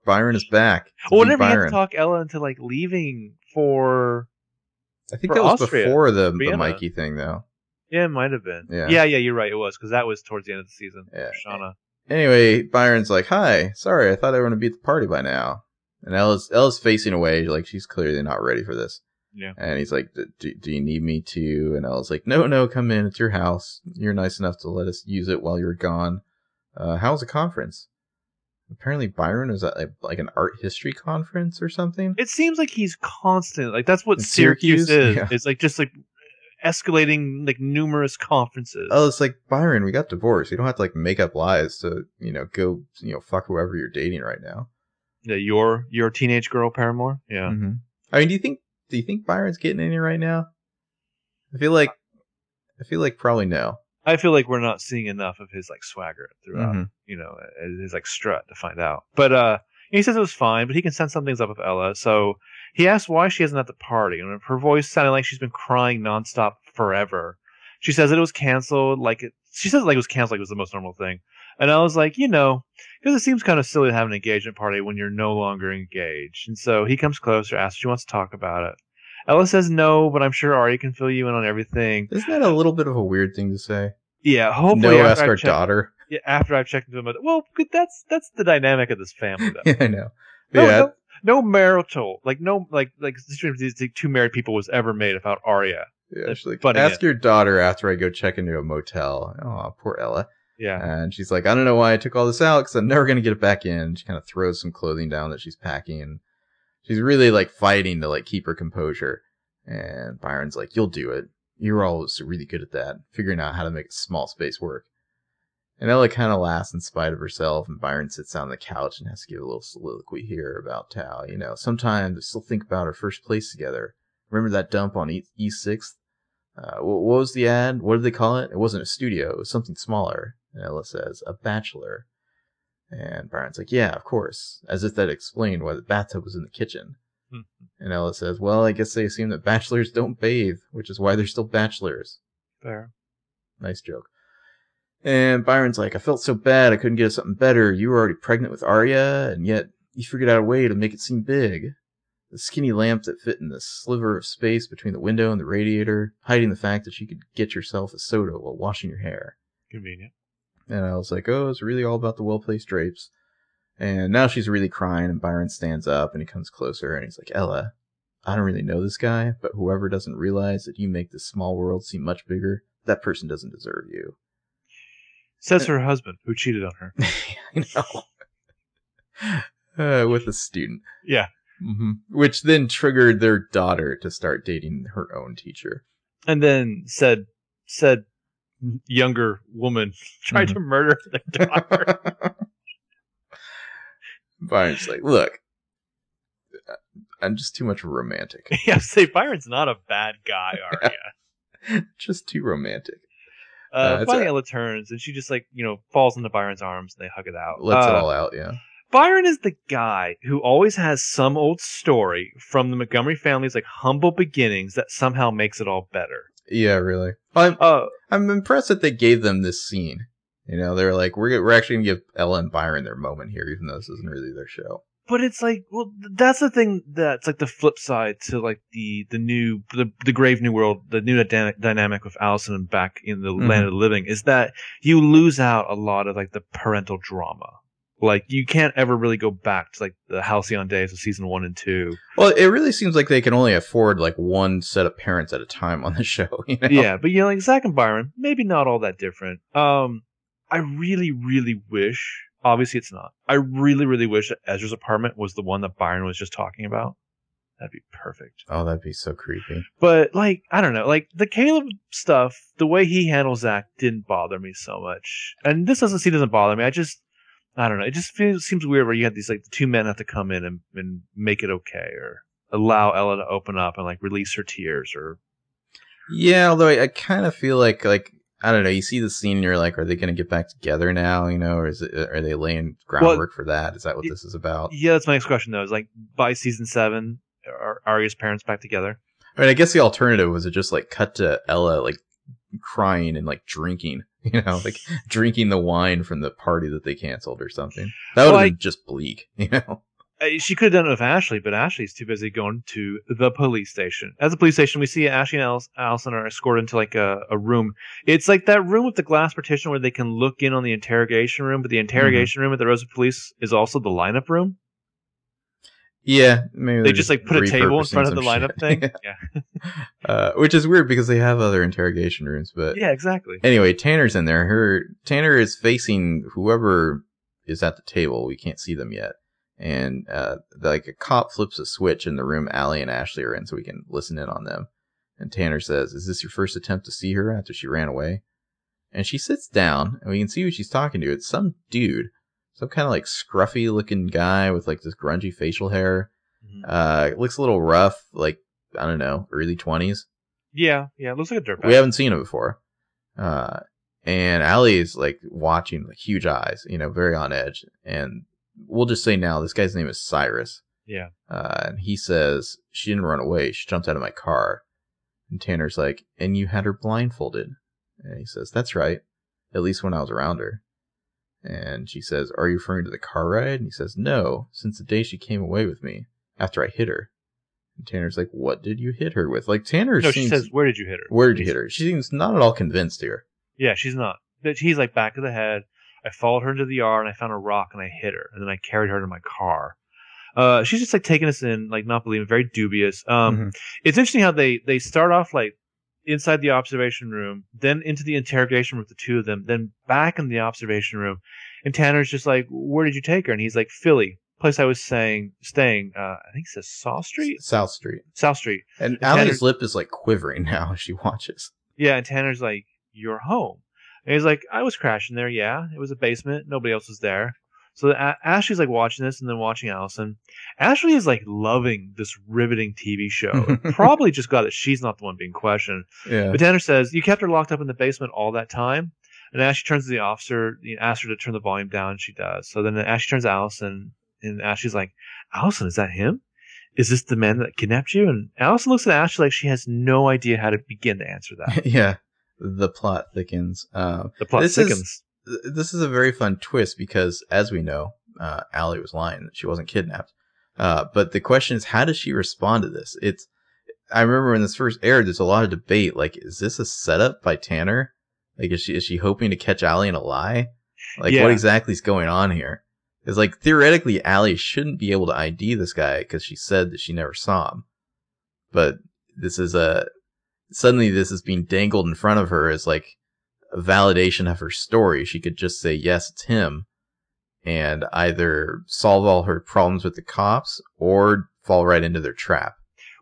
Byron is back. Well, whenever he had to talk Ella into, like, leaving for I think for that was Austria, before the, the Mikey thing, though. Yeah, it might have been. Yeah, yeah, yeah you're right. It was, because that was towards the end of the season. Yeah. Shauna. Anyway, Byron's like, hi, sorry, I thought everyone would be at the party by now. And Ella's, Ella's facing away, like, she's clearly not ready for this. Yeah. And he's like, D- do you need me to? And Ella's like, no, no, come in, it's your house. You're nice enough to let us use it while you're gone. Uh, how was the conference? Apparently Byron was at, like, like an art history conference or something. It seems like he's constant. Like, that's what Syracuse, Syracuse is. Yeah. It's, like, just, like, escalating, like, numerous conferences. Oh, it's like, Byron, we got divorced. You don't have to, like, make up lies to, you know, go, you know, fuck whoever you're dating right now. Yeah, your your teenage girl paramour. Yeah, mm-hmm. I mean, do you think do you think Byron's getting in here right now? I feel like I feel like probably no. I feel like we're not seeing enough of his like swagger throughout, mm-hmm. you know, his like strut to find out. But uh, he says it was fine, but he can sense something's up with Ella. So he asks why she isn't at the party, and her voice sounded like she's been crying nonstop forever. She says that it was canceled. Like it, she says it like it was canceled. Like it was the most normal thing. And I was like, you know, because it seems kind of silly to have an engagement party when you're no longer engaged. And so he comes closer, asks if she wants to talk about it. Ella says no, but I'm sure Arya can fill you in on everything. Isn't that a little bit of a weird thing to say? Yeah, hopefully. No, ask I've our checked, daughter. Yeah, after I've checked into them. Well, that's that's the dynamic of this family, though. Yeah, I know. No, yeah. No, no marital, like no, like like these two married people was ever made about Arya. Yeah, actually, ask in. your daughter after I go check into a motel. Oh, poor Ella. Yeah. And she's like, I don't know why I took all this out because I'm never going to get it back in. She kind of throws some clothing down that she's packing. And she's really like fighting to like keep her composure. And Byron's like, you'll do it. You're always really good at that. Figuring out how to make a small space work. And Ella kind of laughs in spite of herself. And Byron sits down on the couch and has to give a little soliloquy here about how, you know, sometimes I still think about our first place together. Remember that dump on E- E6th? Uh, what was the ad? What did they call it? It wasn't a studio. It was something smaller. And Ella says, a bachelor. And Byron's like, yeah, of course. As if that explained why the bathtub was in the kitchen. Mm-hmm. And Ella says, well, I guess they assume that bachelors don't bathe, which is why they're still bachelors. Fair. Nice joke. And Byron's like, I felt so bad I couldn't get us something better. You were already pregnant with Arya, and yet you figured out a way to make it seem big. The skinny lamp that fit in the sliver of space between the window and the radiator, hiding the fact that you could get yourself a soda while washing your hair. Convenient. And I was like, oh, it's really all about the well-placed drapes. And now she's really crying, and Byron stands up, and he comes closer, and he's like, Ella, I don't really know this guy, but whoever doesn't realize that you make this small world seem much bigger, that person doesn't deserve you. Says and, her husband, who cheated on her. I know. uh, with a student. Yeah. Mm-hmm. Which then triggered their daughter to start dating her own teacher. And then said, said, younger woman tried mm-hmm. to murder their daughter. Byron's like, look, I'm just too much romantic. Yeah, say Byron's not a bad guy, Arya. Just too romantic. Uh, uh, finally, Ella turns and she just like you know falls into Byron's arms and they hug it out. Lets uh, it all out. Yeah. Byron is the guy who always has some old story from the Montgomery family's like humble beginnings that somehow makes it all better. Yeah, really. I'm, uh, I'm impressed that they gave them this scene. You know, they're like, we're we're actually gonna give Ella and Byron their moment here, even though this isn't really their show. But it's like, well, that's the thing that's like the flip side to like the the new the the Grave New World, the new dynamic dynamic with Allison and back in the mm-hmm. Land of the Living is that you lose out a lot of like the parental drama. Like, you can't ever really go back to, like, the halcyon days of season one and two. Well, it really seems like they can only afford, like, one set of parents at a time on the show. You know? Yeah, but, you know, like, Zach and Byron, maybe not all that different. Um, I really, really wish, obviously it's not, I really, really wish that Ezra's apartment was the one that Byron was just talking about. That'd be perfect. Oh, that'd be so creepy. But, like, I don't know. Like, the Caleb stuff, the way he handles Zach didn't bother me so much. And this doesn't see doesn't bother me. I just... I don't know. It just feels, seems weird where you have these, like, the two men have to come in and, and make it okay, or allow Ella to open up and, like, release her tears, or... Yeah, although I, I kind of feel like, like, I don't know, you see the scene and you're like, are they going to get back together now, you know, or is it, are they laying groundwork well, for that? Is that what it, this is about? Yeah, that's my next question, though, is, like, by season seven, are Arya's parents back together? I mean, I guess the alternative was it just, like, cut to Ella, like, crying and, like, drinking. You know, like drinking the wine from the party that they canceled or something. That would well, have been I, just bleak, you know? She could have done it with Ashley, but Ashley's too busy going to the police station. At the police station, we see Ashley and Allison are escorted into like a, a room. It's like that room with the glass partition where they can look in on the interrogation room, but the interrogation mm-hmm. room at the Rosa Police is also the lineup room. Yeah, maybe they just like put a table in front of the lineup shit. Thing. Yeah, uh, which is weird because they have other interrogation rooms, but yeah, exactly. Anyway, Tanner's in there. Her Tanner is facing whoever is at the table. We can't see them yet, and uh, the, like a cop flips a switch in the room Allie and Ashley are in, so we can listen in on them. And Tanner says, "Is this your first attempt to see her after she ran away?" And she sits down, and we can see who she's talking to. It's some dude. Some kind of like scruffy looking guy with like this grungy facial hair. Mm-hmm. Uh, looks a little rough, like, I don't know, early twenties. Yeah, yeah, it looks like a dirtbag. We haven't seen him before. Uh, and Allie's like watching with huge eyes, you know, very on edge. And we'll just say now, this guy's name is Cyrus. Yeah. Uh, and he says, she didn't run away. She jumped out of my car. And Tanner's like, and you had her blindfolded. And he says, that's right. At least when I was around her. And she says, are you referring to the car ride? And he says, no, since the day she came away with me, after I hit her. And Tanner's like, what did you hit her with? Like, Tanner no, seems... No, she says, where did you hit her? Where did you hit her? She seems not at all convinced here. Yeah, she's not. But he's like, back of the head. I followed her into the yard, and I found a rock, and I hit her. And then I carried her to my car. Uh, she's just, like, taking us in, like, not believing, very dubious. Um, mm-hmm. It's interesting how they, they start off, like, inside the observation room, then into the interrogation room with the two of them, then back in the observation room. And Tanner's just like, where did you take her? And he's like, Philly, place I was saying, staying, uh, I think he says South Street? South Street. South Street. And, and Allie's lip is like quivering now as she watches. Yeah, and Tanner's like, you're home. And he's like, I was crashing there, yeah. It was a basement, nobody else was there. So a- Ashley's like watching this and then watching Allison. Ashley is like loving this riveting T V show. Probably just glad that she's not the one being questioned. Yeah. But Tanner says, you kept her locked up in the basement all that time. And Ashley turns to the officer, you know, asks her to turn the volume down. She does. So then Ashley turns to Allison and Ashley's like, Allison, is that him? Is this the man that kidnapped you? And Allison looks at Ashley like she has no idea how to begin to answer that. Yeah. The plot thickens. Uh, the plot thickens. Is- This is a very fun twist because, as we know, uh, Allie was lying. She wasn't kidnapped. Uh, but the question is, how does she respond to this? It's. I remember when this first aired, there's a lot of debate. Like, is this a setup by Tanner? Like, is she is she hoping to catch Allie in a lie? Like, yeah. What exactly is going on here? It's like, theoretically, Allie shouldn't be able to I D this guy because she said that she never saw him. But this is a... Suddenly, this is being dangled in front of her as, like, validation of her story. She could just say, yes, it's him, and either solve all her problems with the cops or fall right into their trap.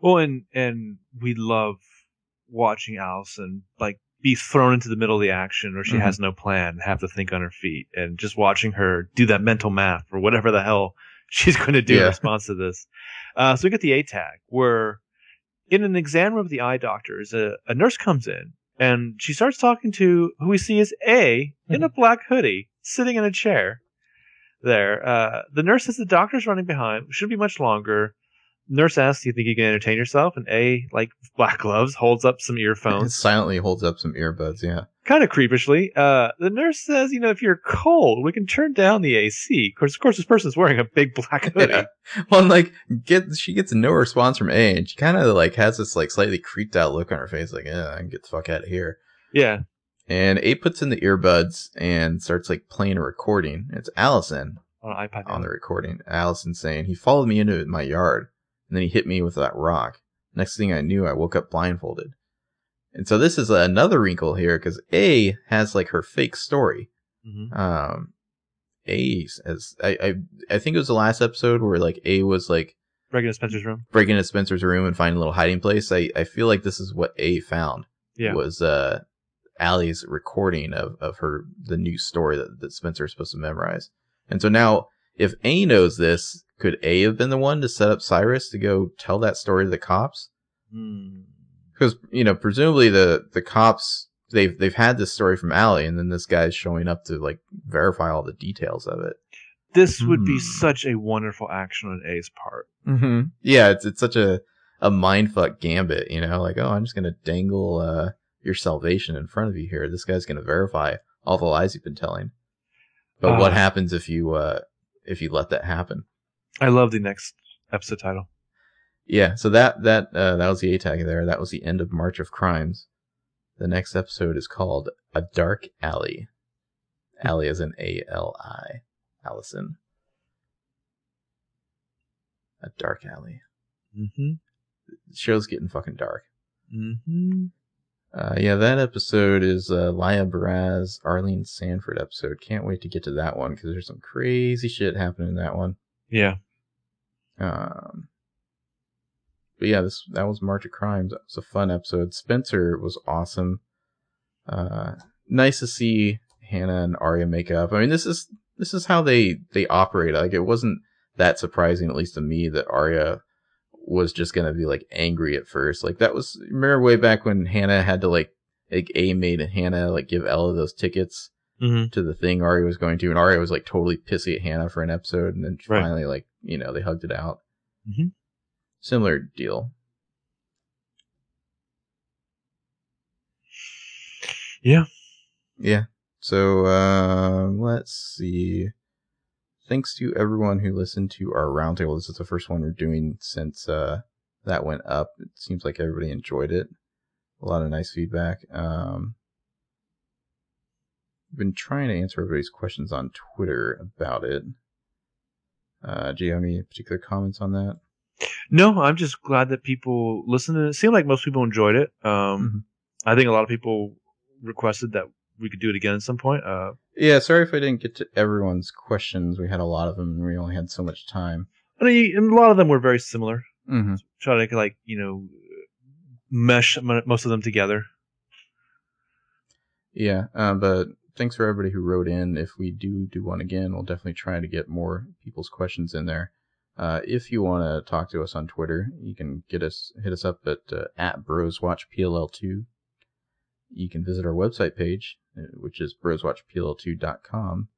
Well, and and we love watching Allison like be thrown into the middle of the action where she mm-hmm. has no plan, have to think on her feet, and just watching her do that mental math or whatever the hell she's going to do yeah. in response to this. Uh, so we get the A TAC where in an exam room with the eye doctors, a, a nurse comes in. And she starts talking to who we see is A in a black hoodie, sitting in a chair there. Uh, the nurse says the doctor's running behind. Shouldn't be much longer. Nurse asks, do you think you can entertain yourself? And A, like black gloves, holds up some earphones. Silently holds up some earbuds, yeah. Kind of creepishly. Uh, the nurse says, you know, if you're cold, we can turn down the A C. Of course, of course this person's wearing a big black hoodie. Yeah. Well, and, like, get, she gets no response from A, and she kind of, like, has this, like, slightly creeped out look on her face, like, eh, I can get the fuck out of here. Yeah. And A puts in the earbuds and starts, like, playing a recording. It's Allison on an iPod. On the recording, Allison saying, he followed me into my yard, and then he hit me with that rock. Next thing I knew, I woke up blindfolded. And so this is another wrinkle here, because A has, like, her fake story. Mm-hmm. Um, A, as I, I I think it was the last episode where, like, A was, like... breaking into Spencer's room. Breaking into Spencer's room and finding a little hiding place. I, I feel like this is what A found. Yeah. Was uh, Allie's recording of, of her, the new story that, that Spencer is supposed to memorize. And so now, if A knows this, could A have been the one to set up Cyrus to go tell that story to the cops? Because, mm. you know, presumably the, the cops, they've they've had this story from Allie, and then this guy's showing up to, like, verify all the details of it. This mm. would be such a wonderful action on A's part. Mm-hmm. Yeah, it's it's such a, a mindfuck gambit, you know? Like, oh, I'm just going to dangle uh, your salvation in front of you here. This guy's going to verify all the lies you've been telling. But uh, what happens if you uh, if you let that happen? I love the next episode title. Yeah, so that that uh, that was the A tag there. That was the end of March of Crimes. The next episode is called A Dark Alley. Alley as in A L I. Allison. A dark alley. Mm-hmm. The show's getting fucking dark. Mm-hmm. Uh, yeah, that episode is uh, Laya Baraz, Arlene Sanford episode. Can't wait to get to that one, because there's some crazy shit happening in that one. Yeah. Um. But yeah, this that was March of Crimes. It was a fun episode. Spencer was awesome. Uh, nice to see Hannah and Arya make up. I mean, this is this is how they they operate. Like, it wasn't that surprising, at least to me, that Arya was just gonna be, like, angry at first. Like, that was, remember way back when Hannah had to, like, like A made Hannah, like, give Ella those tickets mm-hmm. to the thing Arya was going to, and Arya was, like, totally pissy at Hannah for an episode, and then right. finally, like, you know, they hugged it out. Mm-hmm. Similar deal. Yeah. Yeah. So, uh, let's see. Thanks to everyone who listened to our roundtable. This is the first one we're doing since uh, that went up. It seems like everybody enjoyed it. A lot of nice feedback. Um, I've been trying to answer everybody's questions on Twitter about it. Uh, do you have any particular comments on that? No, I'm just glad that people listened. It seemed like most people enjoyed it. Um, mm-hmm. I think a lot of people requested that we could do it again at some point. Uh, yeah, sorry if I didn't get to everyone's questions. We had a lot of them, and we only had so much time. I mean, and a lot of them were very similar. Mm-hmm. So try to, like, you know, mesh most of them together. Yeah, uh, but thanks for everybody who wrote in. If we do do one again, we'll definitely try to get more people's questions in there. Uh, if you want to talk to us on Twitter, you can get us hit us up at uh, at Bros Watch P L L two. You can visit our website page, which is bros watch p l l two dot com.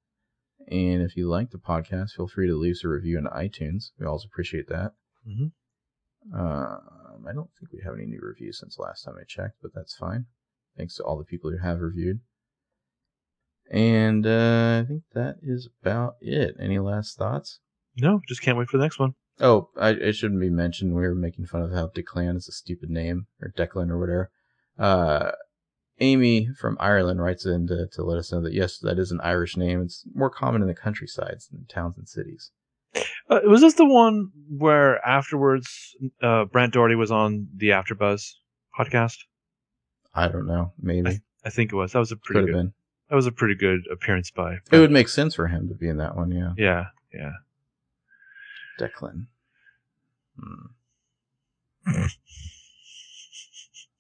And if you like the podcast, feel free to leave us a review on iTunes. We always appreciate that. Mm-hmm. Um, I don't think we have any new reviews since last time I checked, but that's fine. Thanks to all the people who have reviewed. And uh, I think that is about it. Any last thoughts? No, just can't wait for the next one. Oh, I, it shouldn't be mentioned. We were making fun of how Declan is a stupid name, or Declan or whatever. Uh, Amy from Ireland writes in to, to let us know that, yes, that is an Irish name. It's more common in the countrysides than towns and cities. Uh, was this the one where afterwards uh, Brant Doherty was on the AfterBuzz podcast? I don't know. Maybe. I, I think it was. That was a pretty Could good. Have been. That was a pretty good appearance by. Brant. It would make sense for him to be in that one. Yeah. Yeah. Yeah. Declan. Hmm.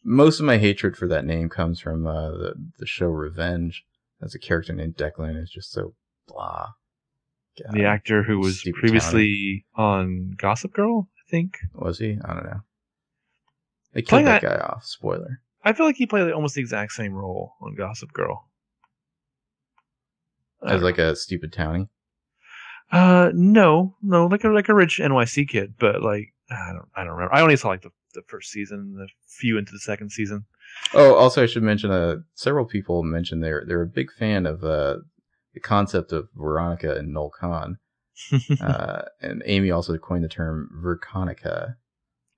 Most of my hatred for that name comes from uh, the, the show Revenge. That's a character named Declan. It's just so blah. God. The actor who was Steve previously County. On Gossip Girl, I think. Was he? I don't know. They killed that, that guy off. Spoiler. I feel like he played like, almost the exact same role on Gossip Girl. As like know. a stupid townie? Uh, no. No, like a, like a rich N Y C kid. But like, I don't, I don't remember. I only saw like the the first season and a few into the second season. Oh, also I should mention uh several people mentioned they're they're a big fan of uh the concept of Veronica and Noel Kahn. uh and Amy also coined the term Verconica.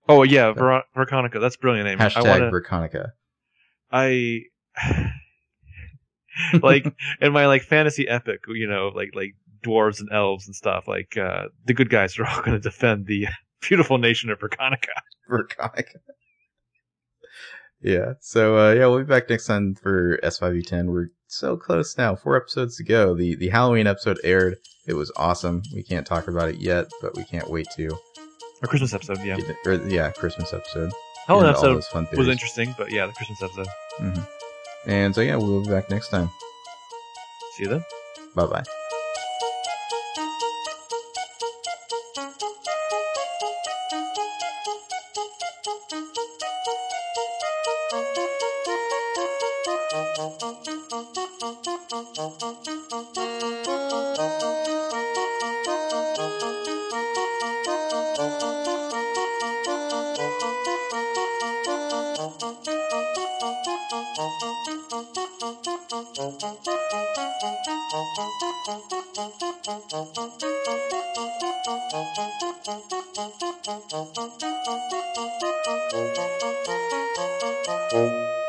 Oh yeah, Ver- Verconica. That's a brilliant name. Hashtag I wanna, Verconica. I like in my like fantasy epic, you know, like like dwarves and elves and stuff. Like, uh, the good guys are all going to defend the beautiful nation of Verconica. Verconica. Yeah. So, uh, yeah, we'll be back next time for S five E ten. We're so close now. Four episodes to go. The, the Halloween episode aired. It was awesome. We can't talk about it yet, but we can't wait to. Or Christmas episode, yeah. Or, yeah, Christmas episode. Halloween episode was interesting, but yeah, the Christmas episode. Mm-hmm. And so, yeah, we'll be back next time. See you then. Bye-bye. Thank you.